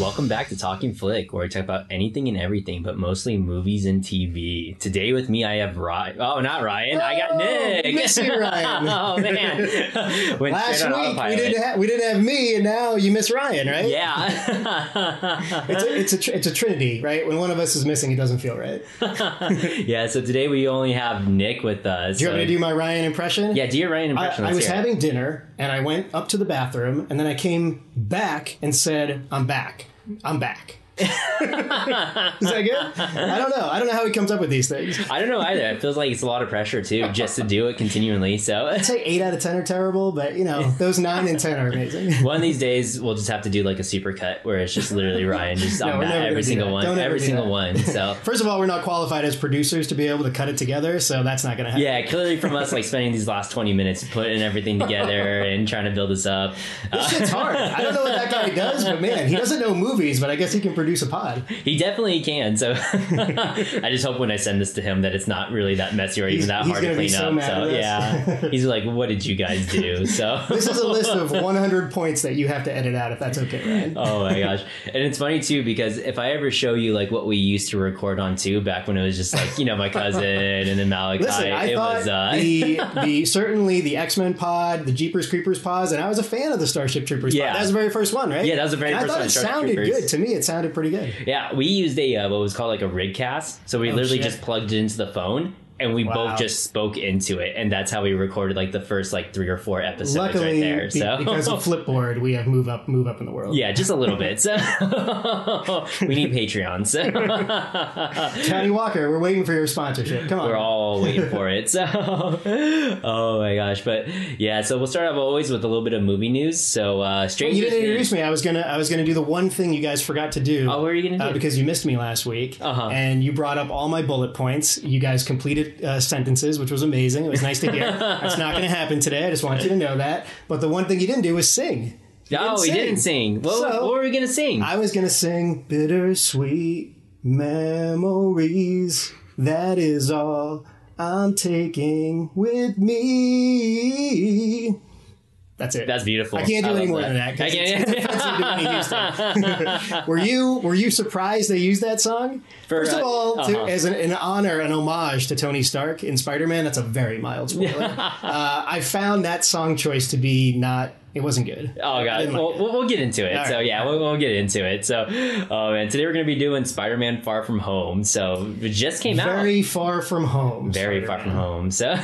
Welcome back to Talking Flick, where I talk about anything and everything, but mostly movies and TV. Today with me, I have Ryan. Oh, not Ryan. Oh, I got Nick. Miss you, Ryan. Oh, man. Last week, we didn't have me, and now you miss Ryan, right? Yeah. it's a trinity, right? When one of us is missing, it doesn't feel right. Yeah, so today we only have Nick with us. Do you want me to do my Ryan impression? Yeah, do your Ryan impression. I was having dinner, and I went up to the bathroom, and then I came back and said, "I'm back. I'm back." Is that good? I don't know. I don't know how he comes up with these things. I don't know either. It feels like it's a lot of pressure too, just to do it continually. So I'd say 8 out of 10 are terrible, but you know, those 9 and 10 are amazing. One of these days, we'll just have to do like a super cut where it's just literally Ryan just on every single one. So first of all, we're not qualified as producers to be able to cut it together, so that's not going to happen. Yeah, clearly from us like spending these last 20 minutes putting everything together and trying to build this up. This shit's hard. I don't know what that guy does, but man, he doesn't know movies, but I guess he can produce a pod. He definitely can. So I just hope when I send this to him that it's not really that messy or even that hard to clean up. So yeah, he's like, "What did you guys do?" So this is a list of 100 points that you have to edit out if that's okay, Ryan. Oh my gosh! And it's funny too because if I ever show you like what we used to record on too back when it was just like, you know, my cousin and then Malachi. Listen, I thought certainly the X-Men pod, the Jeepers Creepers pods, and I was a fan of the Starship Troopers. Yeah, pod. That was the very first one, right? Yeah, that was the very first one. I thought it sounded good to me. It sounded pretty good. Yeah, we used a what was called like a rig cast, so we just plugged it into the phone and we both just spoke into it, and that's how we recorded like the first like 3 or 4 episodes. Luckily, right there. So because of Flipboard, we have move up in the world. Yeah, just a little bit. So we need Patreon. So Johnny Walker, we're waiting for your sponsorship. Come on, we're all waiting for it. So oh my gosh, but yeah. So we'll start off always with a little bit of movie news. So Stranger Things. You didn't introduce me. I was gonna do the one thing you guys forgot to do. Oh, what are you gonna do? Because you missed me last week, and you brought up all my bullet points. You guys completed sentences, which was amazing. It was nice to hear. That's not going to happen today. I just want you to know that. But the one thing you didn't do was sing. He didn't sing. What were we going to sing? I was going to sing "Bittersweet Memories." That is all I'm taking with me. That's it. That's beautiful. I can't do any more than that. It's were you surprised they used that song? First of all, as an honor, an homage to Tony Stark in Spider-Man. That's a very mild spoiler. I found that song choice to be not. It wasn't good. Oh god, we'll get into it. All so right. Yeah, we'll get into it. So, and today we're going to be doing Spider-Man Far From Home. So it just came out. Very far from home. Very far from home. So,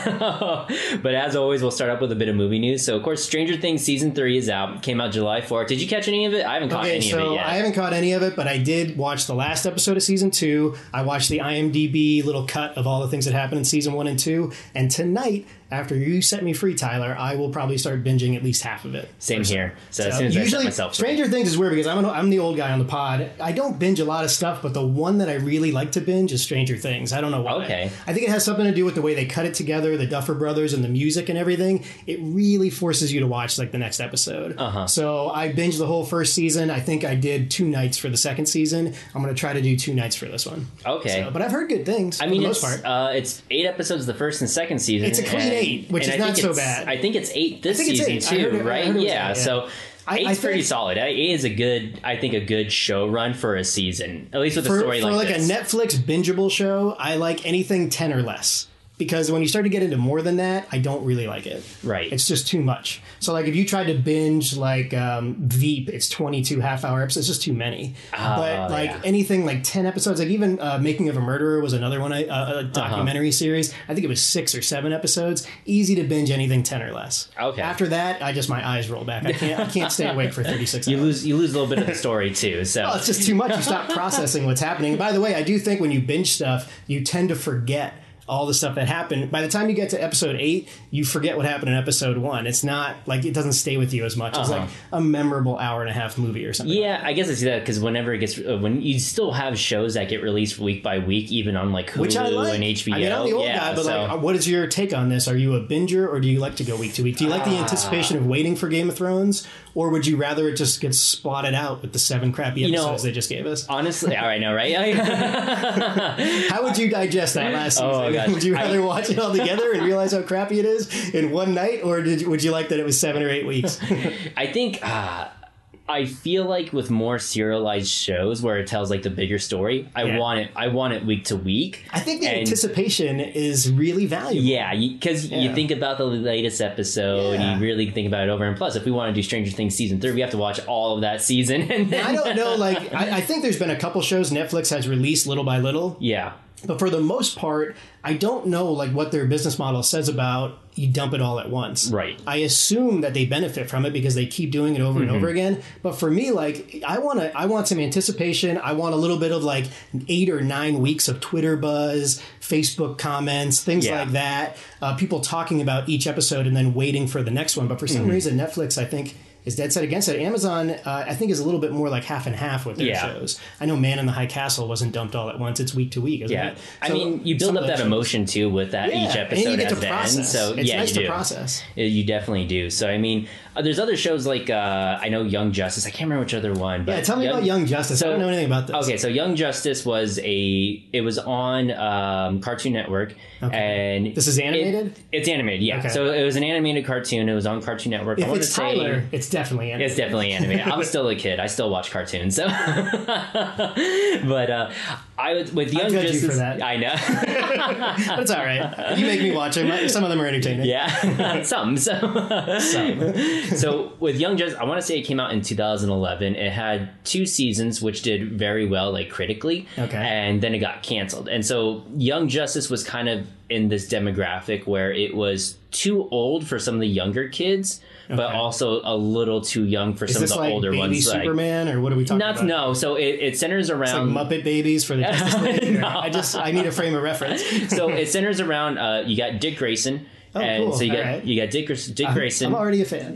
but as always, we'll start up with a bit of movie news. So of course, Stranger Things season 3 is out. Came out July 4th. Did you catch any of it? I haven't caught any of it yet. I haven't caught any of it, but I did watch the last episode of season 2. I watched the IMDb little cut of all the things that happened in season 1 and 2. And tonight, after you set me free, Tyler, I will probably start binging at least half of it. Same here. So as soon as usually, I set myself free. Stranger Things is weird because I'm the old guy on the pod. I don't binge a lot of stuff, but the one that I really like to binge is Stranger Things. I don't know why. Okay. I think it has something to do with the way they cut it together, the Duffer Brothers and the music and everything. It really forces you to watch like the next episode. So I binged the whole first season. I think I did 2 nights for the second season. I'm going to try to do 2 nights for this one. Okay. So, but I've heard good things. I mean, it's 8 episodes the first and second season. It's a clean 8, which is not so bad. I think it's 8 this season too, right? Yeah, so 8's pretty solid. 8 is a good show run for a season, at least with a story like this. For like a Netflix bingeable show, I like anything 10 or less. Because when you start to get into more than that, I don't really like it. Right. It's just too much. So, like, if you tried to binge, like, Veep, it's 22 half-hour episodes. It's just too many. But, like, anything like 10 episodes, like even Making of a Murderer was another one, a documentary series. I think it was 6 or 7 episodes. Easy to binge anything 10 or less. Okay. After that, my eyes roll back. I can't stay awake for 36 hours. You lose a little bit of the story, too. So. Well, it's just too much. You stop processing what's happening. And by the way, I do think when you binge stuff, you tend to forget all the stuff that happened. By the time you get to episode 8, you forget what happened in episode 1. It's not like it doesn't stay with you as much. It's like a memorable 1.5-hour movie or something. Yeah, like I guess I see that because whenever it gets, when you still have shows that get released week by week, even on like Hulu and HBO. I mean, I'm the old guy, but like, what is your take on this? Are you a binger or do you like to go week to week? Do you like the anticipation of waiting for Game of Thrones? Or would you rather it just gets splotted out with the 7 crappy episodes they just gave us? Honestly, I know, right? How would you digest that last season? Oh, gosh. Would you rather watch it all together and realize how crappy it is in one night? Or would you like that it was 7 or 8 weeks? I think... I feel like with more serialized shows where it tells like the bigger story, I want it week to week. I think the anticipation is really valuable. Yeah, because you think about the latest episode, and you really think about it over. And plus, if we want to do Stranger Things season 3, we have to watch all of that season. And then... I don't know. Like, I think there's been a couple shows Netflix has released little by little. Yeah. But for the most part, I don't know like what their business model says about you dump it all at once. Right. I assume that they benefit from it because they keep doing it over and over again. But for me, like I want some anticipation. I want a little bit of like 8 or 9 weeks of Twitter buzz, Facebook comments, things like that. People talking about each episode and then waiting for the next one. But for some reason, Netflix, I think, is dead set against it. Amazon, I think, is a little bit more like half and half with their shows. I know Man in the High Castle wasn't dumped all at once. It's week to week, isn't it? So I mean, you build up that emotion, too, with that each episode and you get to process. End. So, it's nice to process. You definitely do. So, I mean, there's other shows like, I know Young Justice. I can't remember which other one. But tell me about Young Justice. So, I don't know anything about this. Okay, so Young Justice was on Cartoon Network. Okay. And this is animated? It's animated, yeah. Okay. So, it was an animated cartoon. It was on Cartoon Network. If I want to say... Tyler, It's definitely animated. I'm still a kid. I still watch cartoons. So, but I would with Young Justice. You for that. I know. That's all right. You make me watch them. Some of them are entertaining. Yeah, some. So with Young Justice, I want to say it came out in 2011. It had 2 seasons, which did very well, like critically. Okay. And then it got canceled. And so Young Justice was kind of in this demographic where it was too old for some of the younger kids. Okay. But also a little too young for some of the like older ones. Is this like Baby Superman, or what are we talking about? No, so it centers around... It's like Muppet Babies for the Justice League. No. I need a frame of reference. So it centers around, you got Dick Grayson. Oh, and cool. So you got Dick Grayson. I'm already a fan.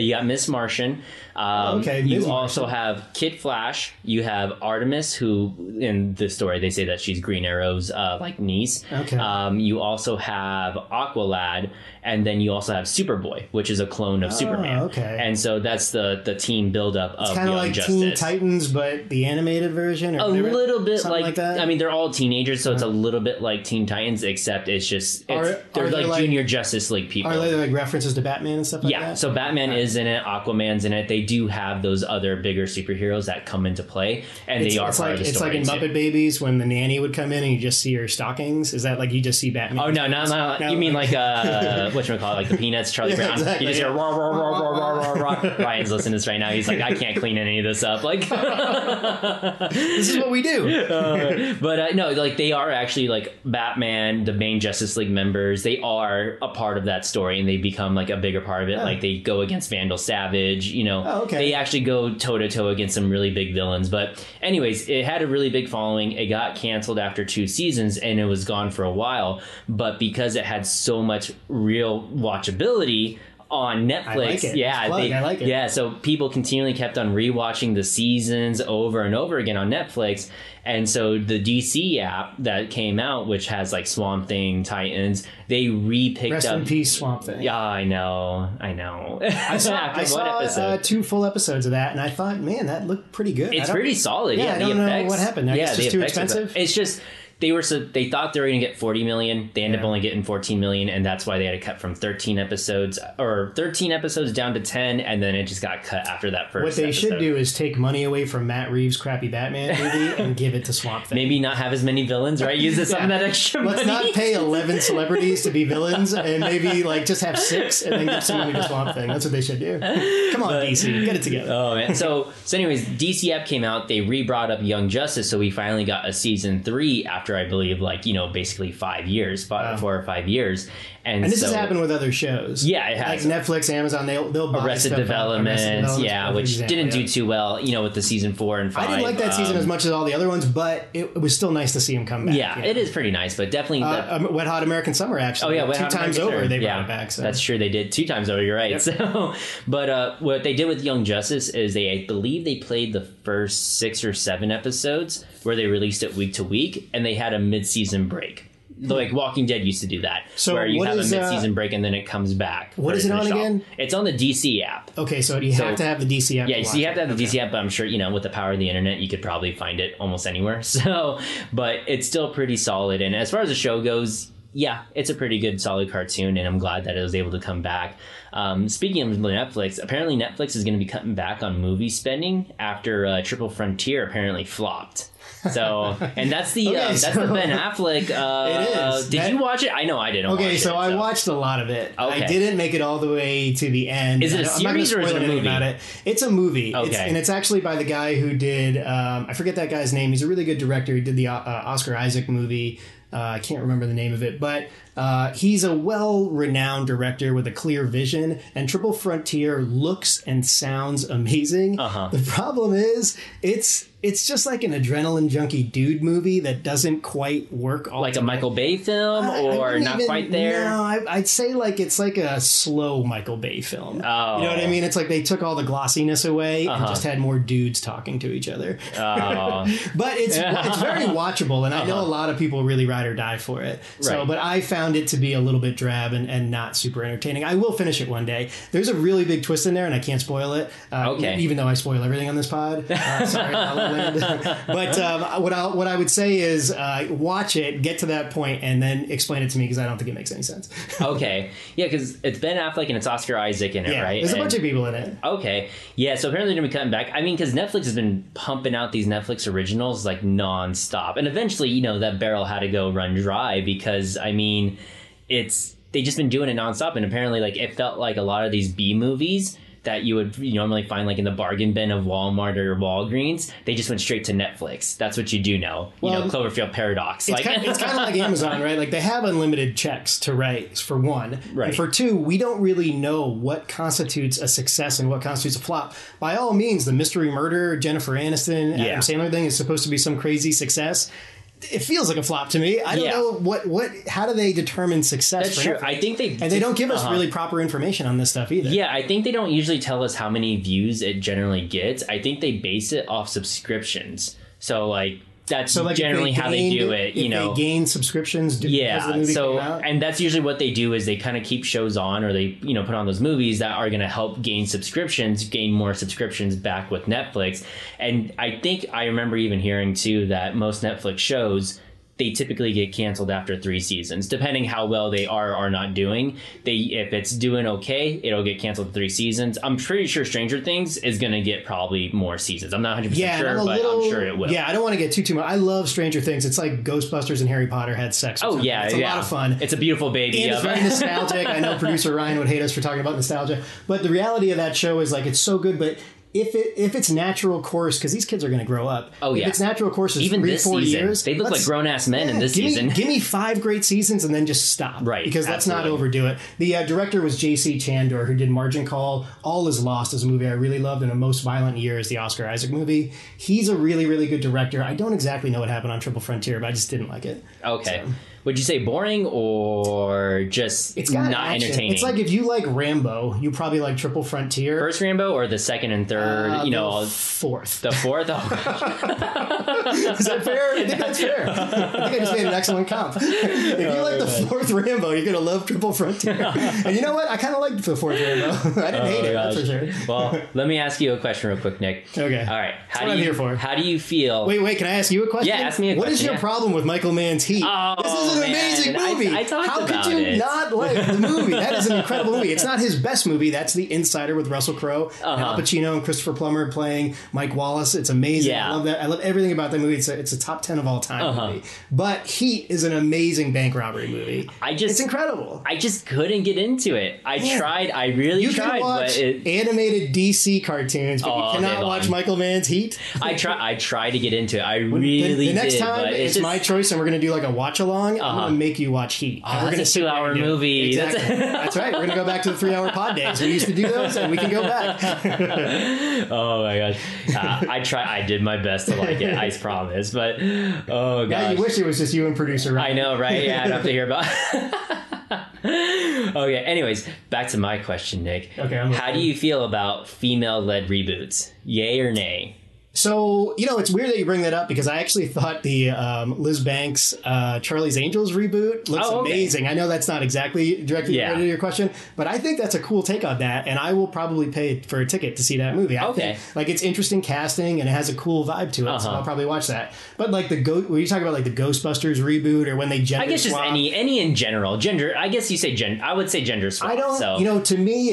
You got Miss Martian. Okay, you also have Kid Flash. You have Artemis, who in the story they say that she's Green Arrow's like niece. Okay. You also have Aqualad, and then you also have Superboy, which is a clone of Superman. Okay. And so that's the team buildup of Young like Justice. It's kind of like Teen Titans, but the animated version. Or a whatever, little bit like that. I mean, they're all teenagers, so it's a little bit like Teen Titans, except it's just they're like junior Justice League people. Are there like references to Batman and stuff like that? Yeah, so Batman is in it, Aquaman's in it. They do have those other bigger superheroes that come into play, and they are part of the story. It's like in Muppet Babies when the nanny would come in and you just see her stockings. Is that like you just see Batman? Oh no. You mean like whatchamacallit, like the Peanuts, Charlie Brown? Exactly, you just hear rah rah rah. Ryan's listening to this right now. He's like, I can't clean any of this up. Like, this is what we do. But no, like they are actually like Batman, the main Justice League members. They are a part of that story, and they become like a bigger part of it. Oh. Like they go against Vandal Savage, you know. Oh, okay. They actually go toe-to-toe against some really big villains. But anyways, it had a really big following. It got canceled after 2 seasons, and it was gone for a while. But because it had so much real watchability on Netflix, I like it. I like it. Yeah, so people continually kept on rewatching the seasons over and over again on Netflix. And so the DC app that came out, which has like Swamp Thing, Titans, they re-picked up. Rest in peace, Swamp Thing. Yeah, I know. I saw 2 full episodes of that, and I thought, man, that looked pretty good. It's pretty solid. Yeah, I don't know what happened. It's just too expensive. It's just they thought they were going to get $40 million. They ended up only getting $14 million, and that's why they had to cut from 13 episodes down to 10, and then it just got cut after that first. What they should do is take money away from Matt Reeves' crappy Batman movie and give it to Swamp Thing. Maybe not have as many villains, right? Use this on that extra money. Let's not pay 11 celebrities to be villains, and maybe like just have 6 and then give some money to Swamp Thing. That's what they should do. Come on, DC, get it together. Oh man. So anyways, DC app came out. They re-brought up Young Justice, so we finally got a season 3 after. I believe, like, you know, basically 5 years, 4 or 5 years. And this has happened with other shows. Yeah, it has. Like Netflix, Amazon, they'll buy Arrested Development. Which didn't do too well, you know, with the season 4 and 5. I didn't like that season as much as all the other ones, but it was still nice to see him come back. Yeah, it is pretty nice, but definitely... Wet Hot American Summer, actually. Oh, yeah, 2 times over, they brought it back. So. That's true, they did 2 times over, you're right. Yep. So, but what they did with Young Justice is I believe they played the first 6 or 7 episodes where they released it week to week, and they had a mid-season break. Like Walking Dead used to do that, so where you have a mid-season break and then it comes back. What is it on again? It's on the DC app. Okay, so you have to have the DC app. Yeah, so you have to have the DC app, but I'm sure, you know, with the power of the internet, you could probably find it almost anywhere. So, but it's still pretty solid. And as far as the show goes, yeah, it's a pretty good, solid cartoon, and I'm glad that it was able to come back. Speaking of Netflix, apparently Netflix is going to be cutting back on movie spending after Triple Frontier apparently flopped. So, and that's the the Ben Affleck. It is. Did you watch it? I know I didn't. I watched a lot of it. Okay. I didn't make it all the way to the end. Is it a series or is it a movie? About it. It's a movie. Okay. It's actually by the guy who did. I forget that guy's name. He's a really good director. He did the Oscar Isaac movie. I can't remember the name of it, but he's a well-renowned director with a clear vision, and Triple Frontier looks and sounds amazing. Uh-huh. The problem is it's just like an adrenaline junkie dude movie that doesn't quite work. Like a Michael Bay film, or not quite there? No, I'd say like it's like a slow Michael Bay film. Oh. You know what I mean? It's like they took all the glossiness away and just had more dudes talking to each other. Oh. But it's very watchable, and I know a lot of people really ride or die for it. So, right. But I found it to be a little bit drab and not super entertaining. I will finish it one day. There's a really big twist in there, and I can't spoil it. Even though I spoil everything on this pod. Sorry, but what I would say is watch it, get to that point, and then explain it to me, because I don't think it makes any sense. Okay. Yeah, because it's Ben Affleck and it's Oscar Isaac in it, right? There's a bunch of people in it. Okay. Yeah, so apparently they're going to be cutting back. I mean, because Netflix has been pumping out these Netflix originals like nonstop. And eventually, that barrel had to go run dry, because, I mean, they've just been doing it nonstop. And apparently, it felt like a lot of these B movies that you would normally find in the bargain bin of Walmart or Walgreens, they just went straight to Netflix. That's what you do now. Cloverfield Paradox. It's kind of like Amazon, right? They have unlimited checks to write, for one. Right. And for two, we don't really know what constitutes a success and what constitutes a flop. By all means, the mystery murder, Jennifer Aniston, Adam Sandler thing is supposed to be some crazy success. It feels like a flop to me. I don't know how do they determine success? That's true. I think they don't give us really proper information on this stuff either. Yeah, I think they don't usually tell us how many views it generally gets. I think they base it off subscriptions. So generally how they do it. If they gain subscriptions. Because the movie came out. And that's usually what they do, is they kind of keep shows on, or they put on those movies that are going to help gain more subscriptions back with Netflix. And I think I remember even hearing too that most Netflix shows, they typically get canceled after 3 seasons, depending how well they are or are not doing. If it's doing okay, it'll get canceled 3 seasons. I'm pretty sure Stranger Things is going to get probably more seasons. I'm not 100% sure, but I'm sure it will. Yeah, I don't want to get too much. I love Stranger Things. It's like Ghostbusters and Harry Potter had sex. It's a lot of fun. It's a beautiful baby. And it's very nostalgic. I know producer Ryan would hate us for talking about nostalgia, but the reality of that show is it's so good, but If it's natural course, because these kids are going to grow up. Oh yeah, if its natural course is even 3-4 years. They look like grown ass men in this season. Give me 5 great seasons and then just stop. Right, because let's not overdo it. The director was J.C. Chandor, who did Margin Call. All Is Lost is a movie I really loved, and A Most Violent Year is the Oscar Isaac movie. He's a really, really good director. I don't exactly know what happened on Triple Frontier, but I just didn't like it. Okay. So. Would you say boring or just not entertaining? It's like if you like Rambo, you probably like Triple Frontier. First Rambo or the second and third? Fourth. The fourth? Oh, gosh. Is that fair? I think that's fair. I think I just made an excellent comp. If you like the fourth Rambo, you're going to love Triple Frontier. And you know what? I kind of liked the fourth Rambo. I didn't hate it, that's for sure. Well, let me ask you a question real quick, Nick. Okay. All right. How do you feel? Wait. Can I ask you a question? Yeah, ask me a question. What is your problem with Michael Mann's Heat? Oh. This is an amazing movie. How could you not like the movie? That is an incredible movie. It's not his best movie. That's The Insider with Russell Crowe, Al Pacino, and Christopher Plummer playing Mike Wallace. It's amazing. Yeah. I love that. I love everything about that movie. It's a top 10 of all time movie. But Heat is an amazing bank robbery movie. It's incredible. I just couldn't get into it. I tried. I really tried. You can watch animated DC cartoons, but you cannot watch Michael Mann's Heat. I try to get into it. The next time it's my choice, and we're going to do a watch along. I'm going to make you watch Heat. Oh, that's a 2-hour movie. Exactly. That's right. We're going to go back to the 3-hour pod days. We used to do those, and we can go back. Oh, my gosh. I did my best to like it, I promise. But, oh, gosh. Now you wish it was just you and producer Ryan. I know, right? Yeah, I'd have to hear about Okay, anyways, back to my question, Nick. Okay. How do you feel about female-led reboots? Yay or nay? So, you know, it's weird that you bring that up because I actually thought the Liz Banks Charlie's Angels reboot looks amazing. I know that's not exactly directly related to your question, but I think that's a cool take on that, and I will probably pay for a ticket to see that movie. I think, like, it's interesting casting and it has a cool vibe to it, so I'll probably watch that. But like the were you talking about like the Ghostbusters reboot or when they gender swap? I guess just any in general gender. I guess you say gender. I would say gender swap. I don't. So. You know, to me,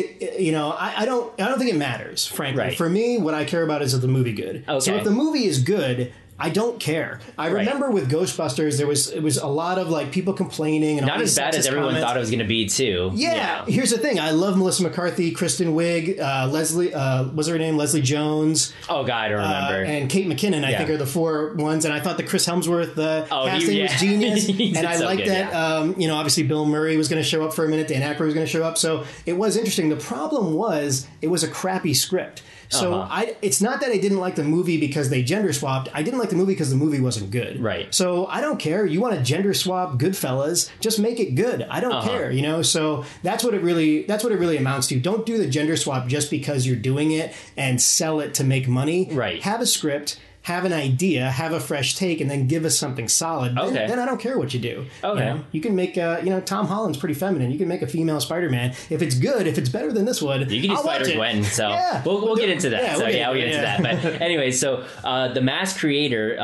I don't think it matters. Frankly, for me, what I care about is the movie good. Okay. So if the movie is good, I don't care. I remember with Ghostbusters, it was a lot of like people complaining and not as bad as everyone thought it was going to be too. Yeah, here's the thing: I love Melissa McCarthy, Kristen Wiig, Leslie, was her name Leslie Jones? Oh God, I don't remember. And Kate McKinnon, I think, are the four ones. And I thought the Chris Hemsworth casting was genius, and I liked that. Yeah. You know, obviously Bill Murray was going to show up for a minute, Dan Aykroyd was going to show up, so it was interesting. The problem was it was a crappy script. So it's not that I didn't like the movie because they gender swapped. I didn't like the movie because the movie wasn't good. Right. So I don't care. You want to gender swap Goodfellas, just make it good. I don't care, you know? So that's what it really amounts to. Don't do the gender swap just because you're doing it and sell it to make money. Right. Have a script, have an idea, have a fresh take, and then give us something solid. Okay. Then I don't care what you do. Okay. You know, you can make, Tom Holland's pretty feminine. You can make a female Spider-Man. If it's good, if it's better than this one, you can do Spider-Gwen. So we'll get into that. We'll get into that. But anyway, so the Mask creator,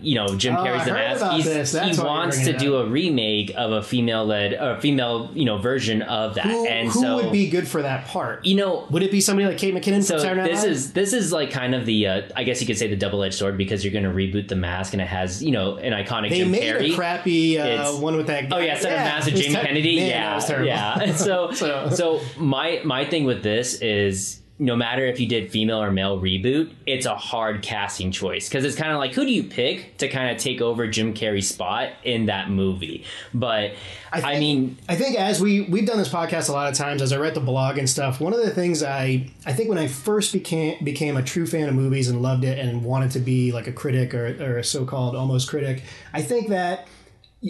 Jim Carrey's The Mask. He wants to do a remake of a female-led or female, version of that. Who would be good for that part? You know, would it be somebody like Kate McKinnon? So this is like kind of the I guess you could say the double-edged sword, because you're going to reboot The Mask and it has, an iconic Jim Carrey. They made a crappy one with that guy. Oh, yeah, Son of Mask with James Kennedy. Yeah. So my thing with this is, no matter if you did female or male reboot, it's a hard casting choice, because it's kind of like, who do you pick to kind of take over Jim Carrey's spot in that movie? But I think as we've done this podcast a lot of times, as I write the blog and stuff, one of the things I think when I first became a true fan of movies and loved it and wanted to be like a critic or a so-called almost critic, I think that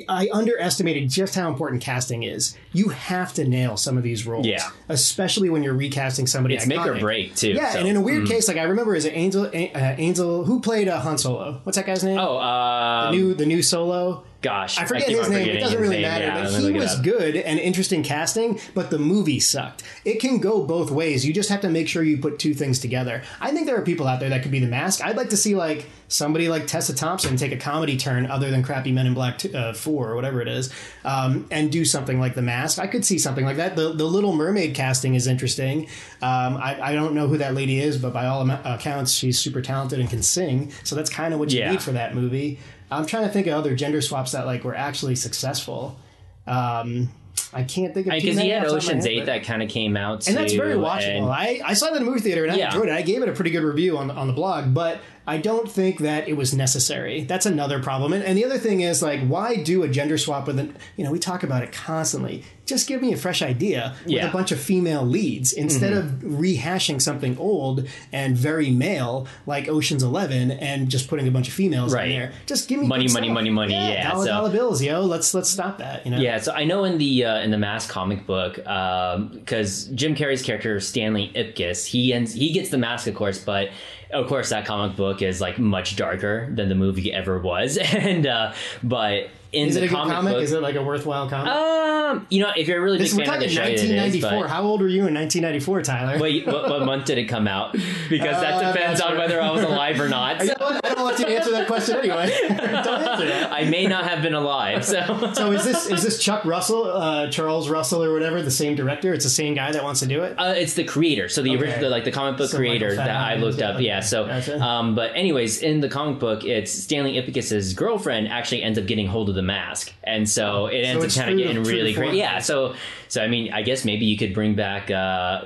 I underestimated just how important casting is. You have to nail some of these roles, especially when you're recasting somebody. It's iconic. Make or break too. Yeah, so. And in a weird case, like I remember, is it Ansel who played Han Solo? What's that guy's name? Oh, the new Solo. Gosh, I forget his name. It doesn't really matter. Yeah, but he was good and interesting casting, but the movie sucked. It can go both ways. You just have to make sure you put two things together. I think there are people out there that could be The Mask. I'd like to see like somebody like Tessa Thompson take a comedy turn other than crappy Men in Black 4 or whatever it is, and do something like The Mask. I could see something like that. The Little Mermaid casting is interesting. I don't know who that lady is, but by all accounts, she's super talented and can sing. So that's kind of what you need for that movie. I'm trying to think of other gender swaps that like were actually successful. I can't think of, because he had Ocean's 8 that kind of came out, and that's very watchable. I saw that in the movie theater and I enjoyed it. I gave it a pretty good review on the blog, but I don't think that it was necessary. That's another problem. And the other thing is, like, why do a gender swap with an, we talk about it constantly. Just give me a fresh idea with a bunch of female leads instead of rehashing something old and very male like Ocean's 11 and just putting a bunch of females in there. Just give me money. Yeah, dollar bills, yo. Let's stop that. Yeah. So I know in the Mask comic book, because Jim Carrey's character Stanley Ipkiss, he gets the mask, of course, but. Of course, that comic book is like much darker than the movie ever was, and but in is the it a comic, good comic book, is it like a worthwhile comic? If you're a really big fan of the show, 1994. How old were you in 1994, Tyler? Wait, what month did it come out? Because that depends on whether I was alive or not. So. I don't want you to answer that question anyway. Don't answer that. I may not have been alive. So is this Chuck Russell, Charles Russell, or whatever? The same director? It's the same guy that wants to do it. It's the creator. So the original, like the comic book creator that I looked up. Okay. Yeah. So, but anyways, in the comic book, it's Stanley Ipkiss's girlfriend actually ends up getting hold of the mask, and so it ends up kind of getting really crazy. Yeah. So I mean, I guess maybe you could bring back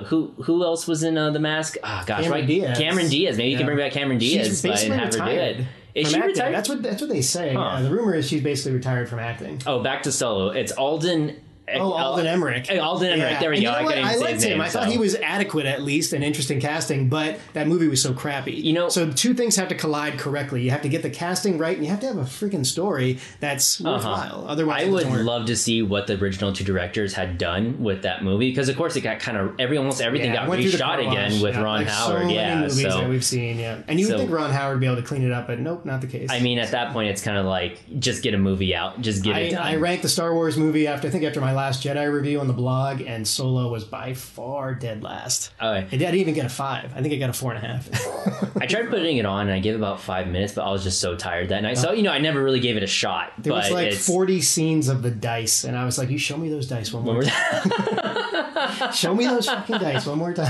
who else was in the mask? Oh gosh, Cameron Diaz. Maybe you can bring back Cameron Diaz and have her do it. Is she retired? That's what they say. The rumor is she's basically retired from acting. Oh, back to Solo. It's Alden Alden Ehrenreich. Alden Ehrenreich, yeah. There we go. You know I liked him. I thought he was adequate, at least, and interesting casting, but that movie was so crappy. You know, so two things have to collide correctly. You have to get the casting right, and you have to have a freaking story that's worthwhile. Otherwise, I would love to see what the original two directors had done with that movie, because, of course, it got kind of... Almost everything got reshot again with Ron Howard. So many movies that we've seen, And you would think Ron Howard would be able to clean it up, but nope, not the case. I mean, at that point, it's kind of like, just get a movie out. Just get it done. I ranked the Star Wars movie after my Last Jedi review on the blog, and Solo was by far dead last. It didn't even get a 5. I think it got a 4.5. I tried putting it on and I gave it about 5 minutes, but I was just so tired that night. So I never really gave it a shot. There was like 40 scenes of the dice, and I was like, you show me those dice one more time. Show me those fucking dice one more time.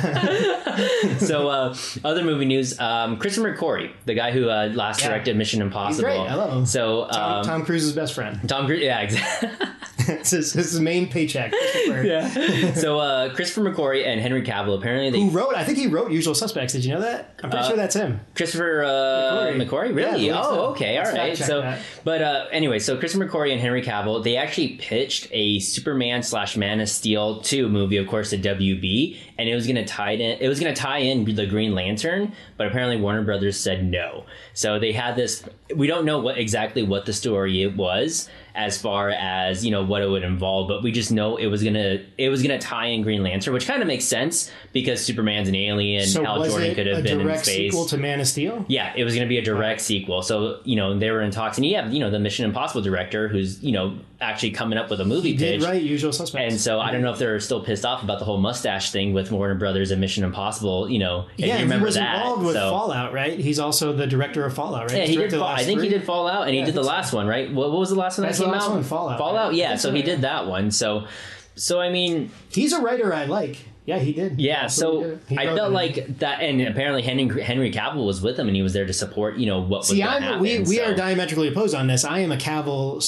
So other movie news, Christopher McQuarrie, the guy who last directed Mission Impossible. He's great. I love him. So Tom Cruise's best friend. Tom Cruise, yeah, exactly. It's his main paycheck. Yeah. So Christopher McQuarrie and Henry Cavill, apparently he wrote Usual Suspects. Did you know that? I'm pretty sure that's him. Christopher McQuarrie? Really? Yeah, okay. All right. So that. But anyway, so Christopher McQuarrie and Henry Cavill, they actually pitched a Superman / Man of Steel 2 movie, of course, to WB, and it was gonna tie in the Green Lantern, but apparently Warner Brothers said no. So they had this, we don't know exactly what the story was, as far as, you know, what it would involve, but we just know it was gonna tie in Green Lantern, which kind of makes sense because Superman's an alien. So Hal Jordan could have been in space. So was it a direct sequel to Man of Steel? Yeah, it was going to be a direct sequel. So, you know, they were in talks, and you have, you know, the Mission Impossible director who's, you know, actually coming up with a movie pitch. Right, Usual Suspects. And so I don't know if they're still pissed off about the whole mustache thing with Warner Brothers and Mission Impossible. You know, and you remember he was involved with Fallout, right? He's also the director of Fallout, right? Yeah, he did Fallout, and he did the last one, right? What was the last one that came out? Fallout, yeah. So he did that one. So I mean, he's a writer I like. Yeah, he did. Yeah, so I felt like that, and apparently Henry Cavill was with him, and he was there to support, you know, what was going to happen. We are diametrically opposed on this. I am a Cavill,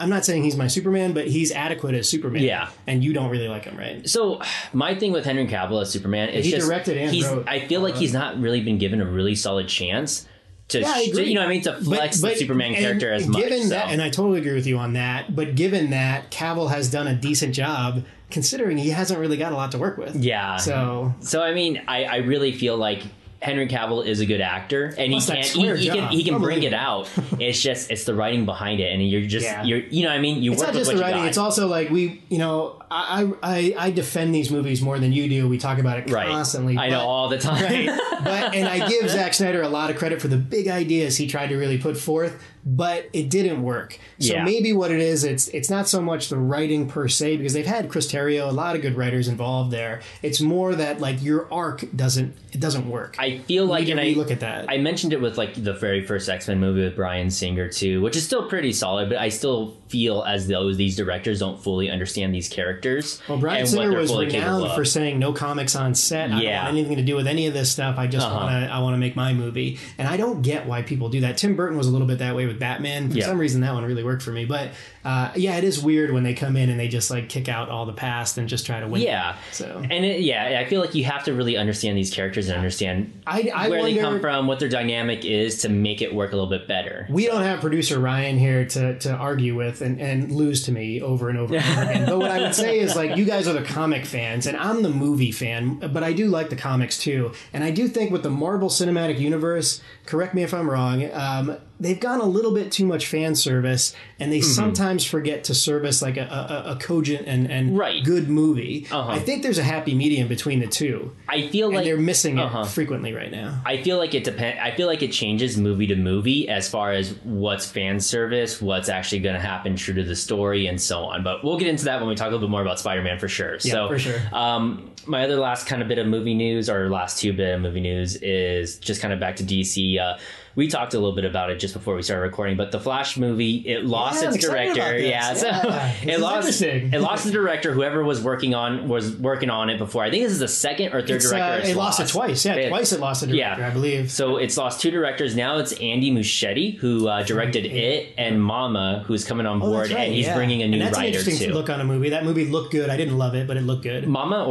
I'm not saying he's my Superman, but he's adequate as Superman. Yeah. And you don't really like him, right? So my thing with Henry Cavill as Superman is he directed and wrote. I feel like he's not really been given a really solid chance to flex the Superman character as much. And I totally agree with you on that, but given that, Cavill has done a decent job, considering he hasn't really got a lot to work with. Yeah. So I mean, I really feel like Henry Cavill is a good actor, and he can bring it out. It's just, it's the writing behind it, and it's work with what you got. It's not just the writing. It's also like I defend these movies more than you do. We talk about it constantly. Right. I know all the time. Right? And I give Zack Snyder a lot of credit for the big ideas he tried to really put forth, but it didn't work. So maybe what it is, it's not so much the writing per se, because they've had Chris Terrio, a lot of good writers involved there. It's more that like your arc doesn't work. I feel like, and I look at that. I mentioned it with like the very first X-Men movie with Bryan Singer too, which is still pretty solid, but I still feel as though these directors don't fully understand these characters. Well, Bryan Singer was renowned for saying no comics on set. I don't want anything to do with any of this stuff. I just want to make my movie, and I don't get why people do that. Tim Burton was a little bit that way with Batman. For some reason, that one really worked for me. But it is weird when they come in and they just like kick out all the past and just try to win. Yeah. So I feel like you have to really understand these characters and understand where they come from, what their dynamic is, to make it work a little bit better. We don't have producer Ryan here to argue with and lose to me over and over again. But what I would say is like, you guys are the comic fans, and I'm the movie fan, but I do like the comics too, and I do think with the Marvel Cinematic Universe, correct me if I'm wrong, they've gone a little bit too much fan service, and they sometimes forget to service like a cogent and good movie. I think there's a happy medium between the two. I feel like they're missing it frequently right now. I feel like it depends. I feel like it changes movie to movie as far as what's fan service, what's actually going to happen true to the story, and so on. But we'll get into that when we talk a little bit more about Spider-Man for sure. Yeah, for sure. My other last kind of bit of movie news, or last two bit of movie news, is just kind of back to DC. We talked a little bit about it just before we started recording, but the Flash movie, it lost its director. It lost the director. Whoever was working on it before. I think this is the second or third director. It lost it twice. Yeah, twice it lost the director, I believe. So it's lost two directors now. It's Andy Muschietti, who directed it, and Mama, who's coming on board, and he's bringing a new writer too. That's an interesting look on a movie. That movie looked good. I didn't love it, but it looked good. Mama.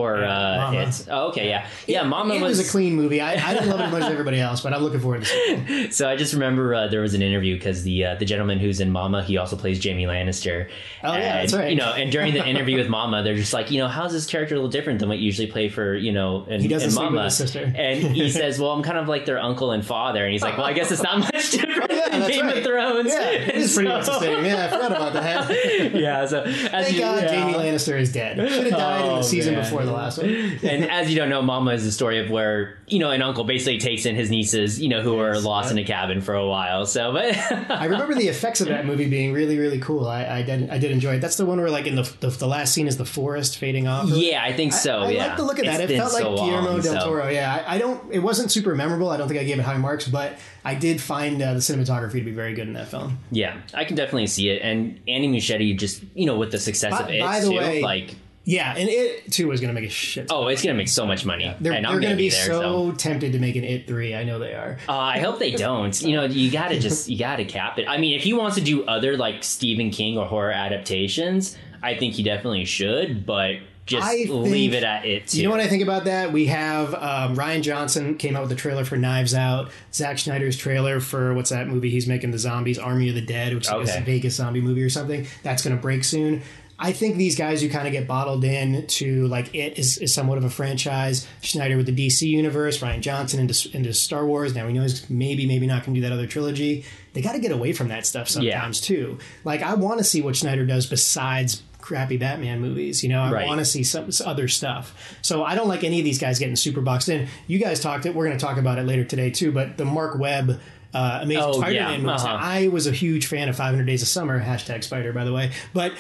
Mama was a clean movie. I didn't love it as much as everybody else, but I'm looking forward to it. So I just remember there was an interview because the gentleman who's in Mama, he also plays Jamie Lannister. Oh, and, yeah, that's right. You know, and during the interview with Mama, they're just like, you know, how's this character a little different than what you usually play for, you know, and, he doesn't and Mama? With his sister. And he says, well, I'm kind of like their uncle and father. And he's like, well, I guess it's not much different than Game of Thrones. Yeah, it is pretty much the same. Yeah, I forgot about that. Yeah, so. Thank God Jamie Lannister is dead. Should have died in the season before the last one. And as you don't know, Mama is the story of where, you know, an uncle basically takes in his nieces, you know, who are lost in a cabin for a while. So, but I remember the effects of that movie being really, really cool. I did enjoy it. That's the one where, like, in the last scene is the forest fading off. Yeah, I think so. I like the look of that. It felt like Guillermo del Toro. Yeah, it wasn't super memorable. I don't think I gave it high marks, but I did find the cinematography to be very good in that film. Yeah, I can definitely see it. And Andy Muschietti, just, you know, with the success of it, by the way, like. Yeah, and It 2 is going to make a shit ton of money. It's going to make so much money. Yeah. They're going to be so tempted to make an It 3. I know they are. I hope they don't. You know, you got to cap it. I mean, if he wants to do other, like, Stephen King or horror adaptations, I think he definitely should, but leave it at It 2. You know what I think about that? We have Rian Johnson came out with a trailer for Knives Out, Zack Snyder's trailer for, what's that movie he's making, the zombies, Army of the Dead, which is a Vegas zombie movie or something. That's going to break soon. I think these guys who kind of get bottled in to, like, It is somewhat of a franchise. Snyder with the DC universe, Rian Johnson into Star Wars. Now we know he's maybe not going to do that other trilogy. They got to get away from that stuff sometimes too. Like, I want to see what Snyder does besides crappy Batman movies. You know, I want to see some other stuff. So I don't like any of these guys getting super boxed in. You guys talked it. We're going to talk about it later today too. But the Mark Webb. Amazing Spider-Man movies. I was a huge fan of 500 Days of Summer, hashtag Spider, by the way. But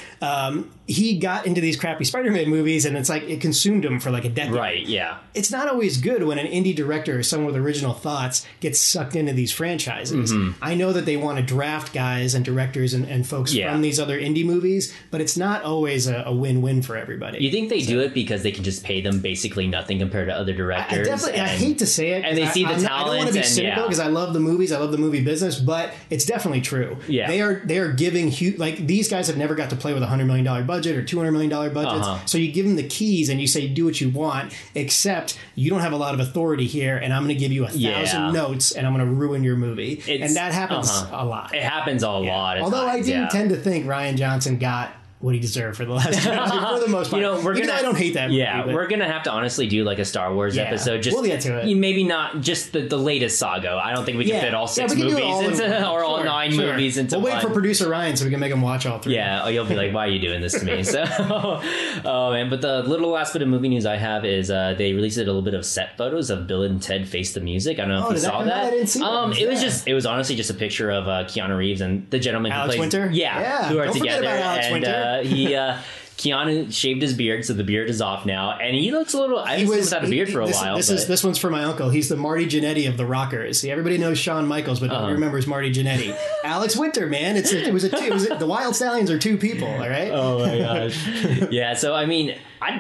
he got into these crappy Spider-Man movies, and it's like it consumed him for like a decade. Right, yeah. It's not always good when an indie director or someone with original thoughts gets sucked into these franchises. Mm-hmm. I know that they want to draft guys and directors and folks from these other indie movies, but it's not always a win-win for everybody. You think they do it because they can just pay them basically nothing compared to other directors? I hate to say it. And they see the talent. I don't want to be cynical because I love the movies. I love the movie business, but it's definitely true. Yeah. They are giving huge, like, these guys have never got to play with $100 million budget or $200 million budgets. Uh-huh. So you give them the keys and you say, do what you want, except you don't have a lot of authority here, and I'm going to give you 1,000 notes and I'm going to ruin your movie. And that happens a lot. It happens a lot. Although times, I didn't tend to think Rian Johnson got what he deserved for the last year for the most part. You know, I don't hate that movie. Yeah, we're going to have to honestly do like a Star Wars episode. Just, we'll get to it. Maybe not just the latest saga. I don't think we can fit all six movies all nine movies into one. We'll wait for producer Rian so we can make him watch all three. Yeah, you'll be like, why are you doing this to me? So, but the little last bit of movie news I have is they released a little bit of set photos of Bill and Ted Face the Music. I don't know if you saw that. I didn't see that. It was honestly just a picture of Keanu Reeves and the gentleman who plays Alex Winter? Yeah, who are together. Alex Winter. Keanu shaved his beard, so the beard is off now, and he looks a little. I was without a beard for a while. This one's for my uncle. He's the Marty Jannetty of the Rockers. See, everybody knows Shawn Michaels, but nobody remembers Marty Jannetty. Alex Winter, man, it was the Wild Stallions are two people. All right. Oh my gosh. Yeah. So I mean, I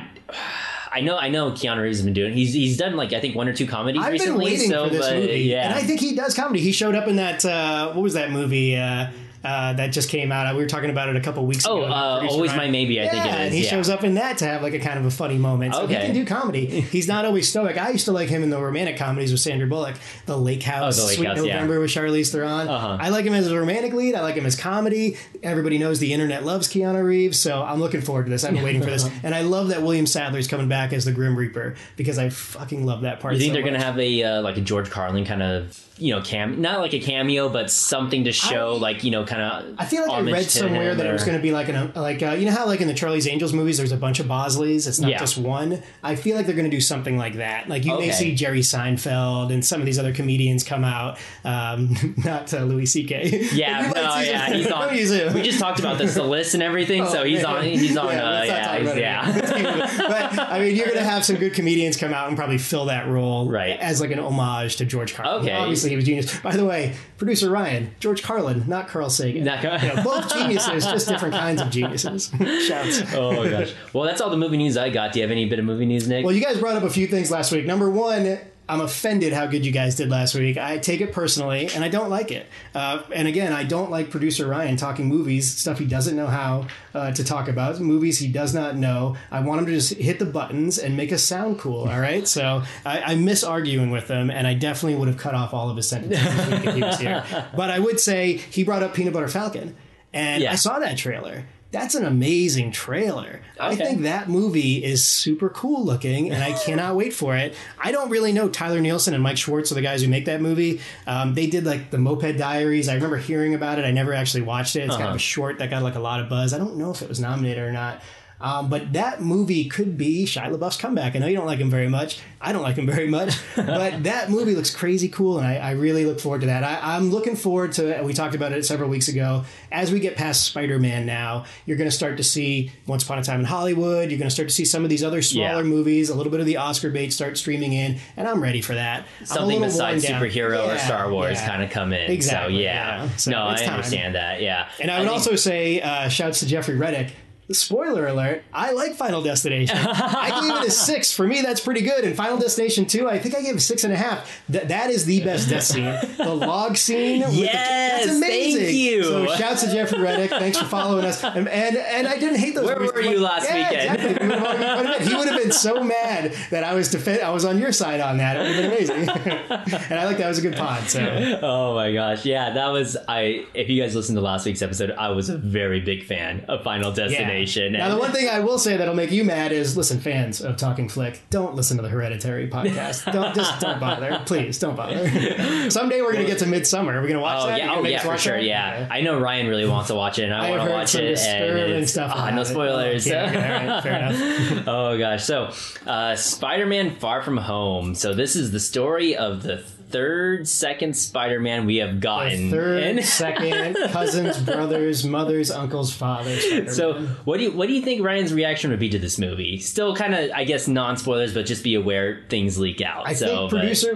know Keanu Reeves has been doing. He's done like I think one or two comedies recently. I've been waiting for this movie, and I think he does comedy. He showed up in that what was that movie? That just came out. We were talking about it a couple weeks ago. Always My Maybe, I think it is. And he shows up in that to have like a kind of a funny moment. So he can do comedy. He's not always stoic. I used to like him in the romantic comedies with Sandra Bullock. The Lake House, Sweet November with Charlize Theron. Uh-huh. I like him as a romantic lead. I like him as comedy. Everybody knows the internet loves Keanu Reeves, so I'm looking forward to this. I've been waiting for this. And I love that William Sadler's coming back as the Grim Reaper because I fucking love that part. You think they're going to have a George Carlin kind of, you know, not like a cameo, but something to show, like, you know, kind of. I feel like I read somewhere that it was going to be like you know how like in the Charlie's Angels movies, there's a bunch of Bosleys. It's not just one. I feel like they're going to do something like that. Like you may see Jerry Seinfeld and some of these other comedians come out. Not Louis C.K. Yeah, he's on. We just talked about the list and everything, so he's on. He's on. But I mean, you're going to have some good comedians come out and probably fill that role as like an homage to George Carlin. Okay. Obviously, he was genius. By the way, producer Rian, George Carlin, not Carl Sagan. Both geniuses, just different kinds of geniuses. Shouts. Oh my gosh. Well, that's all the movie news I got. Do you have any bit of movie news, Nick? Well, you guys brought up a few things last week. Number one, I'm offended how good you guys did last week. I take it personally, and I don't like it. And again, I don't like producer Ryan talking movies, stuff he doesn't know how to talk about, movies he does not know. I want him to just hit the buttons and make us sound cool, all right? So I miss arguing with him, and I definitely would have cut off all of his sentences this week if he was here. But I would say he brought up Peanut Butter Falcon, and I saw that trailer. That's an amazing trailer. Okay. I think that movie is super cool looking, and I cannot wait for it. I don't really know. Tyler Nielsen and Mike Schwartz are the guys who make that movie. They did like the Moped Diaries. I remember hearing about it. I never actually watched it. It's kind of a short that got like a lot of buzz. I don't know if it was nominated or not. But that movie could be Shia LaBeouf's comeback. I know you don't like him very much. I don't like him very much. But that movie looks crazy cool, and I really look forward to that. I'm looking forward to it. We talked about it several weeks ago. As we get past Spider-Man now, you're going to start to see Once Upon a Time in Hollywood. You're going to start to see some of these other smaller movies. A little bit of the Oscar bait start streaming in, and I'm ready for that. Something besides superhero or Star Wars kind of come in. Exactly. So, yeah. So no, I understand that, yeah. And I would also say, shouts to Jeffrey Reddick. Spoiler alert, I like Final Destination. I gave it a 6. For me, that's pretty good. And Final Destination 2, I think I gave a 6.5. That is the best death scene. The log scene. Yes, that's amazing. Thank you. So shouts to Jeffrey Reddick. Thanks for following us. And I didn't hate those. Where were you last weekend? Exactly. He would have been so mad that I was on your side on that. It would have been amazing. And I like that was a good pod. So. Oh my gosh. Yeah, that was, if you guys listened to last week's episode, I was a very big fan of Final Destination. Yeah. Now, the one thing I will say that'll make you mad is, listen, fans of Talking Flick, don't listen to the Hereditary podcast. Don't bother. Please, don't bother. Someday we're going to get to Midsummer. Are we going to watch that? For sure. Yeah. I know Ryan really wants to watch it, and I want to watch it. And stuff no spoilers. Okay, right, fair enough. Oh, gosh. So, Spider-Man Far From Home. So, this is the story of the second Spider-Man we have gotten. The second cousins, brothers, mothers, uncles, fathers. Spider-Man. So what do you think Ryan's reaction would be to this movie? Still kind of, I guess, non-spoilers, but just be aware things leak out. I think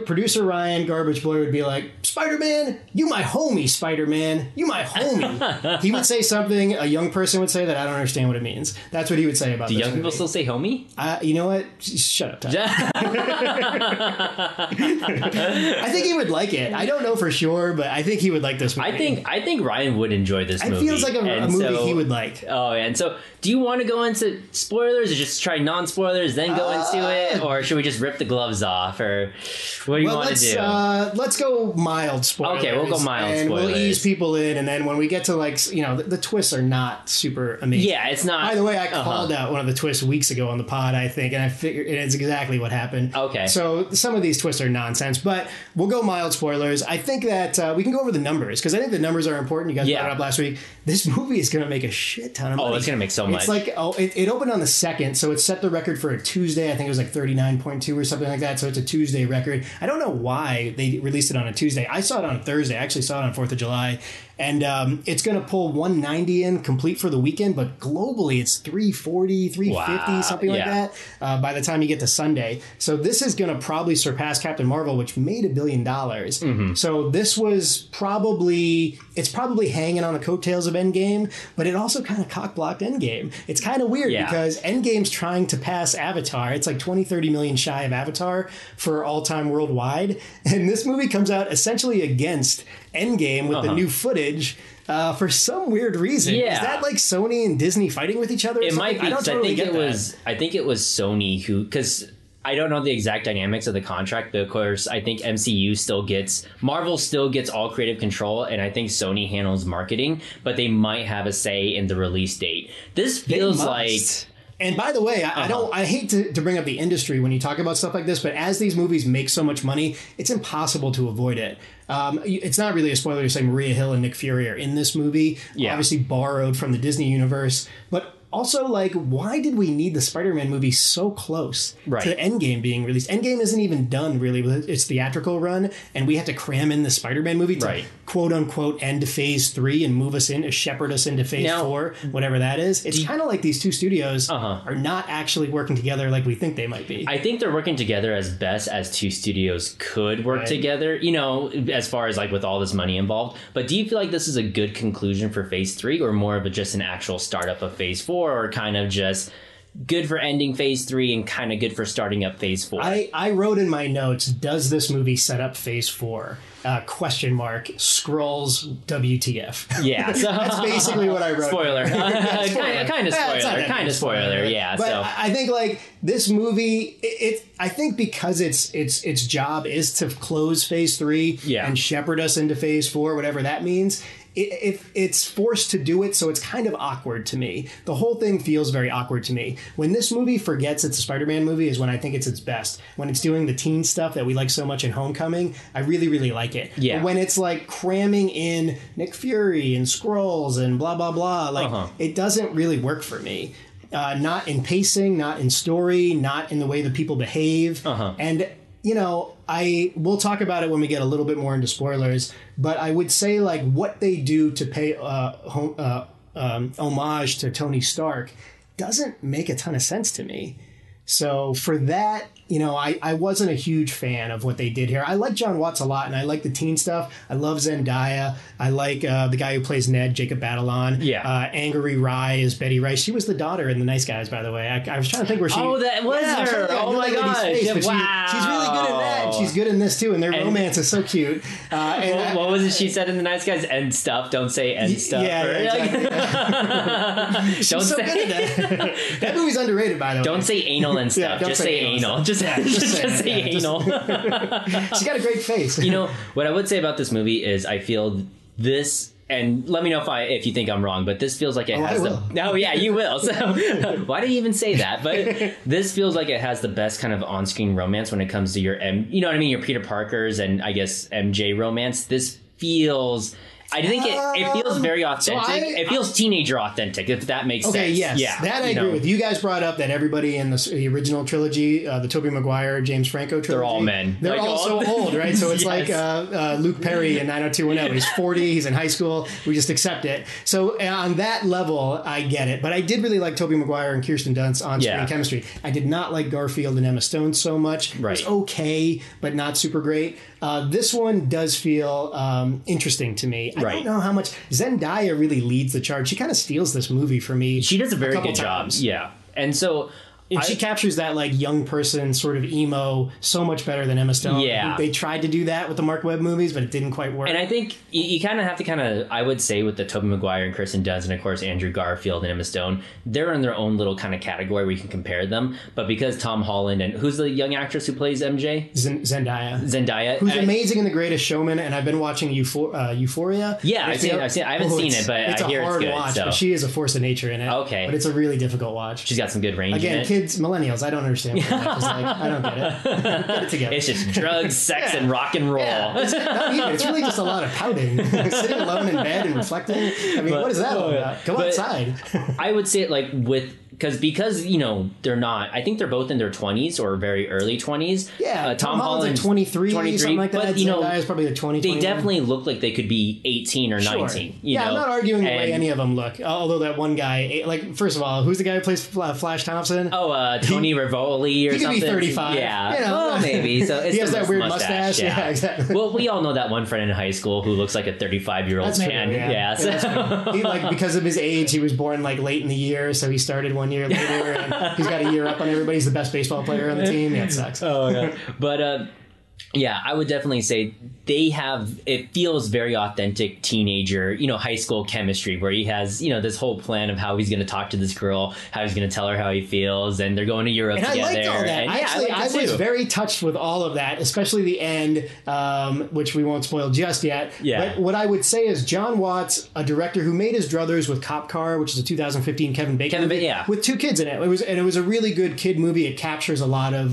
producer Ryan Garbage Boy would be like, Spider-Man, you my homie, Spider-Man, you my homie. He would say something a young person would say that I don't understand what it means. That's what he would say about this movie. Do young people still say homie? You know what? Shut up, Tom. I think he would like it. I don't know for sure, but I think he would like this movie. I think Ryan would enjoy this movie. It feels like a movie he would like. Oh, and so do you want to go into spoilers or just try non-spoilers, then go into it? Or should we just rip the gloves off? Or what do you want to do? Let's go mild spoilers. Okay, we'll go mild spoilers. And we'll ease people in. And then when we get to, like, you know, the twists are not super amazing. Yeah, it's not. By the way, I called out one of the twists weeks ago on the pod, I think. And I figured it's exactly what happened. Okay. So some of these twists are nonsense. But we'll go mild spoilers. I think that we can go over the numbers, because I think the numbers are important. You guys brought it up last week. This movie is going to make a shit ton of money. Oh, it's going to make so much. It's like, it opened on the 2nd, so it set the record for a Tuesday. I think it was like 39.2 or something like that, so it's a Tuesday record. I don't know why they released it on a Tuesday. I saw it on a Thursday. I actually saw it on 4th of July. And it's going to pull 190 in complete for the weekend, but globally it's 340, 350, something like that by the time you get to Sunday. So this is going to probably surpass Captain Marvel, which made $1 billion. Mm-hmm. So this was probably hanging on the coattails of Endgame, but it also kind of cock-blocked Endgame. It's kind of weird because Endgame's trying to pass Avatar. It's like 20, 30 million shy of Avatar for all-time worldwide. And this movie comes out essentially against Endgame with the new footage for some weird reason. Yeah. Is that like Sony and Disney fighting with each other? It might be. I think it was Sony who, because I don't know the exact dynamics of the contract, but of course, I think Marvel still gets all creative control, and I think Sony handles marketing, but they might have a say in the release date. This feels like. And by the way, I hate to bring up the industry when you talk about stuff like this, but as these movies make so much money, it's impossible to avoid it. It's not really a spoiler to say Maria Hill and Nick Fury are in this movie, obviously borrowed from the Disney universe, but also, like, why did we need the Spider-Man movie so close to Endgame being released? Endgame isn't even done, really, with its theatrical run, and we have to cram in the Spider-Man movie to, quote-unquote, end Phase 3 and move us in, shepherd us into Phase 4, whatever that is. It's kind of like these two studios are not actually working together like we think they might be. I think they're working together as best as two studios could work together, you know, as far as, like, with all this money involved. But do you feel like this is a good conclusion for Phase 3 or more of just an actual startup of Phase 4? Or kind of just good for ending phase 3 and kind of good for starting up phase 4. I wrote in my notes, does this movie set up phase 4? Question mark, Scrolls WTF. Yeah. So, that's basically what I wrote. Spoiler. Kind of spoiler, yeah. But so. I think, like, this movie, I think because its job is to close phase 3 and shepherd us into phase 4, whatever that means, it's forced to do it, so it's kind of awkward to me. The whole thing feels very awkward to me. When this movie forgets it's a Spider-Man movie is when I think it's its best. When it's doing the teen stuff that we like so much in Homecoming, I really, really like it. Yeah. But when it's like cramming in Nick Fury and Skrulls and blah, blah, blah, like it doesn't really work for me. Not in pacing, not in story, not in the way that people behave. And, you know, we'll talk about it when we get a little bit more into spoilers, but I would say, like, what they do to pay homage to Tony Stark doesn't make a ton of sense to me. So for that, you know, I wasn't a huge fan of what they did here. I like John Watts a lot, and I like the teen stuff. I love Zendaya. I like the guy who plays Ned, Jacob Batalon. Yeah. Angry Rye is Betty Rice. She was the daughter in The Nice Guys, by the the way. I was trying to think where she... Oh, that was her! Oh, my gosh! Face, yeah, wow! She's really good in that, and she's good in this, too, and their romance is so cute. What was it she said in The Nice Guys? End stuff. Don't say end stuff. Yeah, exactly. Don't so say... That. That movie's underrated, by the way. Don't say anal and stuff. Yeah, just say anal. Just say anal. She's got a great face. You know, what I would say about this movie is I feel this, and let me know if you think I'm wrong, but this feels like it has the... No, yeah, you will. So why did you even say that? But this feels like it has the best kind of on-screen romance when it comes to your, you know what I mean, your Peter Parker's and I guess MJ romance. This feels... I think it feels very authentic. So it feels teenager authentic, if that makes sense. Okay, yes. Yeah, that I agree with. You guys brought up that everybody in the original trilogy, the Tobey Maguire, James Franco trilogy. They're all men. They're like all so old, right? So it's like Luke Perry in 90210. He's 40. He's in high school. We just accept it. So on that level, I get it. But I did really like Tobey Maguire and Kirsten Dunst's on-screen chemistry. I did not like Garfield and Emma Stone so much. Right. It was okay, but not super great. This one does feel interesting to me. I don't know how much Zendaya really leads the charge. She kind of steals this movie for me. She does a very good job. Yeah. And so she captures that like young person sort of emo so much better than Emma Stone. Yeah. They tried to do that with the Mark Webb movies, but it didn't quite work. And I think you kind of have to I would say with the Tobey Maguire and Kirsten Dunst and of course Andrew Garfield and Emma Stone, they're in their own little kind of category where you can compare them. But because Tom Holland and who's the young actress who plays MJ? Zendaya. Who's amazing in The Greatest Showman, and I've been watching Euphoria. Yeah, I've seen it. I haven't seen it, but I hear it's good. It's a hard watch, but she is a force of nature in it. Okay. But it's a really difficult watch. She's got some good range in it. Kids, millennials, I don't understand what that is like. I don't get it. Get it together. It's just drugs, sex, and rock and roll. Yeah. It's really just a lot of pouting. Sitting alone in bed and reflecting. I mean, what is that all about? Go outside. I would say, like, with... Because, you know, they're not... I think they're both in their 20s or very early 20s. Yeah, Tom Holland's at 23, something like that. But, you know, is probably the 20. They 21. Definitely look like they could be 18 or 19. You know? I'm not arguing the way any of them look. Although that one guy... Like, first of all, who's the guy who plays Flash Thompson? Oh, Tony Rivoli or something. He could be 35. Yeah. You know, well, maybe. So it's he has that weird mustache. Yeah, exactly. Well, we all know that one friend in high school who looks like a 35-year-old man. Yeah. So. He, like, because of his age, he was born, like, late in the year, so he started one year later, and he's got a year up on everybody. He's the best baseball player on the team. Yeah, it sucks. Oh, yeah. But, yeah, I would definitely say they have, it feels very authentic teenager, you know, high school chemistry where he has, you know, this whole plan of how he's going to talk to this girl, how he's going to tell her how he feels, and they're going to Europe and together. I liked all that. And, I was very touched with all of that, especially the end, which we won't spoil just yet. Yeah. But what I would say is John Watts, a director who made his druthers with Cop Car, which is a 2015 Kevin Bacon movie, with two kids in it. It was a really good kid movie. It captures a lot of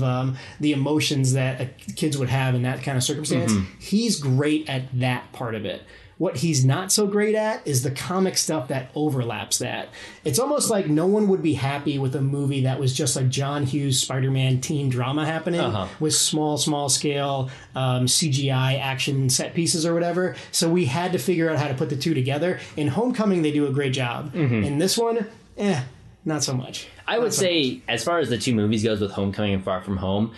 the emotions that kids would have in that kind of circumstance. He's great at that part of it. What he's not so great at is the comic stuff that overlaps that. It's almost like no one would be happy with a movie that was just a John Hughes Spider-Man teen drama happening with small scale CGI action set pieces or whatever. So we had to figure out how to put the two together. In Homecoming, they do a great job. In this one, not so much. I would say, as far as the two movies goes with Homecoming and Far From Home,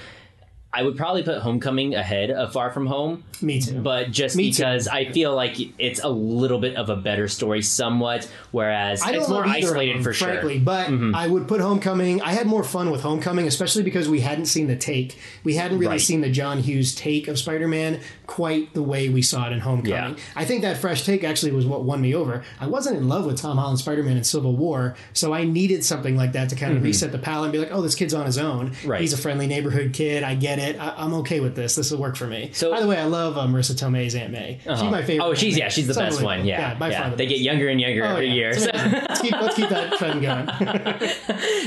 I would probably put Homecoming ahead of Far From Home. Me too. But just because I feel like it's a little bit of a better story somewhat, whereas it's more isolated for sure. Frankly, but I would put Homecoming. I had more fun with Homecoming, especially because we hadn't seen the take. We hadn't really seen the John Hughes take of Spider-Man quite the way we saw it in Homecoming. Yeah. I think that fresh take actually was what won me over. I wasn't in love with Tom Holland's Spider-Man in Civil War, so I needed something like that to kind of reset the palette and be like, oh, this kid's on his own. Right. He's a friendly neighborhood kid. I get it. I'm okay with this. This will work for me. So, by the way, I love Marissa Tomei's Aunt May. She's my favorite. Oh, she's she's the best one. Yeah, by far. They get younger and younger every year. So. let's keep that trend going.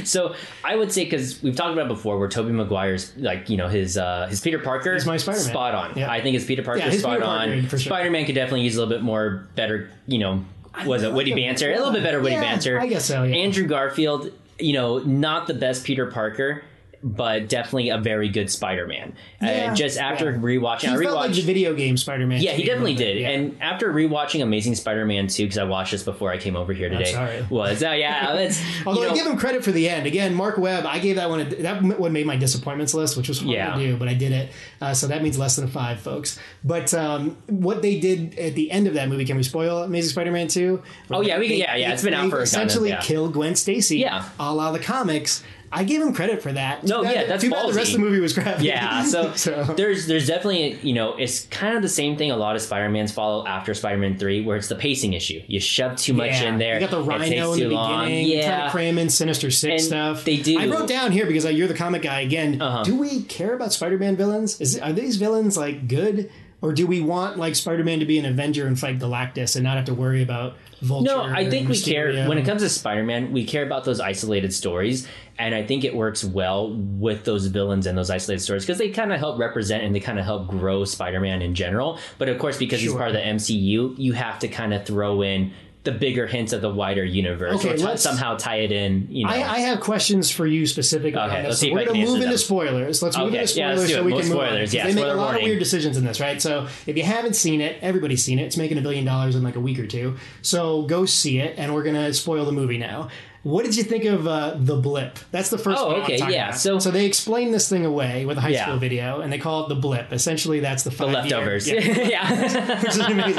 So I would say, because we've talked about before, where Tobey Maguire's like, you know, his Peter Parker is my Spider-Man. Spot on. Yeah. I think his Peter Parker is spot on. Sure. Spider-Man could definitely use a little bit more better. You know, was it witty banter? A little bit better witty banter. I guess so. Yeah. Andrew Garfield, you know, not the best Peter Parker, but definitely a very good Spider-Man. Just after rewatching, I felt like the video game Spider-Man. Yeah, he definitely did. Yeah. And after rewatching Amazing Spider-Man 2, because I watched this before I came over here today, although I give him credit for the end. Again, Mark Webb, I gave that one. That one made my disappointments list, which was hard to do, but I did it. So that means less than 5, folks. But what they did at the end of that movie, can we spoil Amazing Spider-Man 2? Oh yeah, we can. It's been out for essentially kill Gwen Stacy, a la the comics. I gave him credit for that. No, that's too bad. The rest of the movie was crap. Yeah, so there's definitely, you know, it's kind of the same thing a lot of Spider-Mans follow after Spider-Man 3, where it's the pacing issue. You shove too much in there. You got the Rhino in the beginning. Yeah, trying to cram in Sinister Six and stuff. They do. I wrote down here because you're the comic guy again. Do we care about Spider-Man villains? Are these villains like good? Or do we want like Spider-Man to be an Avenger and fight Galactus and not have to worry about Vulture? No, I think we care. When it comes to Spider-Man, we care about those isolated stories. And I think it works well with those villains and those isolated stories because they kind of help represent and they kind of help grow Spider-Man in general. But of course, because he's part of the MCU, you have to kind of throw in the bigger hints of the wider universe, or somehow tie it in. You know, I have questions for you specifically. Okay, let's see. We're going to move into spoilers. Let's move into spoilers so we can move on. They make a lot of weird decisions in this, right? So if you haven't seen it, everybody's seen it. It's making $1 billion in like a week or two. So go see it, and we're going to spoil the movie now. What did you think of The Blip? That's the first one. About. So they explain this thing away with a high school video, and they call it The Blip. Essentially, that's the leftovers. Which is amazing.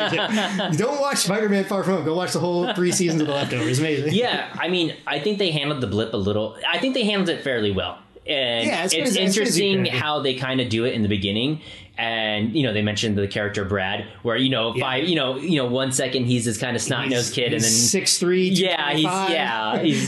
Don't watch Spider-Man Far From Home. Go watch the whole 3 seasons of The Leftovers. Amazing. Yeah, I mean, I think they handled The Blip a little. I think they handled it fairly well. And it's interesting how they kind of do it in the beginning. And, you know, they mentioned the character Brad, where, you know, 1 second he's this kind of snot-nosed kid, and then 6'3", he's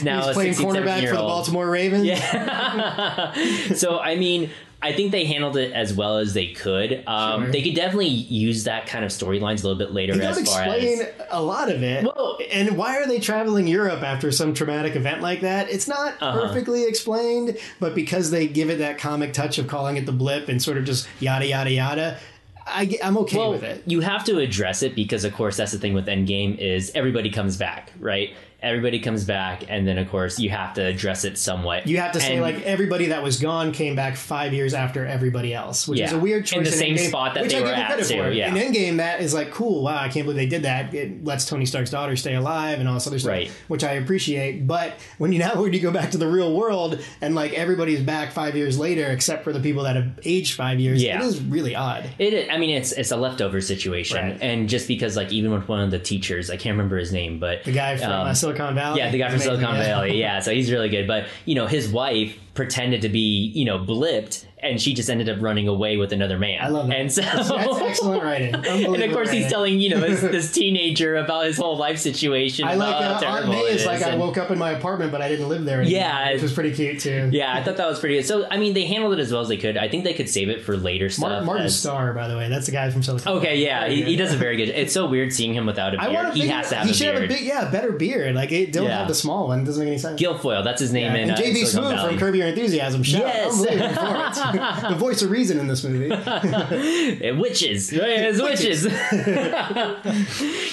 now he's playing cornerback for the Baltimore Ravens. Yeah. So, I mean, I think they handled it as well as they could. They could definitely use that kind of storylines a little bit later. Explain a lot of it. Well, and why are they traveling Europe after some traumatic event like that? It's not perfectly explained, but because they give it that comic touch of calling it The Blip and sort of just yada, yada, yada, I'm okay with it. You have to address it because, of course, that's the thing with Endgame is everybody comes back, right? Everybody comes back, and then, of course, you have to address it somewhat. You have to say, like, everybody that was gone came back 5 years after everybody else, which is a weird choice. In the same spot that they were at, too. Yeah. In Endgame, that is like, cool, wow, I can't believe they did that. It lets Tony Stark's daughter stay alive and all this other stuff, which I appreciate. But when you go back to the real world, and, like, everybody's back 5 years later, except for the people that have aged 5 years, it is really odd. It is. I mean, it's a leftover situation. Right. And just because, like, even with one of the teachers, I can't remember his name, but... The guy from... Silicon Valley. Yeah, the guy from Silicon Valley. Yeah, so he's really good. But, you know, his wife pretended to be, you know, blipped, and she just ended up running away with another man. I love that. And so that's excellent writing. And of course, he's telling, you know, this teenager about his whole life situation. I like Aunt May is like, I woke up in my apartment, but I didn't live there anymore. Yeah, which was pretty cute too. Yeah, I thought that was pretty good. So I mean, they handled it as well as they could. I think they could save it for later stuff. Martin Starr, by the way, that's the guy from Silicon Valley. Okay, yeah, he does a very good. It's so weird seeing him without a beard. He has to have a beard. He should have a big, better beard. Like it don't have the small one. It doesn't make any sense. Guilfoyle, that's his name. And J.B. Smoove from Curb Your Enthusiasm. Yes. The voice of reason in this movie. Witches. It's witches.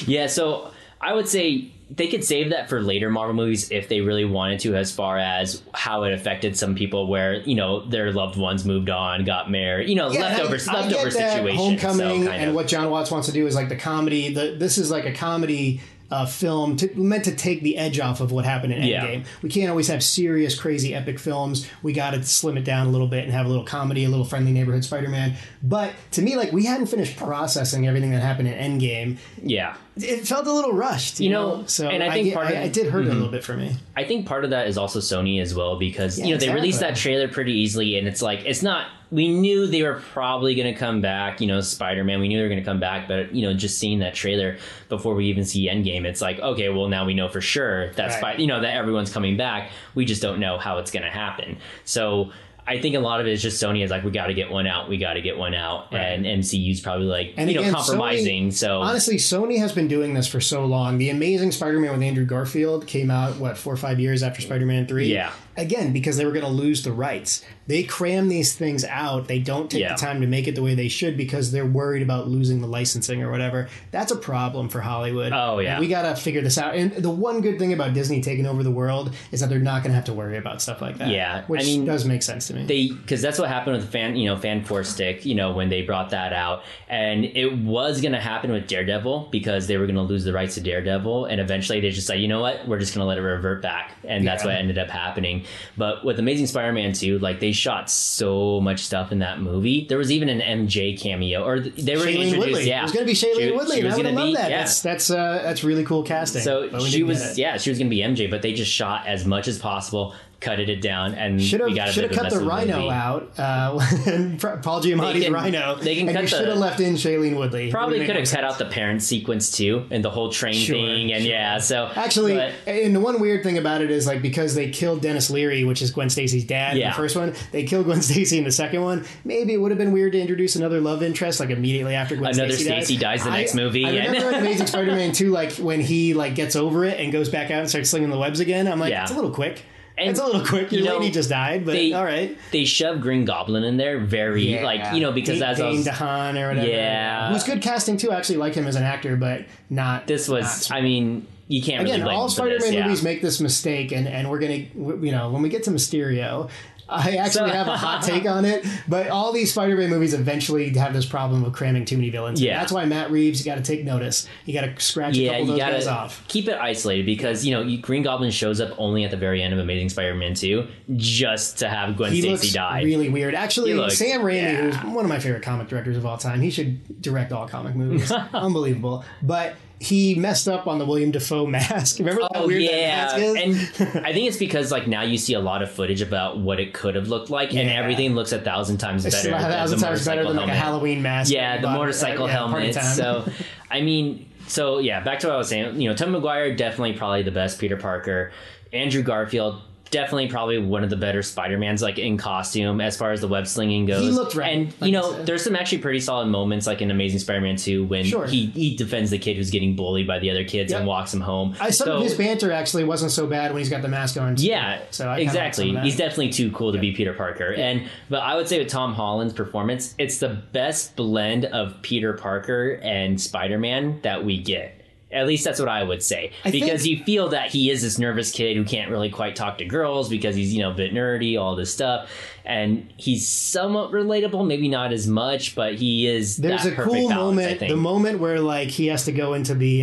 Yeah, so I would say they could save that for later Marvel movies if they really wanted to, as far as how it affected some people where, you know, their loved ones moved on, got married, you know, leftover situation. Homecoming, so, and what John Watts wants to do is like the comedy. This is like a comedy film meant to take the edge off of what happened in Endgame. We can't always have serious, crazy, epic films. We got to slim it down a little bit and have a little comedy, a little friendly neighborhood Spider-Man. But to me, like, we hadn't finished processing everything that happened in Endgame. Yeah. It felt a little rushed, you know? So, and I think it did hurt a little bit for me. I think part of that is also Sony as well, because they released that trailer pretty easily, and it's like, it's not, we knew they were probably going to come back, you know, Spider-Man, we knew they were going to come back, but, you know, just seeing that trailer before we even see Endgame, it's like, okay, well, now we know for sure that's right. You know, that everyone's coming back. We just don't know how it's going to happen. So I think a lot of it is just Sony is like, we got to get one out. Right. And MCU's probably like, and you know, compromising. Sony, so honestly, Sony has been doing this for so long. The Amazing Spider-Man with Andrew Garfield came out, 4 or 5 years after Spider-Man 3? Yeah. Again, because they were going to lose the rights. They cram these things out. They don't take the time to make it the way they should because they're worried about losing the licensing or whatever. That's a problem for Hollywood. Oh, yeah. And we got to figure this out. And the one good thing about Disney taking over the world is that they're not going to have to worry about stuff like that. Yeah. Which does make sense to me. Because that's what happened with the Fan4Stick, you know, when they brought that out. And it was going to happen with Daredevil because they were going to lose the rights to Daredevil. And eventually they just said, you know what? We're just going to let it revert back. And that's what ended up happening. But with Amazing Spider-Man 2, like, they shot so much stuff in that movie. There was even an MJ cameo, or they were introduced. Yeah, it was going to be Shailene Woodley. And I would love that. Yeah. That's really cool casting. So she was going to be MJ, but they just shot as much as possible. Cutted it down, and should have cut the Rhino out. And Paul Giamatti's Rhino. You should have left in Shailene Woodley. Probably could have cut out the parent sequence too, and the whole train thing. And so actually, and the one weird thing about it is, like, because they killed Dennis Leary, which is Gwen Stacy's dad in the first one. They killed Gwen Stacy in the second one. Maybe it would have been weird to introduce another love interest, like, immediately after Gwen Stacy dies. Another Stacy dies the next movie. I remember in Amazing Spider-Man 2, like, when he, like, gets over it and goes back out and starts slinging the webs again. I'm like, it's a little quick. And it's a little quick. Your lady just died, but all right. They shoved Green Goblin in there because that's Dane DeHaan or whatever. Yeah. It was good casting, too. I actually like him as an actor, but not... you can't really blame him for all Spider-Man movies make this mistake, and we're going to... You know, when we get to Mysterio... I actually have a hot take on it, but all these Spider-Man movies eventually have this problem of cramming too many villains. Yeah. That's why Matt Reeves, you got to take notice. You got to scratch a couple of those guys off. Keep it isolated because, you know, Green Goblin shows up only at the very end of Amazing Spider-Man 2 just to have Gwen Stacy die. Really weird. Actually, Sam Raimi, who's one of my favorite comic directors of all time, he should direct all comic movies. Unbelievable. But... he messed up on the William Dafoe mask. Remember how weird that mask is? And I think it's because, like, now you see a lot of footage about what it could have looked like, and everything looks 1,000 times better. 1,000 times better than, like, a Halloween mask. Yeah, the motorcycle helmet. So, I mean, back to what I was saying. You know, Tobey Maguire, definitely probably the best Peter Parker. Andrew Garfield, definitely probably one of the better Spider-Mans, like, in costume as far as the web slinging goes. He looked right. And, like, you know, there's some actually pretty solid moments, like in Amazing Spider-Man 2 when he defends the kid who's getting bullied by the other kids and walks him home. Some of his banter actually wasn't so bad when he's got the mask on. Yeah, so exactly. He's definitely too cool to be Peter Parker. Yeah. But I would say with Tom Holland's performance, it's the best blend of Peter Parker and Spider-Man that we get. At least that's what I would say, because you feel that he is this nervous kid who can't really quite talk to girls because he's, you know, a bit nerdy, all this stuff. And he's somewhat relatable, maybe not as much, but he is. There's a cool moment, the moment where, like, he has to go into the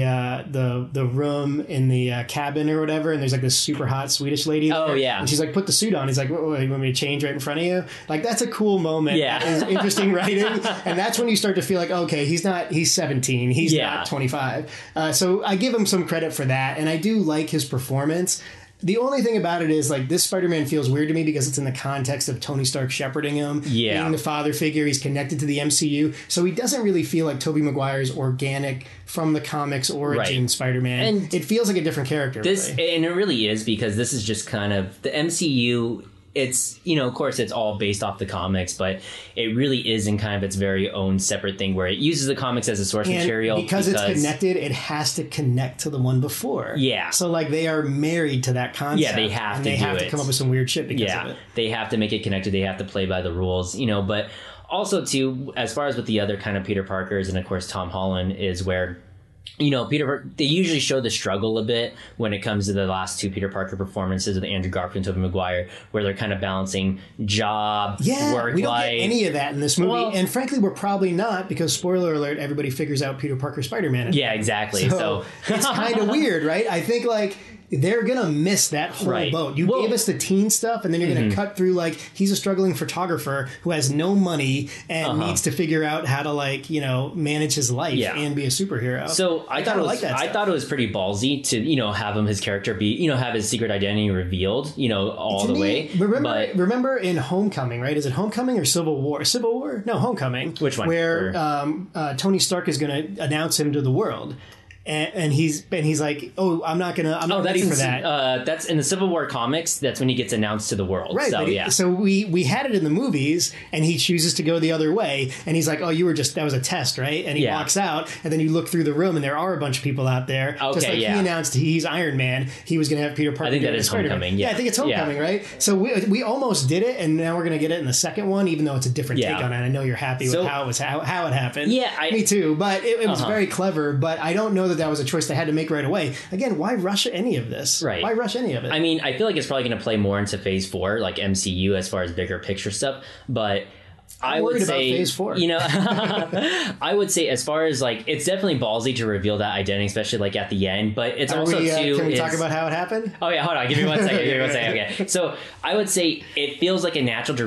room in the cabin or whatever, and there's, like, this super hot Swedish lady. And she's like, "Put the suit on." He's like, "What, you want me to change right in front of you?" Like, that's a cool moment. Yeah, that is interesting writing, and that's when you start to feel like, okay, he's 17, he's not 25. So I give him some credit for that, and I do like his performance. The only thing about it is, like, this Spider-Man feels weird to me because it's in the context of Tony Stark shepherding him, being the father figure. He's connected to the MCU, so he doesn't really feel like Tobey Maguire's organic from the comics origin Spider-Man. And it feels like a different character. And it really is, because this is just kind of the MCU. It's, you know, of course, it's all based off the comics, but it really is in kind of its very own separate thing where it uses the comics as a source material. Because it's connected, it has to connect to the one before. Yeah. So, like, they are married to that concept. Yeah, they have to do it. They have to come up with some weird shit because of it. They have to make it connected. They have to play by the rules, you know, but also, too, as far as with the other kind of Peter Parkers and, of course, Tom Holland, is where you know, they usually show the struggle a bit when it comes to the last two Peter Parker performances with Andrew Garfield and Tobey Maguire, where they're kind of balancing job, work, life. We don't get any of that in this movie. Well, and frankly, we're probably not, because spoiler alert, everybody figures out Peter Parker Spider-Man. Yeah, exactly. So it's kind of weird, right? I think, like, they're going to miss that whole boat. You gave us the teen stuff, and then you're going to cut through, like, he's a struggling photographer who has no money and needs to figure out how to, like, you know, manage his life and be a superhero. So I thought it was pretty ballsy to, you know, have his character be, you know, have his secret identity revealed, you know, all the way. Remember in Homecoming, right? Is it Homecoming or Civil War? Civil War? No, Homecoming. Which one? Where Tony Stark is going to announce him to the world. And he's like, oh, I'm not ready for that. That's in the Civil War comics. That's when he gets announced to the world. Right. So we had it in the movies, and he chooses to go the other way. And he's like, oh, that was a test, right? And he walks out, and then you look through the room, and there are a bunch of people out there. Okay, just like he announced he's Iron Man. He was going to have Peter Parker. I think that is Homecoming. Yeah, I think it's Homecoming, right? So we almost did it, and now we're going to get it in the second one, even though it's a different take on it. I know you're happy with how it happened. Yeah, me too. But it was very clever. But I don't know that was a choice they had to make right away. Again, why rush any of this? Right. Why rush any of it? I mean, I feel like it's probably going to play more into Phase 4, like MCU, as far as bigger picture stuff. But I would say, about Phase 4. You know, I would say as far as, like, it's definitely ballsy to reveal that identity, especially like at the end. But it's can we talk about how it happened? Oh yeah, hold on. Give me one second. Okay. So I would say it feels like a natural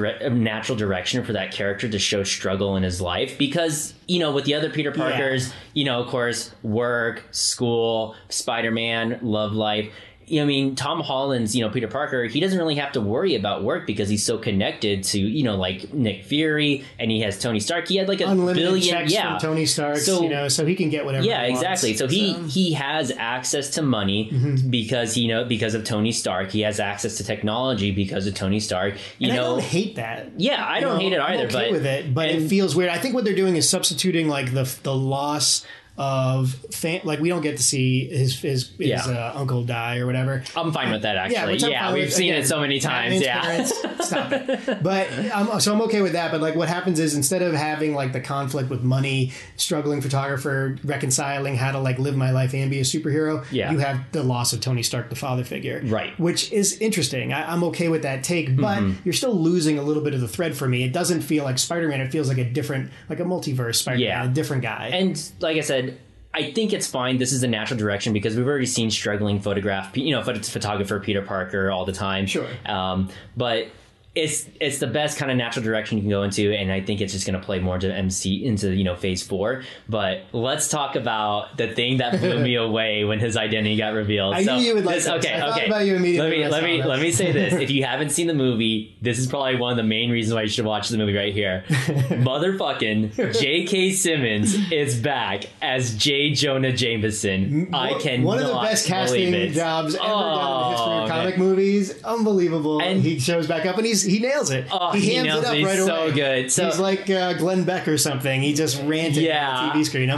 direction for that character to show struggle in his life, because, you know, with the other Peter Parkers, you know, of course, work, school, Spider-Man, love life. I mean, Tom Holland's, you know, Peter Parker, he doesn't really have to worry about work because he's so connected to, you know, like Nick Fury, and he has Tony Stark. He had like $1 billion from Tony Stark, you know, so he can get whatever he wants. Yeah, exactly. So he has access to money because, you know, because of Tony Stark. He has access to technology because of Tony Stark. I don't hate that. Yeah, I don't hate it either. I'm okay with it, but it feels weird. I think what they're doing is substituting, like, the loss of we don't get to see his uncle die or whatever. I'm fine with that, actually. Yeah, we've seen it so many times. Yeah, parents, stop it. But I'm okay with that. But, like, what happens is, instead of having, like, the conflict with money, struggling photographer, reconciling how to, like, live my life and be a superhero, you have the loss of Tony Stark, the father figure, right? Which is interesting. I'm okay with that take, but you're still losing a little bit of the thread for me. It doesn't feel like Spider-Man. It feels like a multiverse Spider-Man, a different guy. And like I said, I think it's fine. This is a natural direction because we've already seen struggling photographer Peter Parker all the time. Sure. But it's the best kind of natural direction you can go into, and I think it's just going to play more into you know, Phase 4. But let's talk about the thing that blew me away when his identity got revealed. I knew you would like this. I thought about you immediately. Let me say this: if you haven't seen the movie, this is probably one of the main reasons why you should watch the movie right here. Motherfucking J.K. Simmons is back as J. Jonah Jameson. I can one of the best casting jobs ever done in the history of comic movies. Unbelievable, and he shows back up, and he nails it. Oh, he nails it right away. So good. So he's like Glenn Beck or something. He just ranted on the TV screen.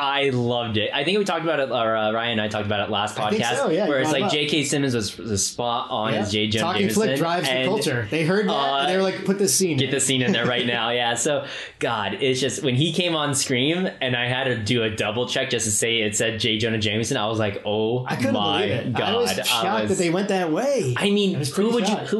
I loved it. I think we talked about it, or Ryan and I talked about it last podcast. I think so, yeah, where it's like J.K. Simmons was spot on as J. Jonah Jameson. Talking Flick drives the culture. They heard that, and they were like, put this scene in. Get the scene in there right now, yeah. So, God, it's just, when he came on Scream, and I had to do a double check just to say it said J. Jonah Jameson, I was like, oh my God. I couldn't believe it. I was shocked that they went that way. I mean, who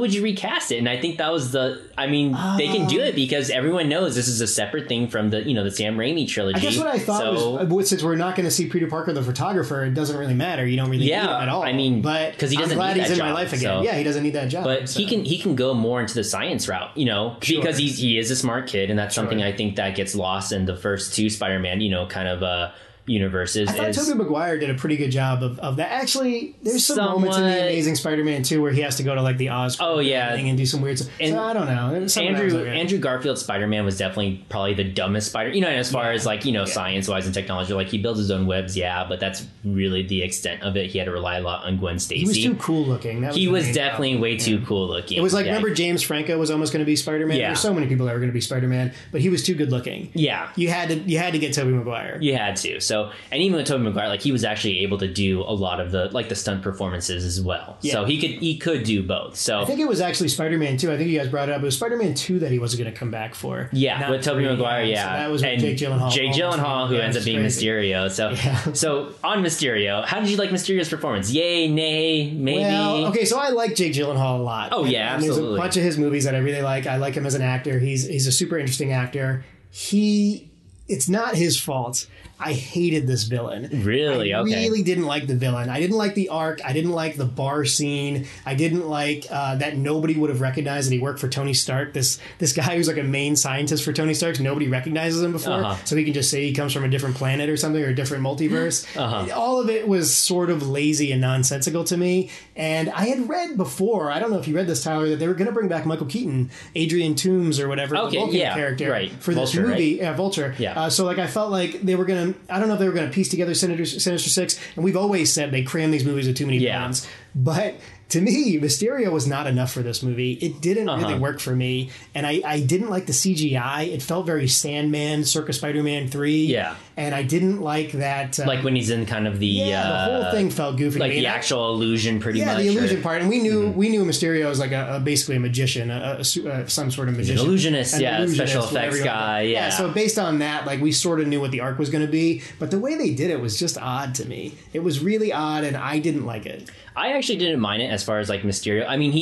would you recast it? And I think that was they can do it because everyone knows this is a separate thing from the, you know, the Sam Raimi trilogy. I guess what I thought was, since we're not going to see Peter Parker the photographer, it doesn't really matter. You don't really need him at all. I mean, but because I'm glad he's in my life again. So. Yeah, he doesn't need that job. But he can go more into the science route, you know, because he is a smart kid, and that's something I think that gets lost in the first two Spider-Man, you know, kind of universes. I thought Tobey Maguire did a pretty good job of that. Actually, there's some moments in The Amazing Spider-Man 2 where he has to go to, like, the Oz thing and do some weird stuff. So I don't know. Andrew Garfield's Spider-Man was definitely probably the dumbest Spider-Man, you know, as far as, like, you know, science-wise and technology. Like, he builds his own webs, but that's really the extent of it. He had to rely a lot on Gwen Stacy. He was too cool-looking. He was definitely way too cool-looking. It was like, remember James Franco was almost going to be Spider-Man? There's so many people that were going to be Spider-Man, but he was too good-looking. Yeah. You had to get Tobey Maguire. You had to. So So, and even with Tobey Maguire, like, he was actually able to do a lot of the, like, the stunt performances as well. Yeah. So he could do both. So I think it was actually Spider-Man 2. I think you guys brought it up. It was Spider-Man 2 that he wasn't going to come back for. Yeah, with Tobey Maguire. Yeah, so that was with Jake Gyllenhaal, who ends up being Mysterio. So, yeah. So on Mysterio, how did you like Mysterio's performance? Yay, nay, maybe. Well, okay, so I like Jake Gyllenhaal a lot. Oh yeah, and absolutely. There's a bunch of his movies that I really like. I like him as an actor. He's a super interesting actor. It's not his fault. I hated this villain. Really? Okay. I really didn't like the villain. I didn't like the arc. I didn't like the bar scene. I didn't like that nobody would have recognized that he worked for Tony Stark. This guy who's like a main scientist for Tony Stark, nobody recognizes him before. Uh-huh. So he can just say he comes from a different planet or something, or a different multiverse. Uh-huh. All of it was sort of lazy and nonsensical to me. And I had read before, I don't know if you read this, Tyler, that they were going to bring back Michael Keaton, Adrian Toomes or whatever, okay, the Vulcan character, right, for this Vulture movie. Right? Yeah, Vulture. Yeah. So like I felt like they were going to, I don't know if they were going to piece together Sinister Six, and we've always said they cram these movies with too many villains. Yeah. But to me, Mysterio was not enough for this movie. It didn't really work for me, and I didn't like the CGI. It felt very Sandman, circa Spider-Man 3. Yeah. And I didn't like that. Like when he's in kind of the... Yeah, the whole thing felt goofy. Like to me. The actual illusion, pretty much. Yeah, the illusion part. And we knew Mysterio was like basically a magician, some sort of magician. An illusionist, special effects guy. Yeah. Yeah, so based on that, like, we sort of knew what the arc was going to be. But the way they did it was just odd to me. It was really odd, and I didn't like it. I actually didn't mind it as far as, like, Mysterio. I mean,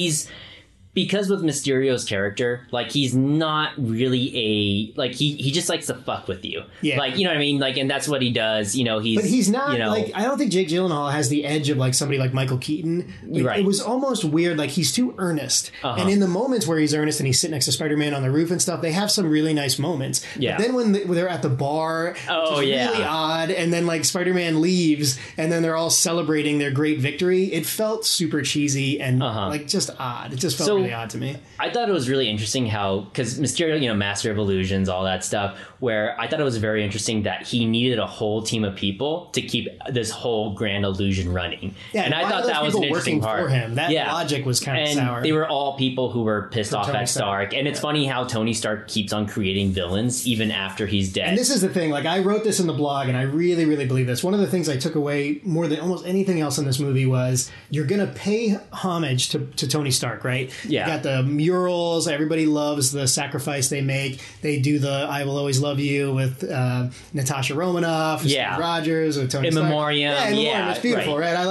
because with Mysterio's character, like, he's not really a... Like, he just likes to fuck with you. Yeah. Like, you know what I mean? Like, and that's what he does. You know, he's... But he's not, you know, like... I don't think Jake Gyllenhaal has the edge of, like, somebody like Michael Keaton. Like, right. It was almost weird. Like, he's too earnest. Uh-huh. And in the moments where he's earnest and he's sitting next to Spider-Man on the roof and stuff, they have some really nice moments. Yeah. But then when they're at the bar, it's really odd. And then, like, Spider-Man leaves, and then they're all celebrating their great victory. It felt super cheesy and, like, just odd. It just felt really odd to me. I thought it was really interesting how, because Mysterio, you know, Master of Illusions, all that stuff, where I thought it was very interesting that he needed a whole team of people to keep this whole grand illusion running. Yeah, and I thought that was an interesting part. For him. That logic was kind of sour. They were all people who were pissed off at Stark. And it's funny how Tony Stark keeps on creating villains even after he's dead. And this is the thing. Like, I wrote this in the blog, and I really, really believe this. One of the things I took away more than almost anything else in this movie was you're going to pay homage to Tony Stark, right? Yeah. You got the murals. Everybody loves the sacrifice they make. They do the "I Will Always Love You" with Natasha Romanoff, Steve Rogers, with Tony Stark. In Memoriam. Yeah, it's beautiful, right? I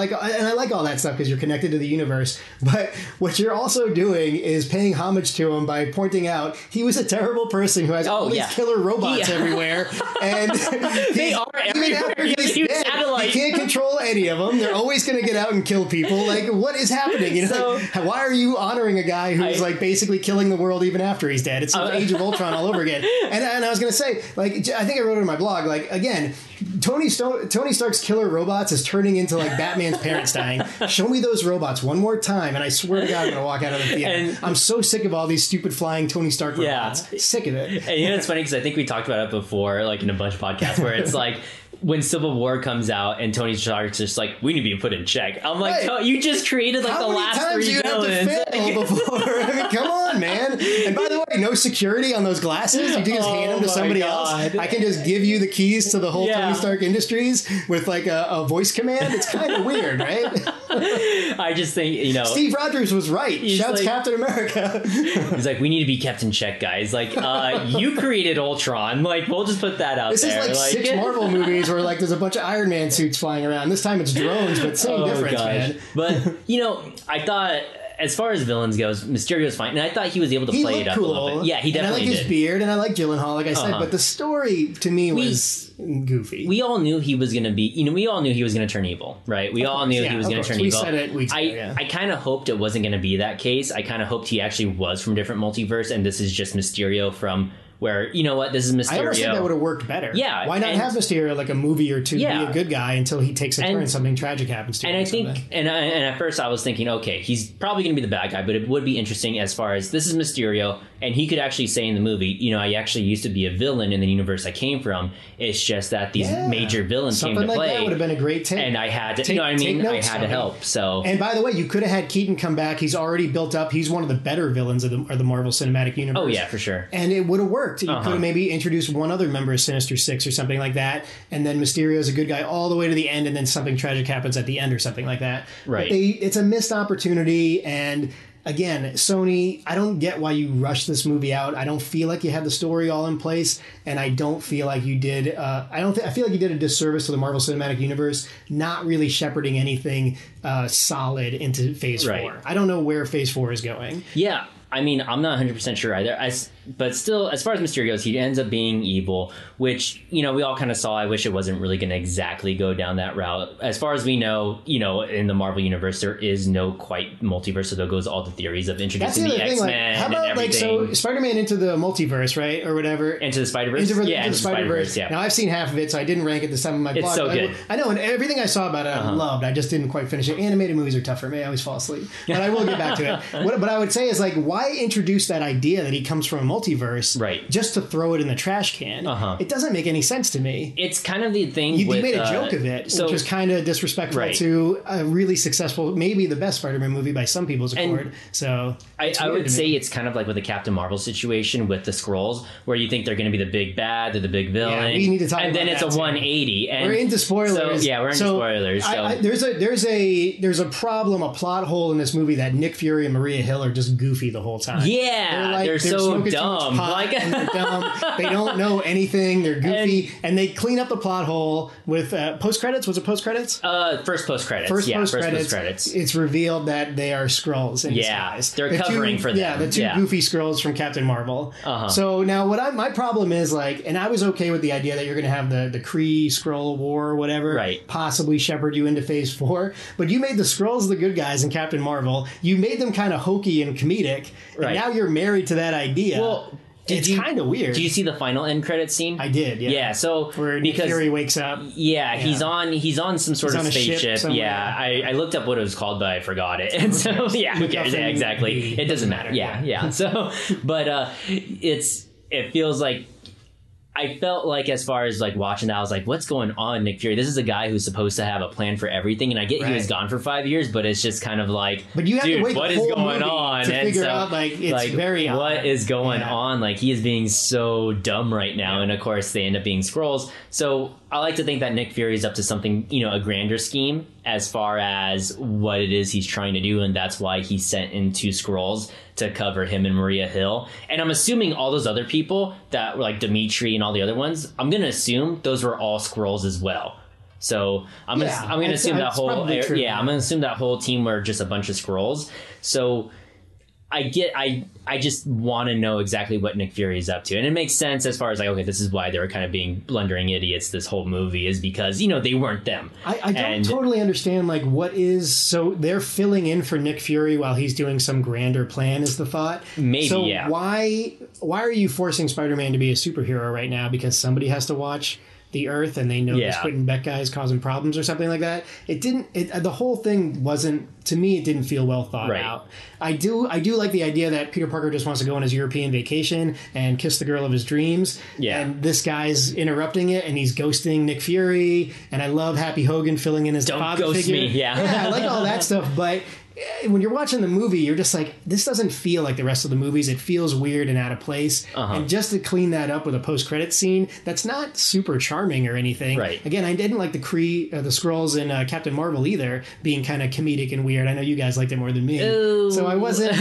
like all that stuff because you're connected to the universe. But what you're also doing is paying homage to him by pointing out he was a terrible person who has all these killer robots everywhere, and they are everywhere. Even after he's dead, he can't control any of them. They're always going to get out and kill people. Like, what is happening? You know, so, like, why are you honoring a guy who's like basically killing the world even after he's dead? It's like Age of Ultron all over again. And I was gonna say, like, I think I wrote it in my blog, like, again, Tony Stark's killer robots is turning into like Batman's parents dying. Show me those robots one more time, and I swear to God, I'm gonna walk out of the theater. And I'm so sick of all these stupid flying Tony Stark robots. Yeah. Sick of it. And you know, it's funny because I think we talked about it before, like in a bunch of podcasts, where it's like, when Civil War comes out and Tony Stark's just like, we need to be put in check. I'm like, right. You just created like the last three villains. How many times you have to fail before? I mean, come on, man. And by the way, no security on those glasses. You can just hand them to somebody else. I can just give you the keys to the whole Tony Stark Industries with like a voice command. It's kind of weird, right? I just think, you know, Steve Rogers was right. Shouts like, Captain America. He's like, we need to be kept in check, guys. Like, you created Ultron. Like, we'll just put that out there. This is like 6 Marvel movies where like there's a bunch of Iron Man suits flying around. This time it's drones, but same difference, man. But you know, I thought as far as villains goes, Mysterio's fine, and I thought he was able to play it up a little bit. Yeah, he definitely did. I like his beard, and I like Gyllenhaal, like I said, but the story to me was goofy. We all knew he was going to be, you know, we all knew he was going to turn evil, right? We all knew he was going to turn evil. We said it weeks ago, I kind of hoped it wasn't going to be that case. I kind of hoped he actually was from different multiverse, and this is just Mysterio from. Where, you know what, this is Mysterio. I almost think that would have worked better. Yeah. Why not have Mysterio, like, a movie or two, be a good guy until he takes a turn and something tragic happens to him? And I think, and at first I was thinking, okay, he's probably going to be the bad guy, but it would be interesting as far as this is Mysterio, and he could actually say in the movie, you know, I actually used to be a villain in the universe I came from. It's just that these major villains came to play. That would have been a great take. And I had to, you know what I mean? I had to help, so. And by the way, you could have had Keaton come back. He's already built up. He's one of the better villains of the Marvel Cinematic Universe. Oh, yeah, for sure. And it would have worked. worked. You could have maybe introduced one other member of Sinister Six or something like that, and then Mysterio's a good guy all the way to the end, and then something tragic happens at the end or something like that. Right. It's a missed opportunity, and again, Sony, I don't get why you rushed this movie out. I don't feel like you had the story all in place, and I don't feel like you did. I feel like you did a disservice to the Marvel Cinematic Universe, not really shepherding anything solid into Phase Four. I don't know where Phase Four is going. Yeah, I mean, I'm not 100% sure either. But still, as far as Mysterio goes, he ends up being evil, which, you know, we all kind of saw. I wish it wasn't really going to exactly go down that route. As far as we know, you know, in the Marvel Universe, there is no quite multiverse, so there goes all the theories of introducing the X-Men like, how about, and everything. Like, so Spider-Man Into the Multiverse, right? Or whatever. Into the Spider-Verse? Into the Spider-Verse, yeah. Now, I've seen half of it, so I didn't rank it at the time of my blog. It's so good. I know, and everything I saw about it, I loved. I just didn't quite finish it. Animated movies are tough for me. I always fall asleep. But I will get back to it. But I would say is, like, why introduce that idea that he comes from a multiverse just to throw it in the trash can? It doesn't make any sense to me. It's kind of the thing you made a joke of it, which was kind of disrespectful to a really successful, maybe the best Spider-Man movie by some people's accord. So I would say it's kind of like with the Captain Marvel situation with the Skrulls, where you think they're going to be the big bad, they're the big villain, we need to talk and about then it's a 180, and we're into spoilers. So there's a problem, a plot hole in this movie that Nick Fury and Maria Hill are just goofy the whole time. They're so dumb. They're dumb. They don't know anything. They're goofy, and they clean up the plot hole with post credits. Was it post credits? First post credits. First post credits. It's revealed that they are Skrulls in disguise. They're covering for them. Yeah, the two goofy Skrulls from Captain Marvel. So now, my problem is, like, and I was okay with the idea that you're going to have the Kree Skrull War or whatever, possibly shepherd you into Phase Four. But you made the Skrulls the good guys in Captain Marvel. You made them kind of hokey and comedic, and now you're married to that idea. Well, it's kind of weird. Do you see the final end credit scene? I did, yeah. Yeah, so where Nick Fury wakes up. Yeah, he's on some sort of spaceship. Yeah, I looked up what it was called, but I forgot it. And so, yeah, who cares? Yeah, exactly. It doesn't matter. Yeah. So, but it feels like, I felt like, as far as like watching that, I was like, what's going on, Nick Fury? This is a guy who's supposed to have a plan for everything, and I get he was gone for 5 years, but it's just kind of like, but you have to wait what is going on? To figure out, like, it's like, very odd. What is going on? Like, he is being so dumb right now, and of course they end up being Skrulls. So I like to think that Nick Fury is up to something, you know, a grander scheme as far as what it is he's trying to do, and that's why he sent in two Skrulls to cover him and Maria Hill. And I'm assuming all those other people that were like Dimitri and all the other ones, I'm going to assume those were all Skrulls as well. So I'm going to assume that whole I'm going to assume that whole team were just a bunch of Skrulls. So I just want to know exactly what Nick Fury is up to. And it makes sense as far as, like, okay, this is why they were kind of being blundering idiots this whole movie, is because, you know, they weren't them. I don't totally understand, like, what is... So they're filling in for Nick Fury while he's doing some grander plan is the thought. Maybe, so yeah. So why are you forcing Spider-Man to be a superhero right now? Because somebody has to watch the Earth, and they know this Quentin Beck guy is causing problems or something like that. The whole thing wasn't, to me, it didn't feel well thought out. I do like the idea that Peter Parker just wants to go on his European vacation and kiss the girl of his dreams. Yeah. And this guy's interrupting it, and he's ghosting Nick Fury. And I love Happy Hogan filling in his father figure. Don't ghost me. Yeah, I like all that stuff, but when you're watching the movie, you're just like, this doesn't feel like the rest of the movies. It feels weird and out of place. And just to clean that up with a post-credit scene that's not super charming or anything. Right. Again, I didn't like the Skrulls in Captain Marvel either, being kind of comedic and weird. I know you guys liked it more than me. Ooh. So I wasn't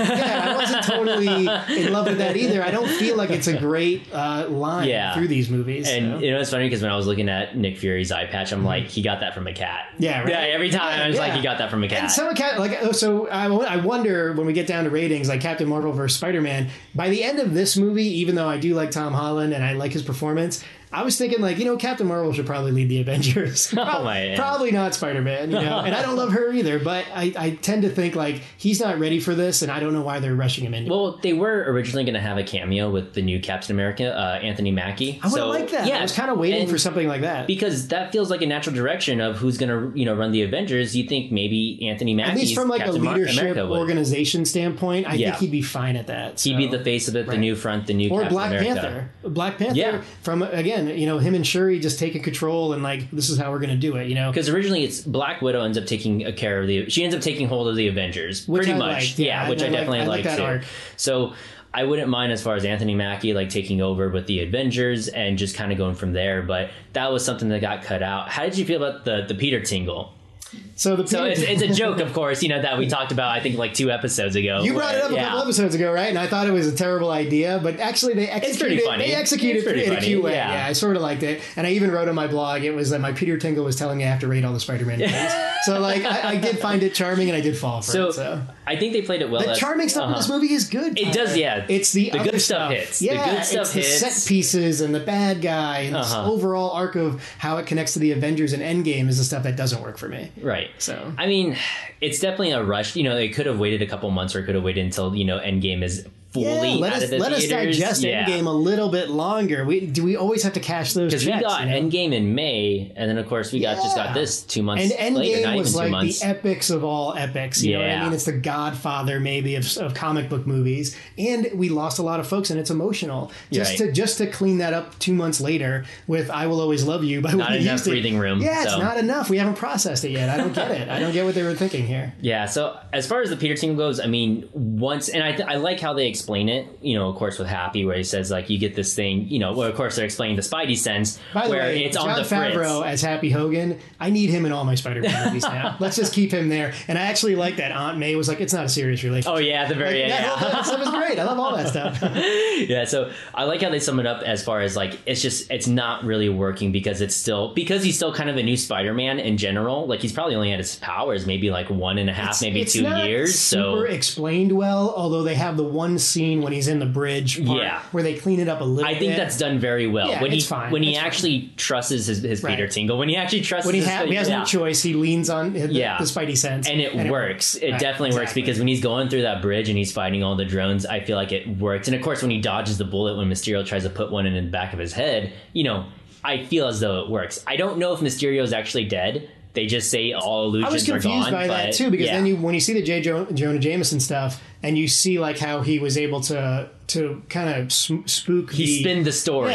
totally in love with that either. I don't feel like it's a great line through these movies. And you know, it's funny because when I was looking at Nick Fury's eye patch, I'm like, he got that from a cat. Yeah, right. Yeah, every time I was like, he got that from a cat. And some cat, like, oh, so I wonder, when we get down to ratings, like Captain Marvel versus Spider-Man, by the end of this movie, even though I do like Tom Holland and I like his performance, I was thinking, like, you know, Captain Marvel should probably lead the Avengers. Probably not Spider-Man, you know. And I don't love her either, but I tend to think, like, he's not ready for this, and I don't know why they're rushing him into it. Well, they were originally going to have a cameo with the new Captain America, Anthony Mackie. I would like that. Yeah, I was kind of waiting for something like that. Because that feels like a natural direction of who's going to, you know, run the Avengers. You think maybe Anthony Mackie, at least from, like, Captain a leadership organization standpoint, I think he'd be fine at that. So. He'd be the face of it, the new front, the new or Captain America. Or Black Panther. Yeah. From, again, you know, him and Shuri just taking control, and like, this is how we're going to do it, you know, because originally it's Black Widow ends up she ends up taking hold of the Avengers, which pretty much. I definitely like that arc. So I wouldn't mind as far as Anthony Mackie like taking over with the Avengers and just kind of going from there, but that was something that got cut out. How did you feel about the Peter Tingle? So it's a joke, of course, you know, that we talked about, I think, like 2 episodes ago. You brought it up a couple episodes ago, right? And I thought it was a terrible idea, but actually they executed it in a cute way. Yeah, I sort of liked it. And I even wrote on my blog, it was that my Peter Tingle was telling me I have to rate all the Spider-Man movies. So, like, I did find it charming, and I did fall for it. So I think they played it well. The charming stuff in this movie is good. It does, yeah. It's the good stuff hits. Yeah, the good stuff hits. The set pieces and the bad guy and this overall arc of how it connects to the Avengers and Endgame is the stuff that doesn't work for me. Right. So, I mean, it's definitely a rush. You know, they could have waited a couple months, or could have waited until, you know, Endgame is fully out of the theaters. Let us digest Endgame a little bit longer. Do we always have to cash those checks? Because we got Endgame in May, and then, of course, we got this 2 months later. And Endgame was like the epics of all epics. You know what I mean? It's the godfather, maybe, of comic book movies. And we lost a lot of folks, and it's emotional. Just to clean that up 2 months later with I Will Always Love You. By not enough breathing room. Yeah, it's not enough. We haven't processed it yet. I don't get it. I don't get what they were thinking here. Yeah, so as far as the Peter Tingle goes, I mean, I like how they explain it, you know, of course, with Happy, where he says, like, you get this thing, you know, well, of course, they're explaining the Spidey sense, by the way, it's John on the fritz. Favreau as Happy Hogan, I need him in all my Spider-Man movies now. Let's just keep him there. And I actually like that Aunt May was like, it's not a serious relationship. Oh, yeah, at the very end. That stuff is great. I love all that stuff. Yeah, so I like how they sum it up as far as, like, it's just, it's not really working because he's still kind of a new Spider-Man in general. Like, he's probably only had his powers maybe, like, 1.5, maybe 2 years. Super explained well, although they have the one scene when he's in the bridge part, where they clean it up a little bit. I think that's done very well. Yeah, when he actually trusts his Peter Tingle, when he actually trusts his... When he has no choice, he leans on the Spidey sense. And it works. It definitely works, because when he's going through that bridge and he's fighting all the drones, I feel like it works. And of course, when he dodges the bullet when Mysterio tries to put one in the back of his head, you know, I feel as though it works. I don't know if Mysterio is actually dead. They just say all illusions are gone. I was confused by that, too, because then when you see the J. Jonah Jameson stuff, and you see like how he was able to kind of spook the story.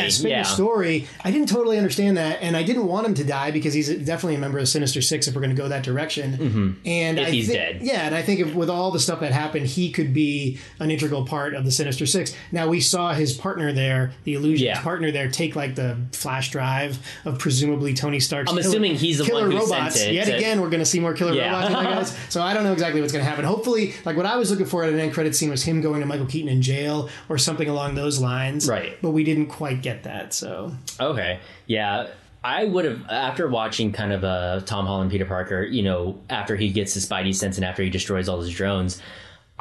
I didn't totally understand that, and I didn't want him to die, because he's definitely a member of Sinister Six if we're going to go that direction. Mm-hmm. And if he's dead. Yeah, and I think with all the stuff that happened, he could be an integral part of the Sinister Six. Now, we saw his partner there, the Illusionist partner there, take like the flash drive of presumably Tony Stark's assuming he's the one who sent it. Yet again, we're going to see more killer robots. Guys. So I don't know exactly what's going to happen. Hopefully, like what I was looking for at an end credit scene was him going to Michael Keaton in jail or something along those lines, right? But we didn't quite get that. So I would have, after watching kind of Tom Holland Peter Parker, you know, after he gets his Spidey sense and after he destroys all his drones,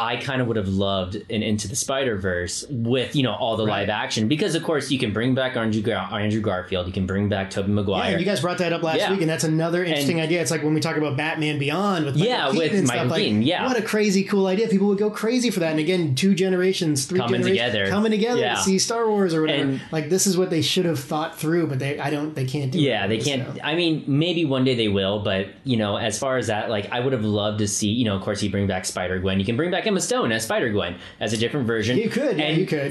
I kind of would have loved an Into the Spider-Verse with, you know, all the live action, because of course you can bring back Andrew Garfield, you can bring back Tobey Maguire. Yeah, you guys brought that up last week, and that's another interesting idea. It's like when we talk about Batman Beyond with Michael Keaton. Yeah, what a crazy cool idea! People would go crazy for that. And again, 3 generations coming together to see Star Wars or whatever. And, like, this is what they should have thought through, but they can't do. Yeah, they can't. So. I mean, maybe one day they will, but you know, as far as that, like, I would have loved to see. You know, of course, you bring back Spider-Gwen, you can bring back Emma Stone as Spider-Gwen as a different version. You could.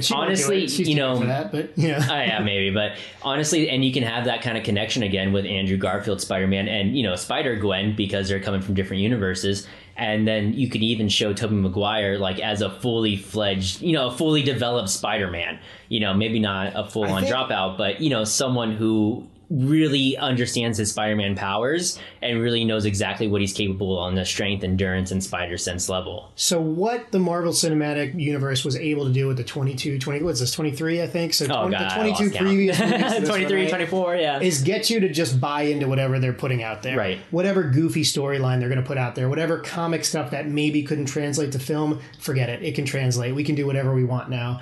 She honestly, you know, for that, but yeah, maybe. But honestly, and you can have that kind of connection again with Andrew Garfield, Spider-Man, and you know, Spider-Gwen, because they're coming from different universes. And then you could even show Tobey Maguire like as a fully fledged, you know, a fully developed Spider-Man. You know, maybe not a full-on dropout, but you know, someone who really understands his Spider-Man powers and really knows exactly what he's capable on the strength, endurance, and spider sense level. So what the Marvel Cinematic Universe was able to do with the 23, I think? So the 22 previous movies 23, right, 24, is get you to just buy into whatever they're putting out there. Right. Whatever goofy storyline they're going to put out there, whatever comic stuff that maybe couldn't translate to film, forget it. It can translate. We can do whatever we want now.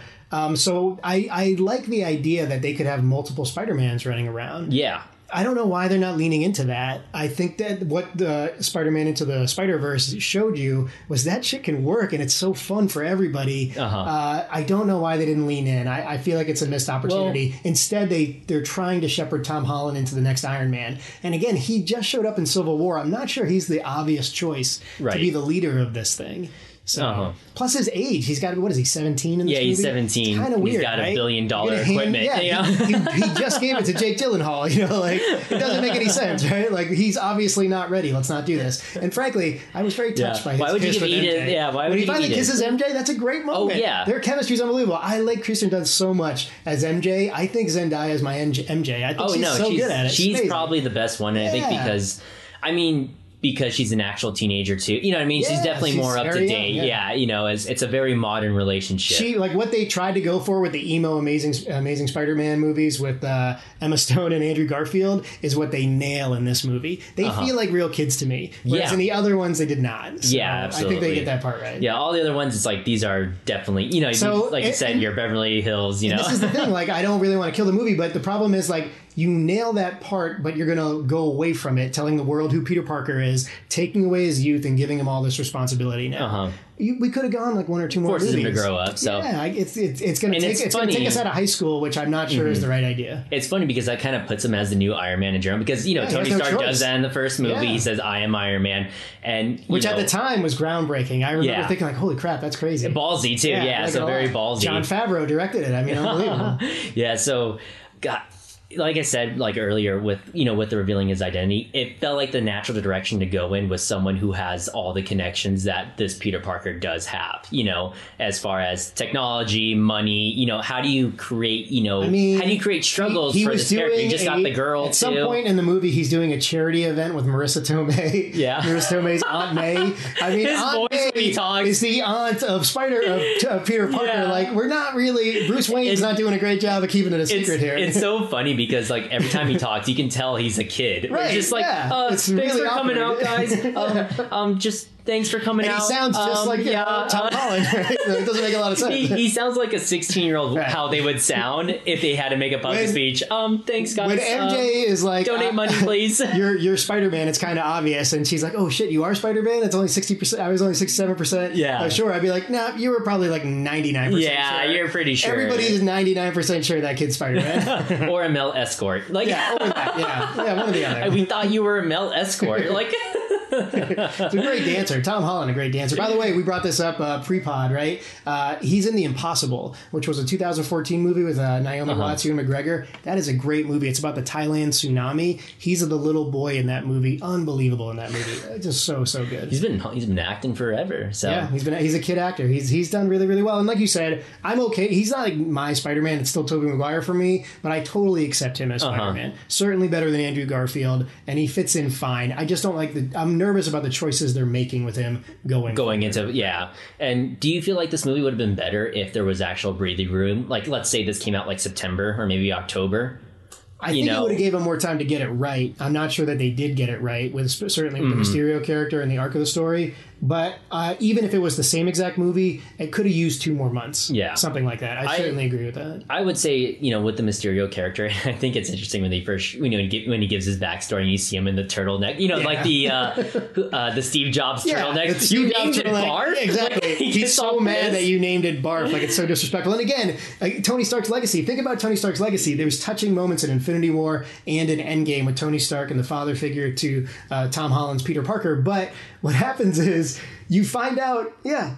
So I like the idea that they could have multiple Spider-Mans running around. Yeah. I don't know why they're not leaning into that. I think that what the Spider-Man Into the Spider-Verse showed you was that shit can work, and it's so fun for everybody. I don't know why they didn't lean in. I feel like it's a missed opportunity. Well, instead, they're trying to shepherd Tom Holland into the next Iron Man. And again, he just showed up in Civil War. I'm not sure he's the obvious choice to be the leader of this thing. So plus his age, he's got to be, what is he, 17 in this movie? Yeah, he's 17. Kind of weird. He's got right? $1 billion equipment. Yeah, he just gave it to Jake Gyllenhaal. You know, like it doesn't make any sense, right? Like he's obviously not ready. Let's not do this. And frankly, I was very touched by his kiss with MJ. Yeah, why would you eat it? When he finally kisses MJ, that's a great moment. Oh yeah, their chemistry is unbelievable. I like Kirsten Dunst so much as MJ. I think Zendaya is my MJ. I think she's good at it. She's probably the best one. I think because she's an actual teenager too. You know what I mean? Yeah, she's definitely more up to date. Young, yeah. You know, it's a very modern relationship. She, like what they tried to go for with the emo Amazing Spider-Man movies with Emma Stone and Andrew Garfield is what they nail in this movie. They feel like real kids to me. Whereas in the other ones, they did not. So yeah, absolutely. I think they get that part right. Yeah. All the other ones, it's like, these are definitely, you know, your Beverly Hills, you know, this is the thing. Like, I don't really want to kill the movie, but the problem is like, you nail that part, but you're going to go away from it, telling the world who Peter Parker is, taking away his youth and giving him all this responsibility now. We could have gone like one or two more movies. Forces him to grow up. So. Yeah, it's going to take us out of high school, which I'm not sure is the right idea. It's funny because that kind of puts him as the new Iron Man in general because, you know, Tony Stark does that in the first movie. Yeah. He says, I am Iron Man. Which at the time was groundbreaking. I remember thinking like, holy crap, that's crazy. Ballsy too. Yeah, like so very ballsy. Jon Favreau directed it. I mean, unbelievable. Yeah, so, God. Like I said, like earlier with the revealing his identity, it felt like the natural direction to go in was someone who has all the connections that this Peter Parker does have, you know, as far as technology, money, you know, how do you create, you know, how do you create struggles for this character? You just got the girl at some point in the movie, he's doing a charity event with Marissa Tomei. Yeah. Marissa Tomei's Aunt May. I mean, his Aunt voice May is the aunt of Peter Parker. Yeah. Like we're not really, Bruce Wayne's not doing a great job of keeping it a secret here. It's so funny because like every time he talks, you can tell he's a kid. Right? Just like, thanks really for coming out, guys. Just thanks for coming out. He sounds just like Tom Holland. Right? It doesn't make a lot of sense. He sounds like a 16-year-old. Right. How they would sound if they had to make a public speech. Thanks, guys. When MJ is like, donate money, please. You're Spider-Man. It's kind of obvious, and she's like, oh shit, you are Spider-Man. That's only 60%. I was only 67%. Yeah, sure. I'd be like, nah, you were probably like 99%. Yeah, sure. You're pretty sure. Everybody's 99% sure that kid's Spider-Man or a male escort. Like, or that. Yeah, one or the other. We thought you were a male escort. Like. It's a great dancer. Tom Holland, a great dancer. By the way, we brought this up pre-pod, right? He's in The Impossible, which was a 2014 movie with Naomi Watts, Ewan McGregor. That is a great movie. It's about the Thailand tsunami. He's the little boy in that movie. Unbelievable in that movie. Just so good. He's been acting forever. So yeah, he's a kid actor. He's done really, really well. And like you said, I'm okay. He's not like my Spider-Man. It's still Tobey Maguire for me, but I totally accept him as Spider-Man. Certainly better than Andrew Garfield, and he fits in fine. I just don't like I'm nervous about the choices they're making with him going into and do you feel like this movie would have been better if there was actual breathing room? Like let's say this came out like September or maybe October. I think it would have gave him more time to get it right. I'm not sure that they did get it right with the Mysterio character and the arc of the story. But even if it was the same exact movie, it could have used 2 more months. Yeah. Something like that. I certainly agree with that. I would say, you know, with the Mysterio character, I think it's interesting when when he gives his backstory and you see him in the turtleneck, you know, like the Steve Jobs turtleneck. You named it Barf? Exactly. Like, he's so mad that you named it Barf. Like, it's so disrespectful. And again, Tony Stark's legacy. Think about Tony Stark's legacy. There's touching moments in Infinity War and in Endgame with Tony Stark and the father figure to Tom Holland's Peter Parker. But what happens is, you find out,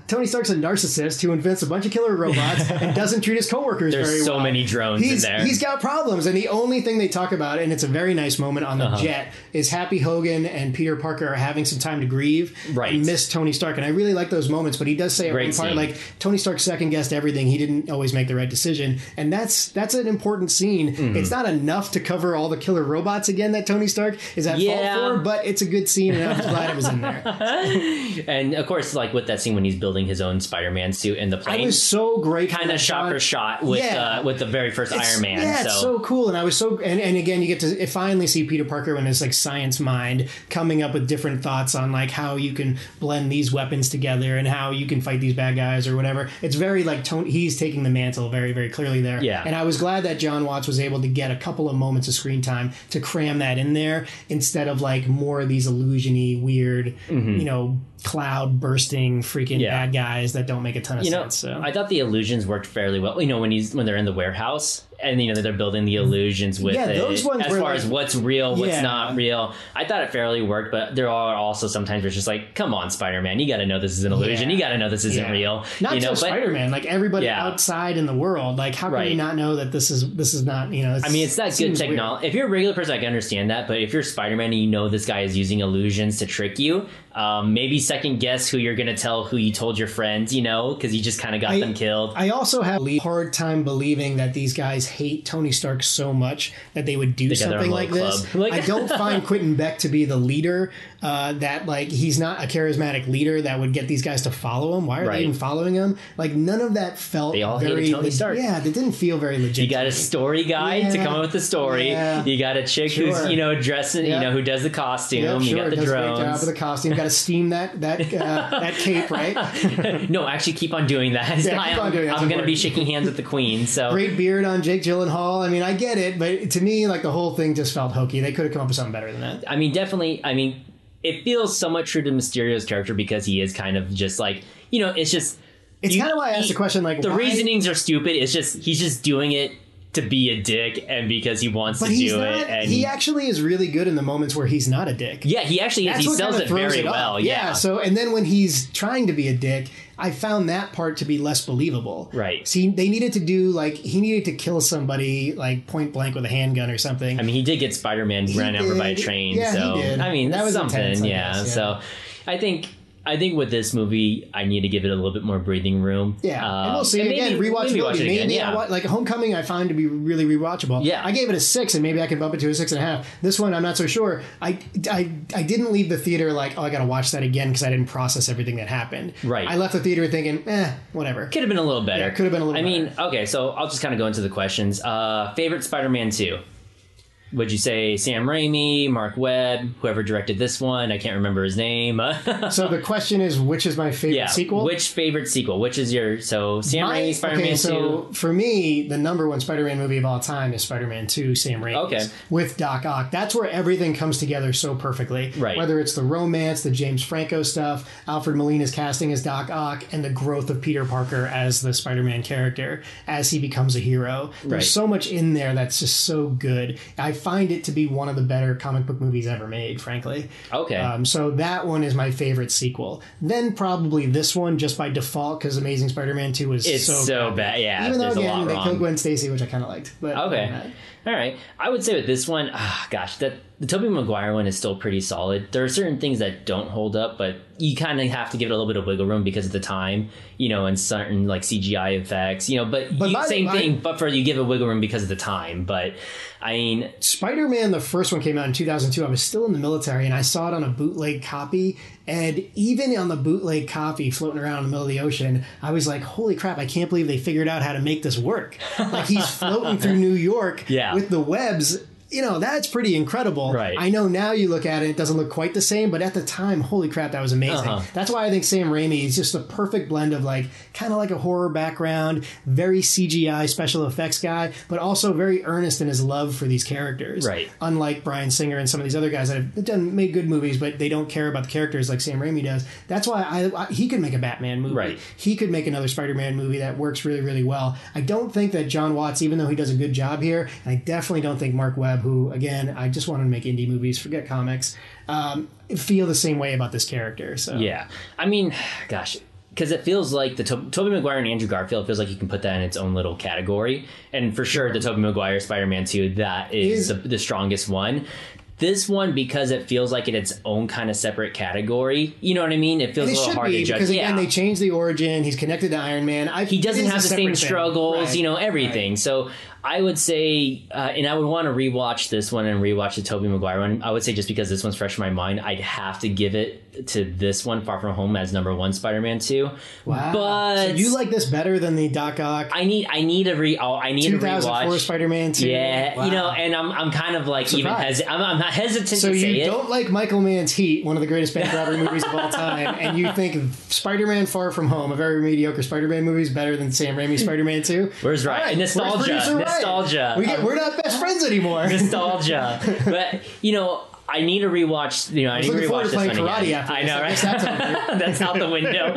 Tony Stark's a narcissist who invents a bunch of killer robots and doesn't treat his coworkers very well. There's so many drones in there. He's got problems, and the only thing they talk about, and it's a very nice moment on the jet, is Happy Hogan and Peter Parker are having some time to grieve and miss Tony Stark. And I really like those moments, but he does say at one part, like, Tony Stark second-guessed everything. He didn't always make the right decision. And that's an important scene. Mm-hmm. It's not enough to cover all the killer robots again that Tony Stark is at fault for, but it's a good scene, and I'm glad it was in there. And of course, like with that scene when he's building his own Spider-Man suit in the plane, I was so great, kind of shot for shot with the very first Iron Man. Yeah, it's so cool, and I was so and again, you get to finally see Peter Parker when his like science mind coming up with different thoughts on like how you can blend these weapons together and how you can fight these bad guys or whatever. It's very like Tony, he's taking the mantle very, very clearly there. Yeah, and I was glad that John Watts was able to get a couple of moments of screen time to cram that in there instead of like more of these illusiony, weird, you know, cloud bursting freaking bad guys that don't make a ton of sense. So I thought the illusions worked fairly well. You know, when they're in the warehouse and you know they're building the illusions with those ones as far as what's real, what's not real. I thought it fairly worked, but there are also sometimes where it's just like, come on, Spider-Man, you got to know this is an illusion. You got to know this isn't real. Not you know, just Spider-Man, like everybody outside in the world. Like, how can you not know that this is not? You know, I mean, it's that good technology. Weird. If you're a regular person, I can understand that, but if you're Spider-Man and you know this guy is using illusions to trick you, maybe second guess who you're going to tell who you told your friends. You know, because you just kind of got them killed. I also have a hard time believing that these guys hate Tony Stark so much that they would do something like this. Like, I don't find Quentin Beck to be the leader that, like, he's not a charismatic leader that would get these guys to follow him. Why are they even following him? Like, none of that felt they all very hated Tony Stark. Yeah, they didn't feel very legit. You got a story guy to come up with the story. Yeah. You got a chick who's, you know, dressing, you know, who does the costume. You got the drones. Does a great job of the costume. Got to steam that cape, right? No, actually keep on doing that. Yeah, I'm going to be shaking hands with the queen. So great beard on Jake Gyllenhaal. I mean, I get it, but to me, like, the whole thing just felt hokey. They could have come up with something better than that. I mean, definitely. I mean, it feels somewhat true to Mysterio's character because he is kind of just like, you know, it's just... It's kind of why I asked the question, like... The reasonings are stupid. It's just, he's just doing it to be a dick and because he wants to do it. And he actually is really good in the moments where he's not a dick. Yeah, he actually is. He sells it very well. Yeah, so, and then when he's trying to be a dick... I found that part to be less believable. Right. See, they needed to do, like, he needed to kill somebody, like, point blank with a handgun or something. I mean, he did get Spider-Man ran over by a train. Yeah, so he did. I mean, that was something. Intense, I guess. So I think with this movie, I need to give it a little bit more breathing room. Yeah, and we'll see. And again, rewatchability. Like Homecoming, I found to be really rewatchable. Yeah, I gave it a 6, and maybe I can bump it to a 6.5. This one, I'm not so sure. I didn't leave the theater like, oh, I got to watch that again because I didn't process everything that happened. Right. I left the theater thinking, whatever. Could have been a little better. Yeah, could have been a little. I mean, okay, so I'll just kind of go into the questions. Favorite Spider-Man 2. Would you say Sam Raimi, Mark Webb, whoever directed this one? I can't remember his name. So the question is, which is my favorite sequel? Which favorite sequel? Which is your... So Sam Raimi, Spider-Man 2. So for me, the number one Spider-Man movie of all time is Spider-Man 2, Sam Raimi. Okay. With Doc Ock. That's where everything comes together so perfectly. Right. Whether it's the romance, the James Franco stuff, Alfred Molina's casting as Doc Ock, and the growth of Peter Parker as the Spider-Man character as he becomes a hero. There's so much in there that's just so good. I find it to be one of the better comic book movies ever made, frankly. Okay. So that one is my favorite sequel. Then probably this one just by default because Amazing Spider-Man 2 was so bad. Yeah, even though again they killed Gwen Stacy, which I kind of liked. But okay. All right. I would say with this one, the Tobey Maguire one is still pretty solid. There are certain things that don't hold up, but you kind of have to give it a little bit of wiggle room because of the time, you know, and certain like CGI effects, you know, but you give it wiggle room because of the time. But I mean, Spider-Man, the first one came out in 2002. I was still in the military and I saw it on a bootleg copy. And even on the bootleg copy floating around in the middle of the ocean, I was like, holy crap, I can't believe they figured out how to make this work. Like, he's floating through New York with the webs. You know, that's pretty incredible. Right. I know now you look at it, it doesn't look quite the same, but at the time, holy crap, that was amazing. That's why I think Sam Raimi is just the perfect blend of, like, kind of like a horror background, very CGI special effects guy, but also very earnest in his love for these characters. Right. Unlike Bryan Singer and some of these other guys that have made good movies, but they don't care about the characters like Sam Raimi does. That's why he could make a Batman movie. Right. He could make another Spider-Man movie that works really, really well. I don't think that John Watts, even though he does a good job here, and I definitely don't think Mark Webb, who, again, I just want to make indie movies, forget comics, feel the same way about this character. So yeah, I mean, gosh, because it feels like the Tobey Maguire and Andrew Garfield feels like you can put that in its own little category. And for sure, the Tobey Maguire Spider-Man 2, that is the strongest one. This one, because it feels like in its own kind of separate category, you know what I mean? It feels a little hard to judge. Because again, they changed the origin. He's connected to Iron Man. He doesn't have the same struggles, you know, everything. Right. So I would say, and I would want to rewatch this one and rewatch the Tobey Maguire one. I would say just because this one's fresh in my mind, I'd have to give it to this one, Far From Home, as number one Spider-Man 2. Wow! But so you like this better than the Doc Ock? I need a rewatch. 2004 Spider-Man 2. Yeah, wow. You know, and I'm kind of like I'm not hesitant to say it. So you don't like Michael Mann's Heat, one of the greatest bank robbery movies of all time, and you think Spider-Man Far From Home, a very mediocre Spider-Man movie, is better than Sam Raimi's Spider-Man 2? Where's Ryan? Nostalgia. Nostalgia. We're not best friends anymore. Nostalgia. But, you know, I need to rewatch. You know, I need to rewatch this one again. I know, right? That's out the window.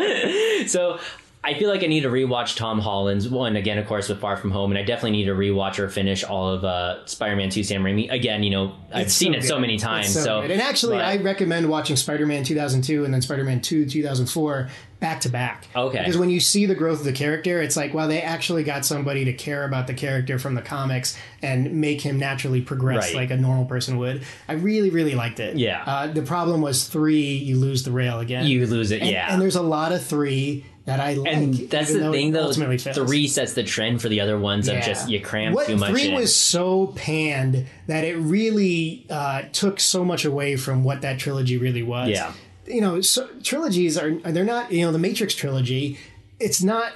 So I feel like I need to rewatch Tom Holland's one again, of course, with Far From Home, and I definitely need to rewatch or finish all of Spider-Man 2 Sam Raimi. Again, you know, I've seen it so many times. So good. And actually, I recommend watching Spider-Man 2002 and then Spider-Man 2 2004 back to back. Okay. Because when you see the growth of the character, it's like, wow, they actually got somebody to care about the character from the comics and make him naturally progress like a normal person would. I really, really liked it. Yeah. The problem was 3, you lose the rail again. You lose it, yeah. And there's a lot of 3... that I like. And that's the thing, though. 3 sets the trend for the other ones of just you cram too much in. 3 was so panned that it really took so much away from what that trilogy really was. Yeah. You know, so trilogies they're not, you know, the Matrix trilogy, it's not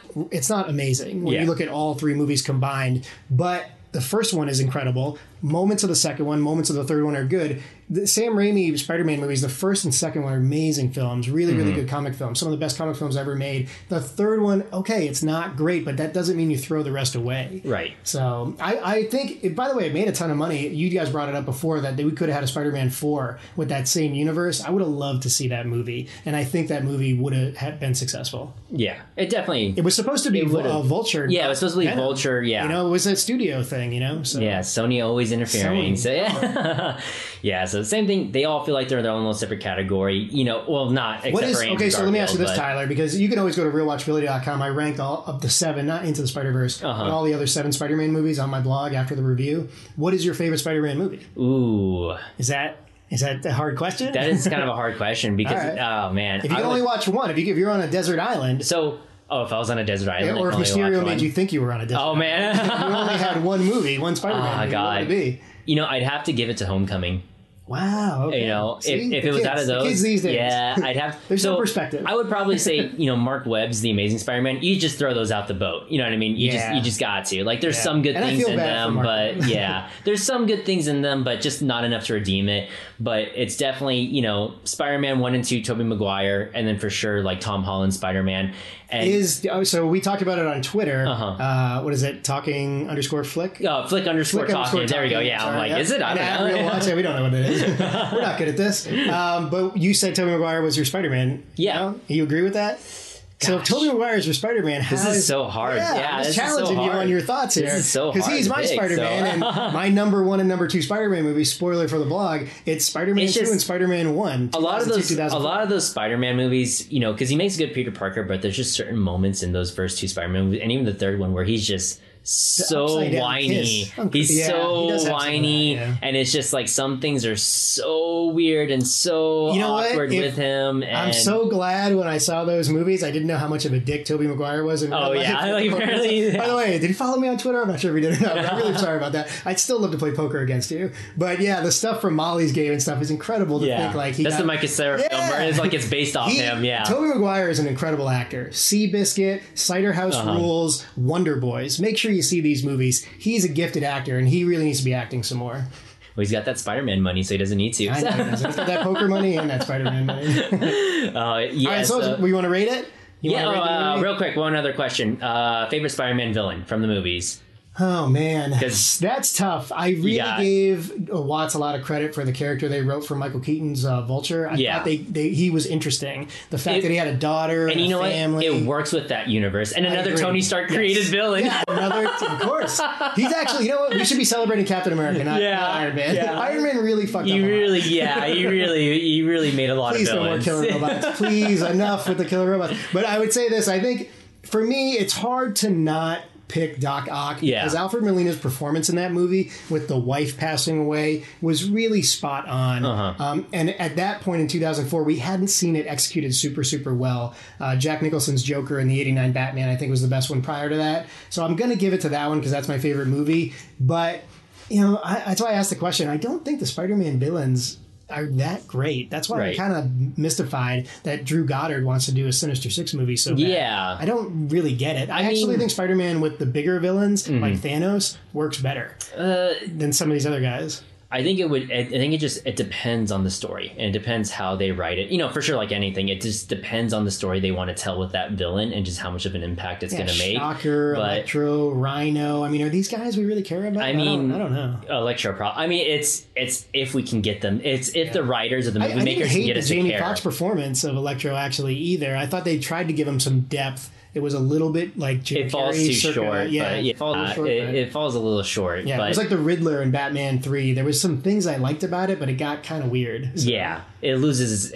amazing when you look at all 3 movies combined, but the first one is incredible. Moments of the second one, moments of the third one are good. The Sam Raimi Spider-Man movies, the first and second one are amazing films, really, really good comic films, some of the best comic films ever made. The third one, okay, it's not great, but that doesn't mean you throw the rest away. Right. So I think, by the way, it made a ton of money. You guys brought it up before that we could have had a Spider-Man 4 with that same universe. I would have loved to see that movie, and I think that movie would have been successful. Yeah, it definitely... It was supposed to be Vulture. Yeah, it was supposed to be Vulture, yeah. You know, it was a studio thing, you know? So. Yeah, Sony always interfering. So yeah. Yeah, so the same thing. They all feel like they're in their own little separate category. You know, well, not except for Andrew Garfield. So let me ask you this, Tyler, because you can always go to realwatchability.com. I ranked all of the 7, not Into the Spider-Verse, but all the other 7 Spider-Man movies on my blog after the review. What is your favorite Spider-Man movie? Ooh. Is that a hard question? That is kind of a hard question because, oh, man. If you could only watch one, if you're on a desert island... if I was on a desert island, or if Mysterio made you think you were on a desert island. Oh, man. You only had one movie, one Spider-Man movie. God. What would it be? You know, I'd have to give it to Homecoming. Wow. Okay. You know, if it was out of those. The kids these days. Yeah, I'd have. There's no perspective. I would probably say, you know, Mark Webb's The Amazing Spider-Man. You just throw those out the boat. You know what I mean? You just got to. Like, there's some good things in them, but there's some good things in them, but just not enough to redeem it. But it's definitely, you know, Spider-Man 1 and 2, Tobey Maguire, and then for sure, like, Tom Holland's Spider-Man. So we talked about it on Twitter. What is it? Talking_Flick? Flick_talking. There we go. Yeah. I'm like, is it? I don't know. We don't know what it is. We're not good at this. But you said Tobey Maguire was your Spider-Man. Yeah. You know? You agree with that? Gosh. So if Tobey Maguire is your Spider-Man, this is so hard. Yeah, I'm challenging you on your thoughts here. This is so hard. Because he's my Spider-Man, and my number 1 and number 2 Spider-Man movie, spoiler for the blog, it's Spider-Man 2 and Spider-Man 1. A lot of those Spider-Man movies, you know, because he makes a good Peter Parker, but there's just certain moments in those first 2 Spider-Man movies, and even the third one, where he's just... so whiny. And it's just like some things are so weird and so awkward with him. And I'm so glad when I saw those movies, I didn't know how much of a dick Tobey Maguire was. By the way, did he follow me on Twitter? I'm not sure if he did or not. But I'm really sorry about that. I'd still love to play poker against you. But yeah, the stuff from Molly's Game and stuff is incredible to think like. That's the Micah Cera film where it's like it's based off him. Yeah, Tobey Maguire is an incredible actor. Seabiscuit, Cider House Rules, Wonder Boys. Make sure you see these movies. He's a gifted actor, and he really needs to be acting some more. Well, he's got that Spider-Man money, so he doesn't need to. I know he doesn't. He's got that poker money and that Spider-Man money. All right, so we want to rate it? Real quick, one other question. Favorite Spider-Man villain from the movies? Oh, man. That's tough. I really gave Watts a lot of credit for the character they wrote for Michael Keaton's Vulture. I thought he was interesting. The fact that he had a daughter and a family. What? It works with that universe. And another Tony Stark created villain. Yeah, of course. He's actually, you know what? We should be celebrating Captain America, not Iron Man. Yeah. Iron Man really fucked up. He really made a lot of villains. Please no more killer robots. Please, enough with the killer robots. But I would say this. I think, for me, it's hard to not pick Doc Ock because Alfred Molina's performance in that movie with the wife passing away was really spot on. And at that point in 2004, we hadn't seen it executed super well. Jack Nicholson's Joker in the 89 Batman, I think, was the best one prior to that. So I'm going to give it to that one because that's my favorite movie. But, you know, that's why I asked the question. I don't think the Spider-Man villains are that great. That's why I'm kind of mystified that Drew Goddard wants to do a Sinister Six movie so bad. Yeah. I don't really get it. I actually think Spider-Man with the bigger villains, like Thanos, works better than some of these other guys. I think it depends on the story, and it depends how they write it. You know, for sure, like anything, it just depends on the story they want to tell with that villain and just how much of an impact it's going to make. Shocker, Electro, Rhino. I mean, are these guys we really care about? I don't know. Electro, probably. I mean, it's if we can get them. It's if the writers or the movie makers can get us to care. I didn't hate the Jamie Foxx performance of Electro actually either. I thought they tried to give him some depth It was a little bit like Jim Carrey. It falls too short. It falls a little short. Yeah, but it was like the Riddler in Batman 3. There was some things I liked about it, but it got kind of weird. So. Yeah, it loses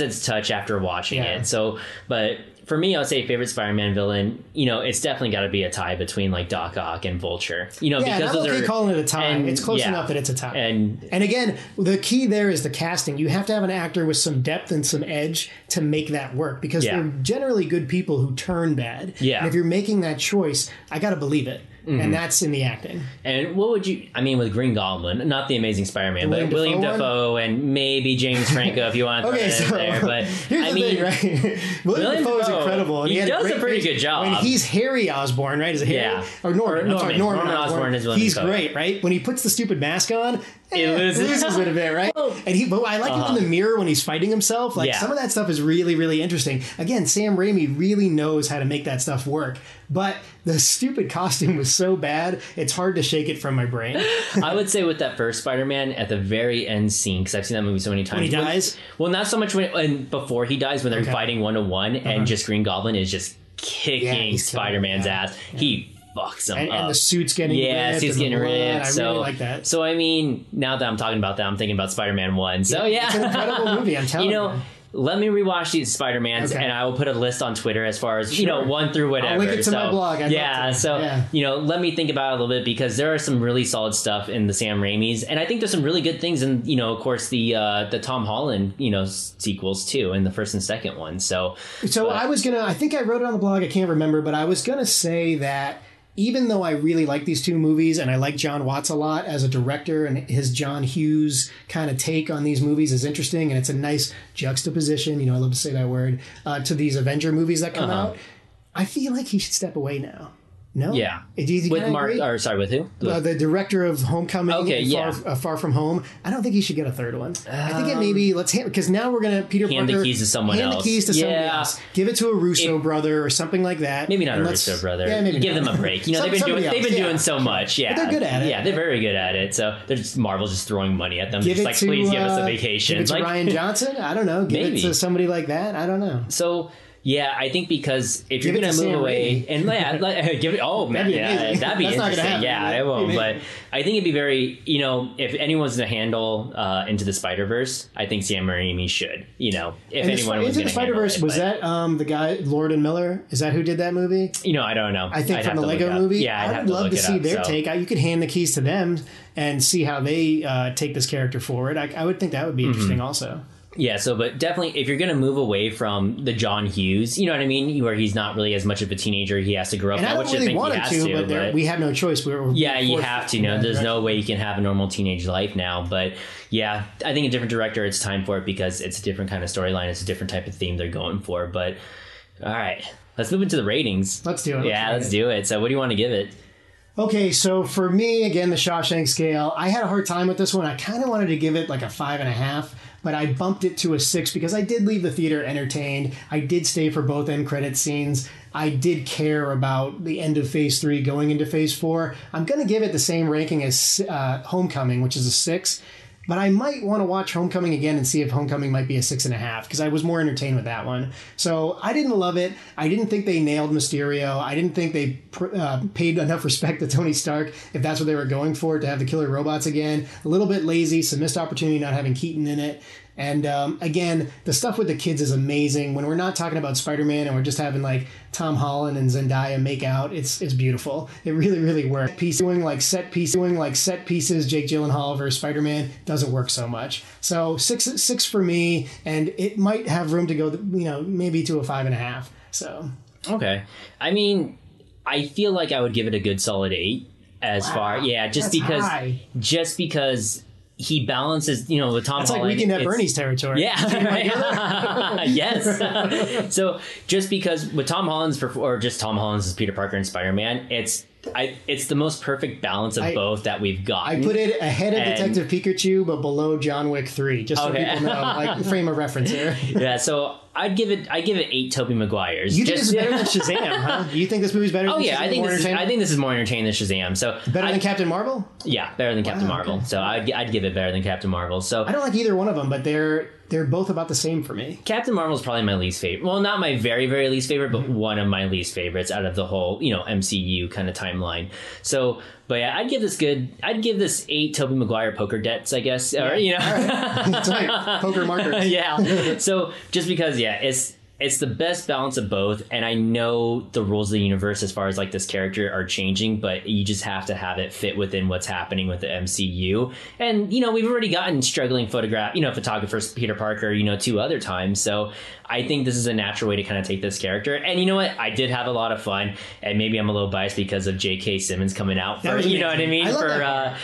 its touch after watching it. So, but for me, I would say favorite Spider-Man villain. You know, it's definitely got to be a tie between like Doc Ock and Vulture. You know, because those are calling it a tie. And, it's close enough that it's a tie. And again, the key there is the casting. You have to have an actor with some depth and some edge to make that work, because they're generally good people who turn bad. Yeah. And if you're making that choice, I got to believe it. Mm-hmm. And that's in the acting. And what would you... I mean, with Green Goblin, not the Amazing Spider-Man, but William Dafoe and maybe James Franco if you want to throw that in there. But here's the thing, right? William Dafoe is incredible. And he does a pretty good job. When he's Harry Osborn, right? Is it Harry? Yeah. Or Norman. Norman Osborn is William Dafoe. He's great, right? When he puts the stupid mask on... It loses it a bit, right? And but I like him in the mirror when he's fighting himself. Like some of that stuff is really, really interesting. Again, Sam Raimi really knows how to make that stuff work. But the stupid costume was so bad, it's hard to shake it from my brain. I would say with that first Spider-Man at the very end scene, because I've seen that movie so many times. When he dies? Well, not so much before he dies, when they're fighting one-on-one, and just Green Goblin is just kicking Spider-Man's ass. Yeah. He fucks him up. And the suit's getting ripped. Yeah, suit's getting ripped. I really like that. So, I mean, now that I'm talking about that, I'm thinking about Spider-Man 1. So, yeah. It's an incredible movie, I'm telling you. Let me rewatch these Spider-Mans, and I will put a list on Twitter as far as, you know, one through whatever. I'll link it to my blog. You know, let me think about it a little bit, because there are some really solid stuff in the Sam Raimi's, and I think there's some really good things in, you know, of course, the Tom Holland, you know, sequels too, in the first and second one. So I think I wrote it on the blog, I can't remember, but I was going to say that even though I really like these two movies and I like John Watts a lot as a director, and his John Hughes kind of take on these movies is interesting, and it's a nice juxtaposition, you know, I love to say that word, to these Avenger movies that come out, I feel like he should step away now. No? Yeah. With who? The director of Homecoming Far From Home. I don't think he should get a third one. I think it maybe, because now we're going to hand the keys to someone else. Hand the keys to somebody else. Give it to a Russo brother or something like that. Maybe not a Russo brother. Yeah, maybe give them a break. You know, they've been doing so much. Yeah. But they're good at it. Yeah, they're very good at it. So they're Marvel's just throwing money at them. Please give us a vacation. Give it to Ryan Johnson? I don't know. Give it to somebody like that? I don't know. So... yeah, I think because if you're going to move away and give it, oh man, that'd be interesting. Yeah, it won't. But I think it'd be very, you know, if anyone's going to handle Into the Spider-Verse, I think Sam Raimi should, you know, if anyone was going to handle it. Into the Spider-Verse, was that the guy, Lord and Miller? Is that who did that movie? You know, I don't know. I think from the Lego movie. Yeah, I would love to see their take. You could hand the keys to them and see how they take this character forward. I would think that would be interesting also. Yeah, but definitely if you're going to move away from the John Hughes, you know what I mean, where he's not really as much of a teenager, he has to grow up. And I think we have no choice. You have to, you know, there's no way you can have a normal teenage life now. But yeah, I think a different director, it's time for it, because it's a different kind of storyline. It's a different type of theme they're going for. But all right, let's move into the ratings. Let's do it. Let's do it. So what do you want to give it? Okay, so for me, again, the Shawshank scale, I had a hard time with this one. I kind of wanted to give it like a 5.5. But I bumped it to a 6 because I did leave the theater entertained. I did stay for both end credit scenes. I did care about the end of phase 3 going into phase 4. I'm going to give it the same ranking as Homecoming, which is a 6. But I might want to watch Homecoming again and see if Homecoming might be a 6.5, because I was more entertained with that one. So I didn't love it. I didn't think they nailed Mysterio. I didn't think they paid enough respect to Tony Stark, if that's what they were going for, to have the killer robots again. A little bit lazy, some missed opportunity not having Keaton in it. And again, the stuff with the kids is amazing. When we're not talking about Spider-Man and we're just having like Tom Holland and Zendaya make out, it's beautiful. It really, really works. Doing like set pieces, Jake Gyllenhaal versus Spider-Man doesn't work so much. So six for me, and it might have room to go, you know, maybe to a 5.5. So okay, I mean, I feel like I would give it a good solid 8 because he balances, you know, with Tom Holland. That's like Weekend at Bernie's territory. Yeah. Yes. So just because with Tom Holland's as Peter Parker and Spider-Man, it's the most perfect balance of both that we've got. I put it ahead of Detective Pikachu, but below John Wick 3, just so people know, like frame of reference here. Yeah, so I give it 8 Tobey Maguires. You think this is better than Shazam, huh? You think this movie's better than Shazam? Oh yeah, I think this is more entertaining than Shazam. So better than Captain Marvel? Yeah, better than Captain Marvel. Okay. So I'd give it better than Captain Marvel. So I don't like either one of them, but they're They're both about the same for me. Captain Marvel is probably my least favorite. Well, not my very, very least favorite, but one of my least favorites out of the whole, you know, MCU kind of timeline. So, but yeah, I'd give this 8 Tobey Maguire poker debts, I guess. Yeah. Or, you know, right. That's right. Poker markers. Yeah. So just because, yeah, it's the best balance of both. And I know the rules of the universe as far as like this character are changing, but you just have to have it fit within what's happening with the MCU. And, you know, we've already gotten struggling photographers, Peter Parker, you know, 2 other times. So I think this is a natural way to kind of take this character. And you know what? I did have a lot of fun, and maybe I'm a little biased because of J.K. Simmons coming out. For, you know what I mean? I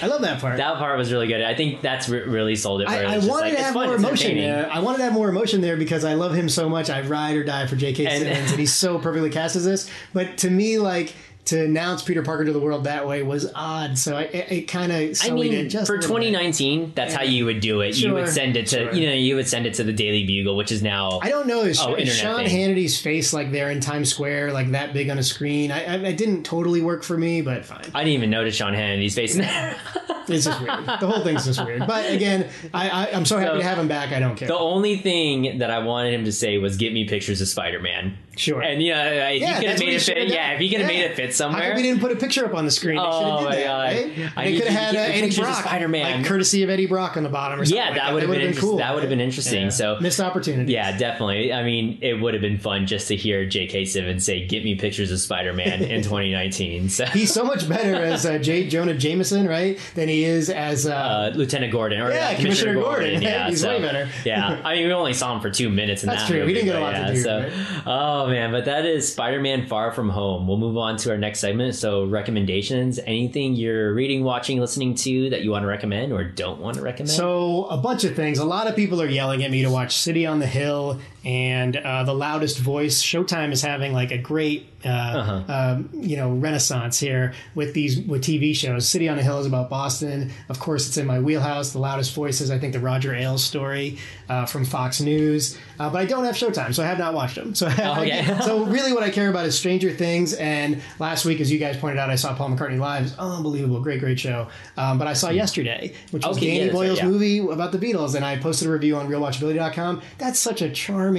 love that part. That part was really good. I think that's really sold it. I wanted to have more emotion there. I wanted to have more emotion there because I love him so much. I ride or die for J.K. Simmons, and he's so perfectly cast as this. But to me, like, to announce Peter Parker to the world that way was odd. So it kind of sullied it just for 2019. Bit. That's how you would do it. Sure, you would send it to you would send it to the Daily Bugle, which is now is Sean Hannity's face like there in Times Square, like that big on a screen? It didn't totally work for me, but fine. I didn't even notice Sean Hannity's face in there. It's just weird. The whole thing's just weird. But again, I'm so happy to have him back. I don't care. The only thing that I wanted him to say was, "Get me pictures of Spider-Man." Sure. And if he could have made it fit. Yeah, if he could have made it fit somewhere. How come we didn't put a picture up on the screen? Oh my god! Right? They could have had Eddie Brock, Spider-Man, like courtesy of Eddie Brock on the bottom, or something. Yeah, that would have been cool. That would have been interesting. Yeah. So missed opportunity. Yeah, definitely. I mean, it would have been fun just to hear J.K. Simmons say, "Get me pictures of Spider-Man" in 2019. So he's so much better as J. Jonah Jameson, right? Than he is as Lieutenant Gordon, or Commissioner Gordon. Yeah, he's way better. Yeah, I mean, we only saw him for 2 minutes. That's true. We didn't get a lot to do. Oh man, but that is Spider-Man Far From Home. We'll move on to our next segment. So recommendations, anything you're reading, watching, listening to that you want to recommend or don't want to recommend? So a bunch of things. A lot of people are yelling at me to watch City on the Hill and The Loudest Voice. Showtime is having like a great renaissance here with TV shows. City on the Hill is about Boston. Of course, it's in my wheelhouse. The Loudest Voice is, I think, the Roger Ailes story from Fox News. But I don't have Showtime, so I have not watched them. So, so really what I care about is Stranger Things. And last week, as you guys pointed out, I saw Paul McCartney Live. It's unbelievable. Great show. But I saw yesterday, which was Danny Boyle's movie about the Beatles. And I posted a review on RealWatchability.com. That's such a charming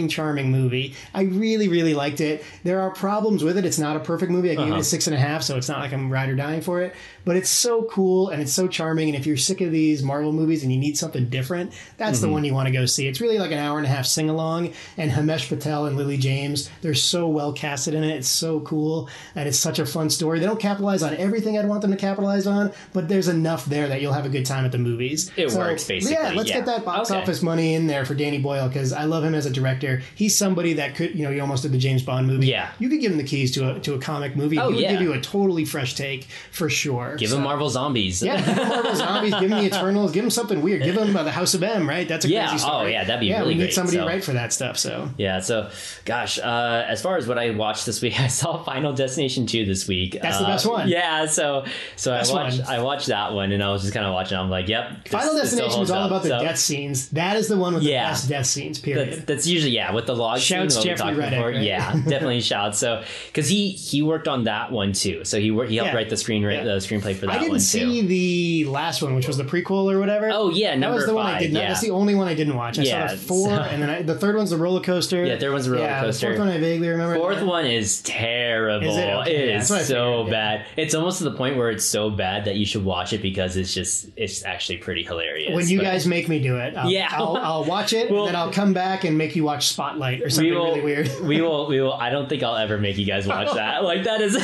movie. I really liked it. There are problems with it. It's not a perfect movie. I gave it a 6.5, so it's not like I'm ride or dying for it. But it's so cool and it's so charming. And if you're sick of these Marvel movies and you need something different, that's the one you want to go see. It's really like an 1.5-hour sing-along. And Himesh Patel and Lily James, they're so well casted in it. It's so cool. And it's such a fun story. They don't capitalize on everything I'd want them to capitalize on, but there's enough there that you'll have a good time at the movies. It works, basically. Yeah, let's get that box office money in there for Danny Boyle, because I love him as a director. He's somebody that could, you almost did the James Bond movie. Yeah. You could give him the keys to a comic movie. He would give you a totally fresh take, for sure. Give him Marvel Zombies. Yeah, give him Marvel Zombies. Give him the Eternals. Give him something weird. Give him The House of M, right? That's a crazy story. Oh, yeah, that'd be really great. We need somebody to write for that stuff, so. Yeah, so, gosh, as far as what I watched this week, I saw Final Destination 2 this week. That's the best one. Yeah, so I watched that one, and I was just kind of watching. I'm like, yep. Final Destination is all about the death scenes. That is the one with the best death scenes, period. That's usually, with the log scene. Shouts Jeffrey Reddick, right? Yeah, definitely shouts. So, because he worked on that one, too. So he helped write the screenplay for that one, too. I didn't see the last one, which was the prequel or whatever. Oh, yeah, number 5. That was the one I did not. That's the only one I didn't watch. I saw 4, and then the third one's the roller coaster. Yeah, third one's the roller coaster. The fourth one I vaguely remember. Fourth one is terrible. Is it? Okay, it is so bad. It's almost to the point where it's so bad that you should watch it because it's actually pretty hilarious. When you guys make me do it, I'll watch it, and then I'll come back and make you watch Spotlight or something really weird. We will. I don't think I'll ever make you guys watch that. Like, that is...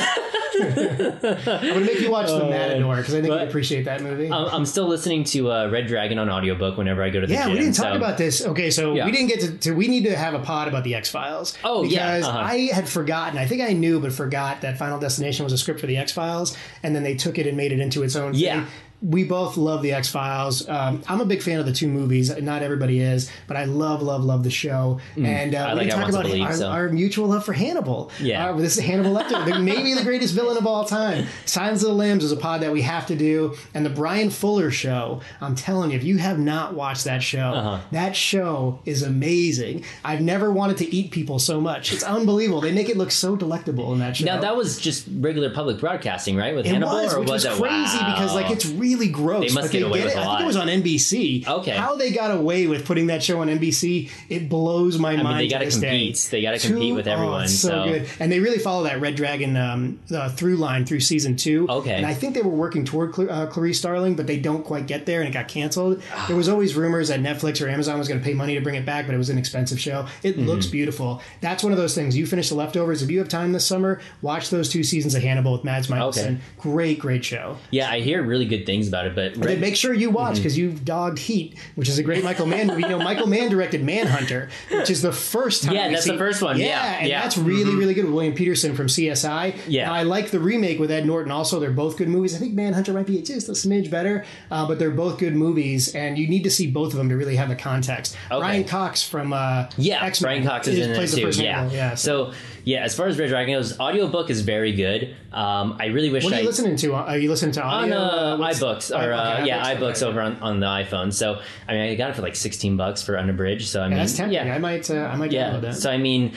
I'm going to make you watch The Matador, because I think you appreciate that movie. I'm still listening to Red Dragon on audiobook whenever I go to the gym. Yeah, we didn't talk about this. Okay, so we didn't get to... We need to have a pod about the X-Files. Oh, yeah. Because I had forgotten. I think I knew, but forgot that Final Destination was a script for the X-Files, and then they took it and made it into its own thing. We both love the X-Files. I'm a big fan of the 2 movies. Not everybody is, but I love the show. And we talk about our mutual love for Hannibal. Yeah, this is Hannibal Lecter, maybe the greatest villain of all time. Silence of the Lambs is a pod that we have to do, and the Brian Fuller Show. I'm telling you, if you have not watched that show, that show is amazing. I've never wanted to eat people so much. It's unbelievable. They make it look so delectable in that show. Now that was just regular public broadcasting, right? With Hannibal, or was it crazy? Because it's really gross. They must get away with a lot. I think it was on NBC. Okay. How they got away with putting that show on NBC, it blows my mind. I mean, they got to compete. They got to compete with everyone. Oh, so good. And they really follow that Red Dragon through line through season 2. Okay. And I think they were working toward Clarice Starling, but they don't quite get there, and it got canceled. There was always rumors that Netflix or Amazon was going to pay money to bring it back, but it was an expensive show. It looks beautiful. That's one of those things. You finish The Leftovers. If you have time this summer, watch those 2 seasons of Hannibal with Mads Mikkelsen. Okay. Great show. Yeah, I hear really good things about it, but make sure you watch, because you've dogged Heat, which is a great Michael Mann movie. You know, Michael Mann directed Manhunter, which is the first time. Yeah, that's the first one. Yeah, that's really, really good. William Peterson from CSI. Yeah, I like the remake with Ed Norton. Also, they're both good movies. I think Manhunter might be just a smidge better, but they're both good movies, and you need to see both of them to really have the context. Okay. Brian Cox from X-Men. Brian Cox is in it too. Yeah. So, as far as Red Dragon goes, audiobook is very good. I really wish. What are you listening to? Are you listening to audio? On iBooks iBooks over on the iPhone. So I mean, I got it for like $16 for Unabridged. So I mean, that's tempting. Yeah. I might download that. So I mean,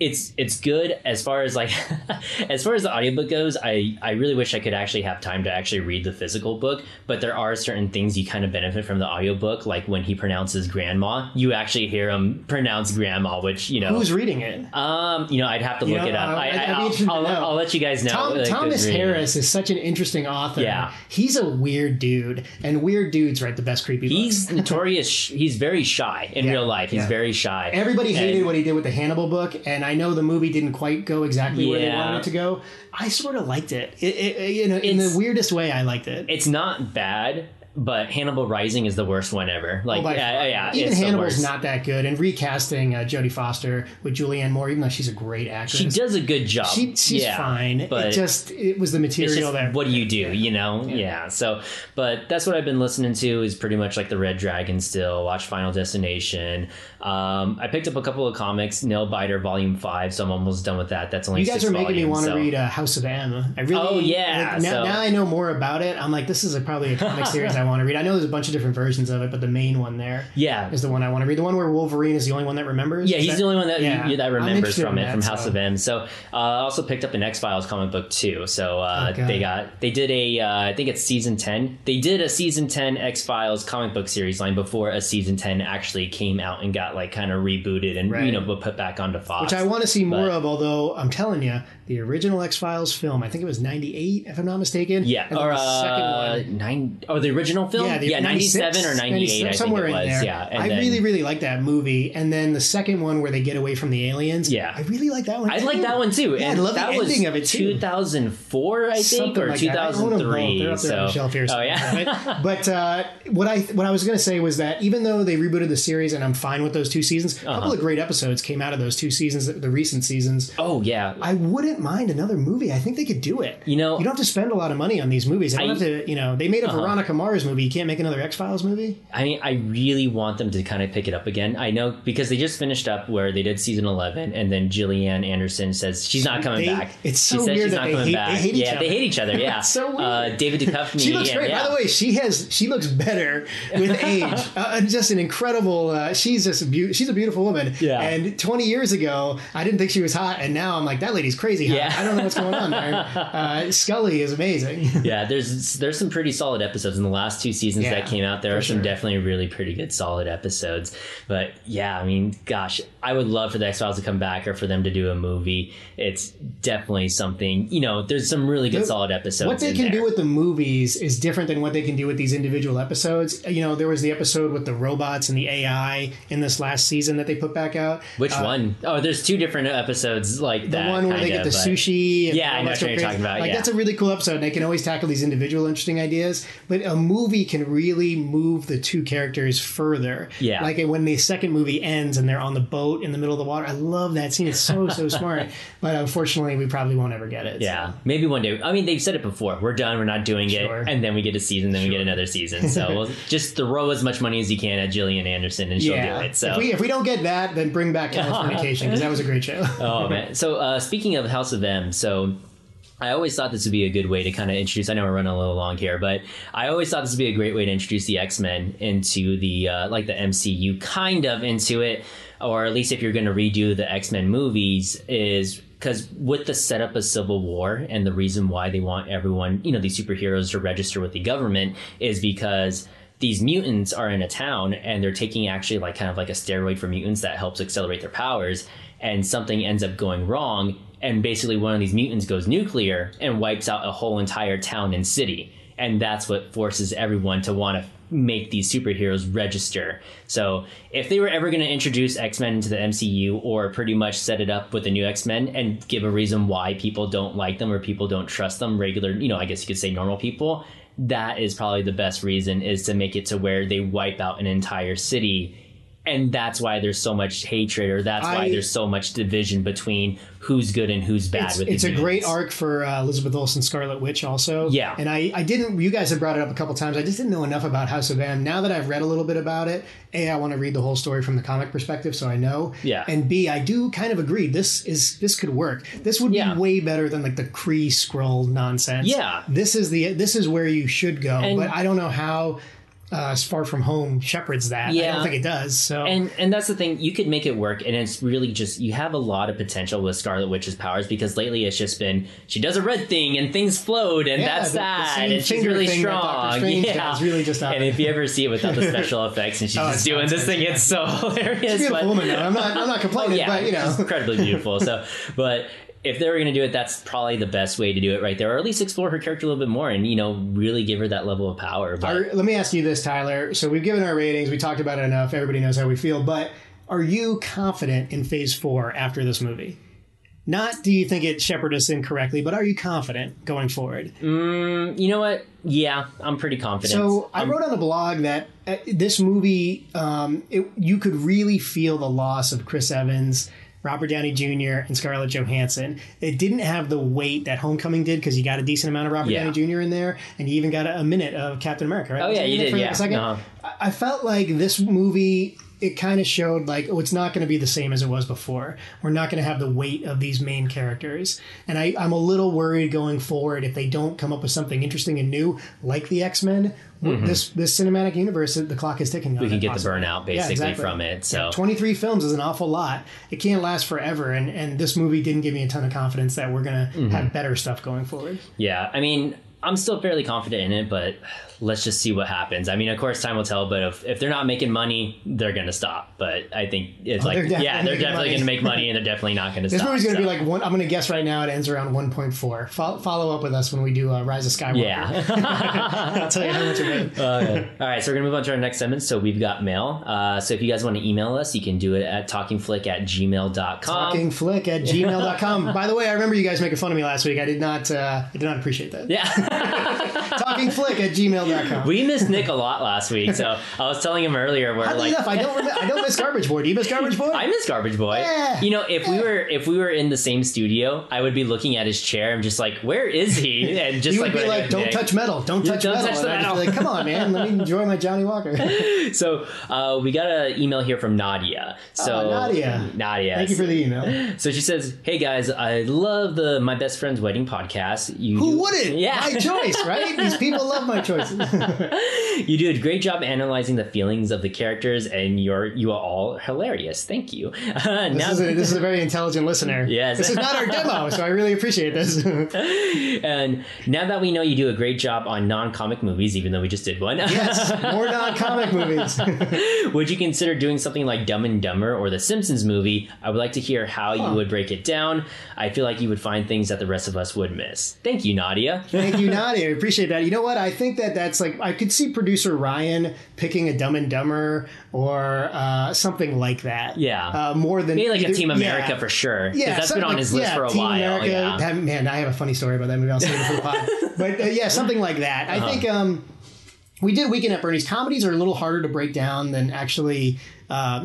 it's good as far as like as far as the audiobook goes. I really wish I could actually have time to actually read the physical book, but there are certain things you kind of benefit from the audiobook, like when he pronounces grandma, you actually hear him pronounce grandma, which, you know, who's reading it. I'd have to look it up. I'll let you guys know. Thomas Harris is such an interesting author. Yeah, he's a weird dude, and weird dudes write the best creepy books. He's notorious. He's very shy in real life. He's very shy. Everybody hated what he did with the Hannibal book, and I know the movie didn't quite go exactly where they wanted it to go. I sort of liked it. In the weirdest way, I liked it. It's not bad, but Hannibal Rising is the worst one ever. Like, even it's Hannibal's not that good. And recasting Jodie Foster with Julianne Moore, even though she's a great actress, she does a good job. She's fine. But it was the material that. What do you do? Yeah. You know? Yeah. So, but that's what I've been listening to is pretty much like the Red Dragon. Still watch Final Destination. I picked up a couple of comics, Nailbiter Volume 5, so I'm almost done with that. That's only 6 volumes. You guys are making me want to read House of M. Now I know more about it. I'm like, this is probably a comic series I want to read. I know there's a bunch of different versions of it, but the main one there is the one I want to read. The one where Wolverine is the only one that remembers? Yeah, he's the only one that remembers from House of M. So I also picked up an X-Files comic book too. So I think it's season 10. They did a season 10 X-Files comic book series line before a season 10 actually came out and got like kind of rebooted and put back onto Fox, which I want to see more of. Although I'm telling you, the original X-Files film, I think it was 98, if I'm not mistaken. Yeah, and or the second one, the original film. Yeah, 97 or 98, I think it was. Yeah, and I really, really like that movie. And then the second one where they get away from the aliens. Yeah, I really like that one. I like that one too. Yeah, and I love the ending of it too. 2004, I think, something or like 2003. They're up there on the shelf here. Oh yeah. But what I was going to say was that even though they rebooted the series, and I'm fine with those 2 seasons, a couple of great episodes came out of those 2 seasons, the recent seasons. Oh yeah, I wouldn't mind another movie. I think they could do it. You know, you don't have to spend a lot of money on these movies. They don't have to. You know, they made a Veronica Mars movie. You can't make another X-Files movie. I mean, I really want them to kind of pick it up again. I know, because they just finished up where they did season 11, and then Gillian Anderson says she's not coming back. It's so weird that they hate each other. Yeah, it's so weird. David Duchovny. She looks great. By the way, she looks better with age. Just an incredible. She's just. She's a beautiful woman, and 20 years ago I didn't think she was hot, and now I'm like, that lady's crazy hot. I don't know what's going on there. Scully is amazing. There's some pretty solid episodes in the last 2 seasons that came out. There are some definitely really pretty good solid episodes, but I mean, gosh, I would love for the X-Files to come back, or for them to do a movie. It's definitely something, you know, there's some really good solid episodes. What they can do with the movies is different than what they can do with these individual episodes. You know, there was the episode with the robots and the AI in this last season that they put back out. Which one? Oh, there's 2 different episodes like that. The one where they get the sushi. And I know what you're talking about. Like, that's a really cool episode, and they can always tackle these individual interesting ideas. But a movie can really move the 2 characters further. Yeah. Like when the second movie ends and they're on the boat in the middle of the water. I love that scene. It's so smart. But unfortunately, we probably won't ever get it. Yeah. So. Maybe one day. I mean, they've said it before. We're done. We're not doing it. And then we get a season. Then we get another season. So we'll just throw as much money as you can at Gillian Anderson, and she'll do it. So. If we don't get that, then bring back Californication, because that was a great show. Oh man! So speaking of House of M, so I always thought this would be a good way to kind of introduce, I know we're running a little long here, but I always thought this would be a great way to introduce the X-Men into the, like the MCU kind of into it, or at least if you're going to redo the X-Men movies, is because with the setup of Civil War and the reason why they want everyone, you know, these superheroes to register with the government is because these mutants are in a town and they're taking actually like kind of like a steroid for mutants that helps accelerate their powers, and something ends up going wrong. And basically one of these mutants goes nuclear and wipes out a whole entire town and city. And that's what forces everyone to want to make these superheroes register. So if they were ever going to introduce X-Men into the MCU, or pretty much set it up with the new X-Men and give a reason why people don't like them or people don't trust them, regular, you know, I guess you could say normal people, that is probably the best reason, is to make it to where they wipe out an entire city. And that's why there's so much hatred, or that's why there's so much division between who's good and who's bad. It's a great arc for Elizabeth Olsen's Scarlet Witch also. Yeah. And I didn't, you guys have brought it up a couple times. I just didn't know enough about House of M. Now that I've read a little bit about it, A, I want to read the whole story from the comic perspective, so I know. Yeah. And B, I do kind of agree. This could work. This would be way better than like the Kree Skrull nonsense. Yeah. This is where you should go, and but I don't know how Far From Home shepherds that. Yeah. I don't think it does. So and that's the thing, you could make it work, and it's really just, you have a lot of potential with Scarlet Witch's powers, because lately it's just been she does a red thing and things float, and that's that, and she's really strong. Yeah, really just out. And if you ever see it without the special effects, and she's just doing this thing, it's so hilarious. She's a beautiful woman. I'm not complaining, but you know, she's incredibly beautiful. So, but if they were going to do it, that's probably the best way to do it right there, or at least explore her character a little bit more and, you know, really give her that level of power. But let me ask you this, Tyler. So we've given our ratings. We talked about it enough. Everybody knows how we feel. But are you confident in Phase 4 after this movie? Not do you think it shepherded us incorrectly, but are you confident going forward? You know what? Yeah, I'm pretty confident. So I wrote on the blog that this movie, you could really feel the loss of Chris Evans, Robert Downey Jr., and Scarlett Johansson. It didn't have the weight that Homecoming did, because you got a decent amount of Robert Downey Jr. in there, and you even got a minute of Captain America, right? Oh, yeah, you did, yeah. I felt like this movie, it kind of showed, like, oh, it's not going to be the same as it was before. We're not going to have the weight of these main characters. And I'm a little worried going forward if they don't come up with something interesting and new, like the X-Men. Mm-hmm. This cinematic universe, the clock is ticking. We can get the burnout basically from it. So 23 films is an awful lot. It can't last forever, and this movie didn't give me a ton of confidence that we're gonna have better stuff going forward. Yeah, I mean, I'm still fairly confident in it, but let's just see what happens. I mean, of course, time will tell. But if they're not making money, they're gonna stop. But I think it's they're definitely gonna make money, and they're definitely not gonna stop. This movie's gonna be like I'm gonna guess right now it ends around 1.4. Follow up with us when we do Rise of Skywalker. Yeah, I'll tell you how much it made. All right, so we're gonna move on to our next segment. So we've got mail. So if you guys want to email us, you can do it at talkingflick@gmail.com. Talkingflick@gmail.com. By the way, I remember you guys making fun of me last week. I did not appreciate that. Yeah. talkingflick@gmail.com. We missed Nick a lot last week, so I was telling him earlier. We're like, enough, I don't miss Garbage Boy. Do you miss Garbage Boy? I miss Garbage Boy. Yeah. You know, if we were in the same studio, I would be looking at his chair and just like, where is he? And just he would be like, don't touch metal, don't touch metal. Like, come on, man, let me enjoy my Johnny Walker. So we got an email here from Nadia. So Nadia, thank you for the email. So she says, "Hey guys, I love the My Best Friend's Wedding podcast. Who wouldn't? Yeah." My choice, right? These people love my choices. You do a great job analyzing the feelings of the characters, and you are all hilarious. Thank you. This is a very intelligent listener. Yes. This is not our demo, so I really appreciate this. And now that we know you do a great job on non-comic movies, even though we just did one. Yes, more non-comic movies. Would you consider doing something like Dumb and Dumber or The Simpsons movie? I would like to hear how you would break it down. I feel like you would find things that the rest of us would miss. Thank you, Nadia. Thank you, Nadia. I appreciate that. You know what? I think that's like, I could see producer Ryan picking a Dumb and Dumber or something like that. Yeah. More than maybe like a Team America for sure. Yeah. That's been on his list for a while. America, man, I have a funny story about that movie. I'll save it for the pod. But yeah, something like that. I think we did Weekend at Bernie's. Comedies are a little harder to break down than actually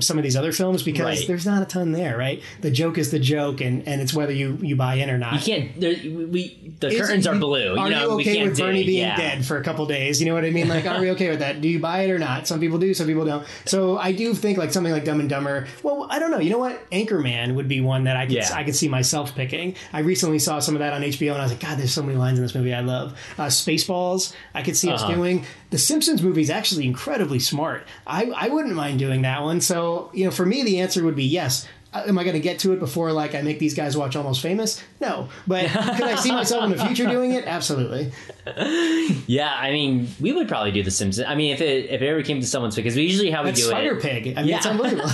some of these other films, because there's not a ton there, right? The joke is the joke, and it's whether you buy in or not. You can't. The curtains are blue. Are you okay with Bernie being dead for a couple days? You know what I mean? Like, are we okay with that? Do you buy it or not? Some people do, some people don't. So I do think like something like Dumb and Dumber. Well, I don't know. You know what? Anchorman would be one that I could see myself picking. I recently saw some of that on HBO, and I was like, God, there's so many lines in this movie I love. Spaceballs, I could see us doing. The Simpsons movie is actually incredibly smart. I wouldn't mind doing that one. So, you know, for me, the answer would be yes. Am I going to get to it before, like, I make these guys watch Almost Famous? No. But could I see myself in the future doing it? Absolutely. Yeah, I mean, we would probably do The Simpsons. I mean, if it ever came to someone's pick, because we usually how we do it... Spider Pig. I mean, it's unbelievable.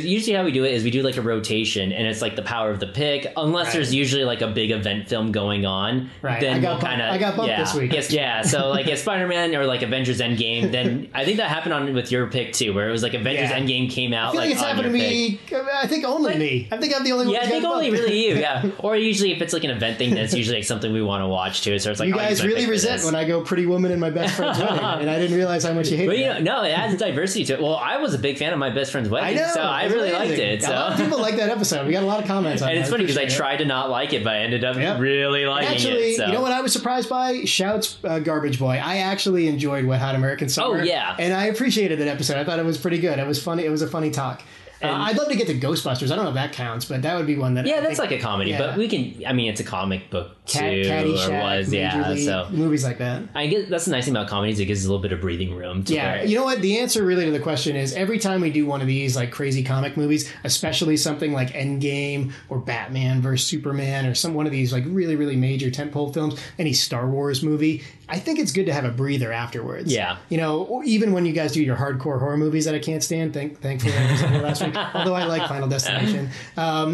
Usually how we do it is we do, like, a rotation, and it's, like, the power of the pick, unless there's usually, like, a big event film going on. Right. Then I got bumped this week. Yes, yeah, so, like, if Spider-Man or, like, Avengers Endgame, then I think that happened with your pick, too, where it was, like, Avengers Endgame came out, I feel like it's happened to me. I think only me. I think I'm the only one. Yeah, I think only really you. Yeah. Or usually, if it's like an event thing, that's usually like something we want to watch too. So it's like you guys really resent when I go Pretty Woman and My Best Friend's Wedding, and I didn't realize how much you hated it. Well, no, it adds diversity to it. Well, I was a big fan of My Best Friend's Wedding, so I really liked it. So. A lot of people like that episode. We got a lot of comments on it. And it's funny because I tried to not like it, but I ended up really liking it. So. You know what I was surprised by? Shout's Garbage Boy. I actually enjoyed Wet Hot American Summer. Oh yeah, and I appreciated that episode. I thought it was pretty good. It was funny. It was a funny talk. I'd love to get to Ghostbusters. I don't know if that counts, but that would be one that... Yeah, that's like a comedy, but we can... I mean, it's a comic book, too. Caddyshack, Major League, movies like that. I guess that's the nice thing about comedies. It gives a little bit of breathing room. You know what? The answer really to the question is every time we do one of these like crazy comic movies, especially something like Endgame or Batman versus Superman or one of these like really, really major tentpole films, any Star Wars movie... I think it's good to have a breather afterwards. Yeah. You know, or even when you guys do your hardcore horror movies that I can't stand, thankfully I was on there last week, although I like Final Destination. I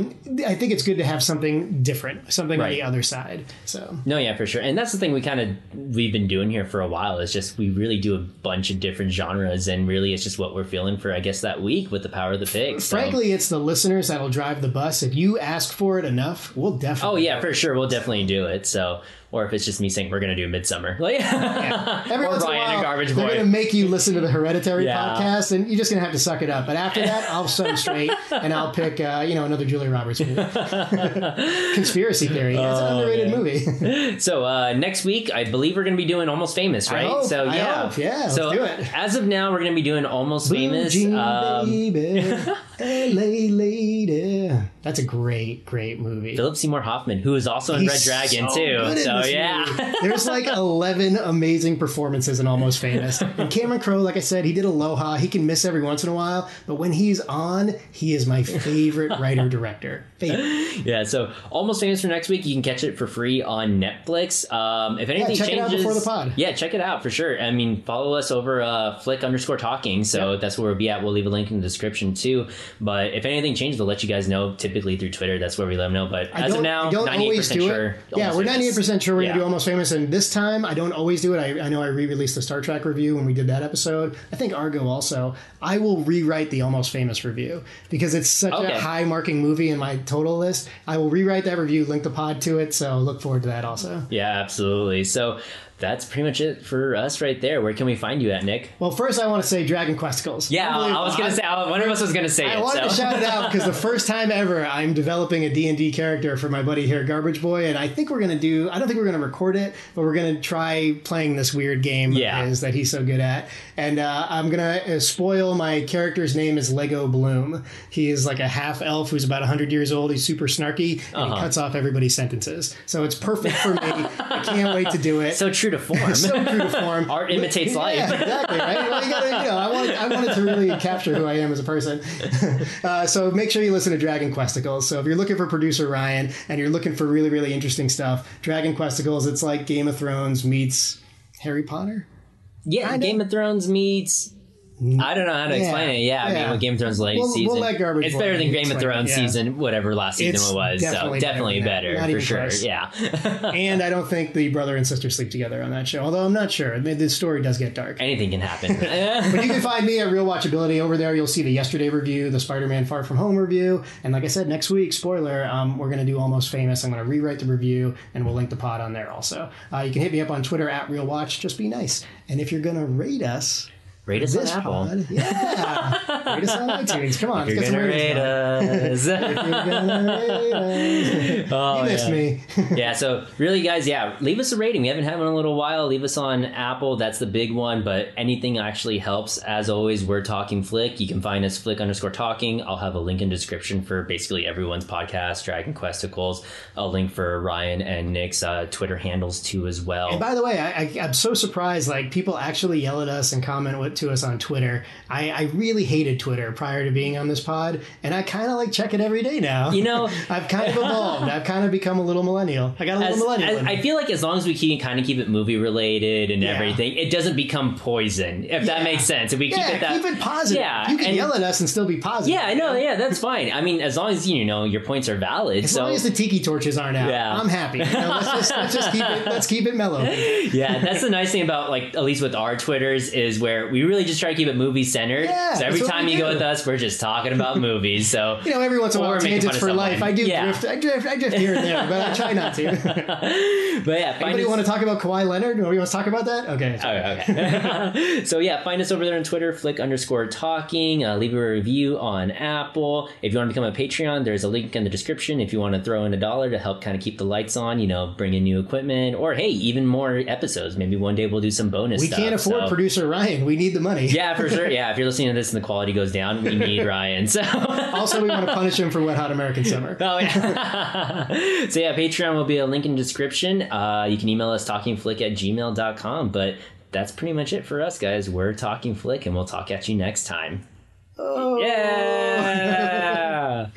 think it's good to have something different, something on the other side. So. No, yeah, for sure. And that's the thing we've been doing here for a while is just we really do a bunch of different genres, and really it's just what we're feeling for, I guess, that week with the power of the pick. So. Frankly, it's the listeners that'll drive the bus. If you ask for it enough, we'll definitely... Oh, yeah, for sure. We'll definitely do it. So... Or if it's just me saying we're going to do Midsummer. Like, Every once in a while, Garbage Boy. They're going to make you listen to the Hereditary podcast, and you're just going to have to suck it up. But after that, I'll sew straight, and I'll pick another Julia Roberts movie. Conspiracy Theory. It's an underrated movie. So next week, I believe we're going to be doing Almost Famous, right? I hope, so so let's do it. As of now, we're going to be doing Almost Famous. Jean, baby, LA lady. That's a great, great movie. Philip Seymour Hoffman, who is also in Red Dragon, too. So. Yeah. There's like 11 amazing performances in Almost Famous. And Cameron Crowe, like I said, he did Aloha. He can miss every once in a while, but when he's on, he is my favorite writer-director. Yeah, so Almost Famous for next week. You can catch it for free on Netflix. If anything changes... check it out before the pod. Yeah, check it out for sure. I mean, follow us over Flick_Talking. So that's where we'll be at. We'll leave a link in the description too. But if anything changes, we'll let you guys know, typically through Twitter. That's where we let them know. But as of now, 98% sure. Yeah, we're 98% sure we're going to do Almost Famous. And this time, I don't always do it. I know I re-released the Star Trek review when we did that episode. I think Argo also. I will rewrite the Almost Famous review because it's such a high-marking movie in my total list. I will rewrite that review, link the pod to it, so look forward to that also. Yeah, absolutely. So that's pretty much it for us right there. Where can we find you at, Nick? Well, first I want to say Dragon Questicles. Yeah, I was going to say, one of us was going to say it. I wanted to shout it out because the first time ever I'm developing a D&D character for my buddy here, Garbage Boy, and I think we're going to do, I don't think we're going to record it, but we're going to try playing this weird game of his that he's so good at. And I'm going to spoil my character's name is Lego Bloom. He is like a half-elf who's about 100 years old. He's super snarky, and he cuts off everybody's sentences. So it's perfect for me. I can't wait to do it. So true to form. Art imitates life. Yeah, exactly, right? Well, I wanted to really capture who I am as a person. So make sure you listen to Dragon Questicles. So if you're looking for producer Ryan and you're looking for really, really interesting stuff, Dragon Questicles, it's like Game of Thrones meets Harry Potter. Yeah, kinda. Game of Thrones meets... I don't know how to explain it. I mean, with Game of Thrones latest season, it's better than Game of Thrones season, whatever last season it was. So definitely better for sure. Yeah. And I don't think the brother and sister sleep together on that show. Although I'm not sure. The story does get dark. Anything can happen. But you can find me at Real Watchability over there. You'll see the yesterday review, the Spider-Man Far From Home review. And like I said, next week, spoiler, we're going to do Almost Famous. I'm going to rewrite the review and we'll link the pod on there also. You can hit me up on Twitter at Real Watch. Just be nice. And if you're going to rate us... Rate us on Apple. Pod. Yeah. Rate us on iTunes. Come on. If you're going to rate us. You missed me. Yeah. So really, guys, yeah, leave us a rating. We haven't had one in a little while. Leave us on Apple. That's the big one. But anything actually helps. As always, we're Talking Flick. You can find us Flick_Talking. I'll have a link in description for basically everyone's podcast, Dragon Questicles. A link for Ryan and Nick's Twitter handles, too, as well. And by the way, I'm so surprised. Like, people actually yell at us and comment what to us on Twitter. I really hated Twitter prior to being on this pod, and I kind of like check it every day now. You know, I've kind of evolved. I've kind of become a little millennial. I got a little millennial. I feel like as long as we can kind of keep it movie related and everything, it doesn't become poison, if that makes sense. If we keep it positive. Yeah, you can yell at us and still be positive. Yeah, I know. Yeah, that's fine. I mean, as long as you know your points are valid. As long as the tiki torches aren't out, I'm happy. You know, let's just keep it. Let's keep it mellow. Yeah, that's the nice thing about, like, at least with our Twitters, is where we really just try to keep it movie centered. Yeah, so every time you go with us, we're just talking about movies. So you know, every once in a while, tangents for life. I do drift. I drift here and there, but I try not to. But yeah, anybody want to talk about Kawhi Leonard? Nobody wants to talk about that? Okay. So yeah, find us over there on Twitter, Flick_Talking. Leave a review on Apple. If you want to become a Patreon, there's a link in the description. If you want to throw in $1 to help kind of keep the lights on, you know, bring in new equipment, or hey, even more episodes. Maybe one day we'll do some bonus. We can't afford producer Ryan. We need the money. Yeah, for sure. Yeah, if you're listening to this and the quality goes down, we need Ryan. So also, we want to punish him for Wet Hot American Summer. Oh yeah. So yeah, Patreon will be a link in the description. You can email us talkingflick@gmail.com. But that's pretty much it for us, guys. We're Talking Flick, and we'll talk at you next time. Oh yeah.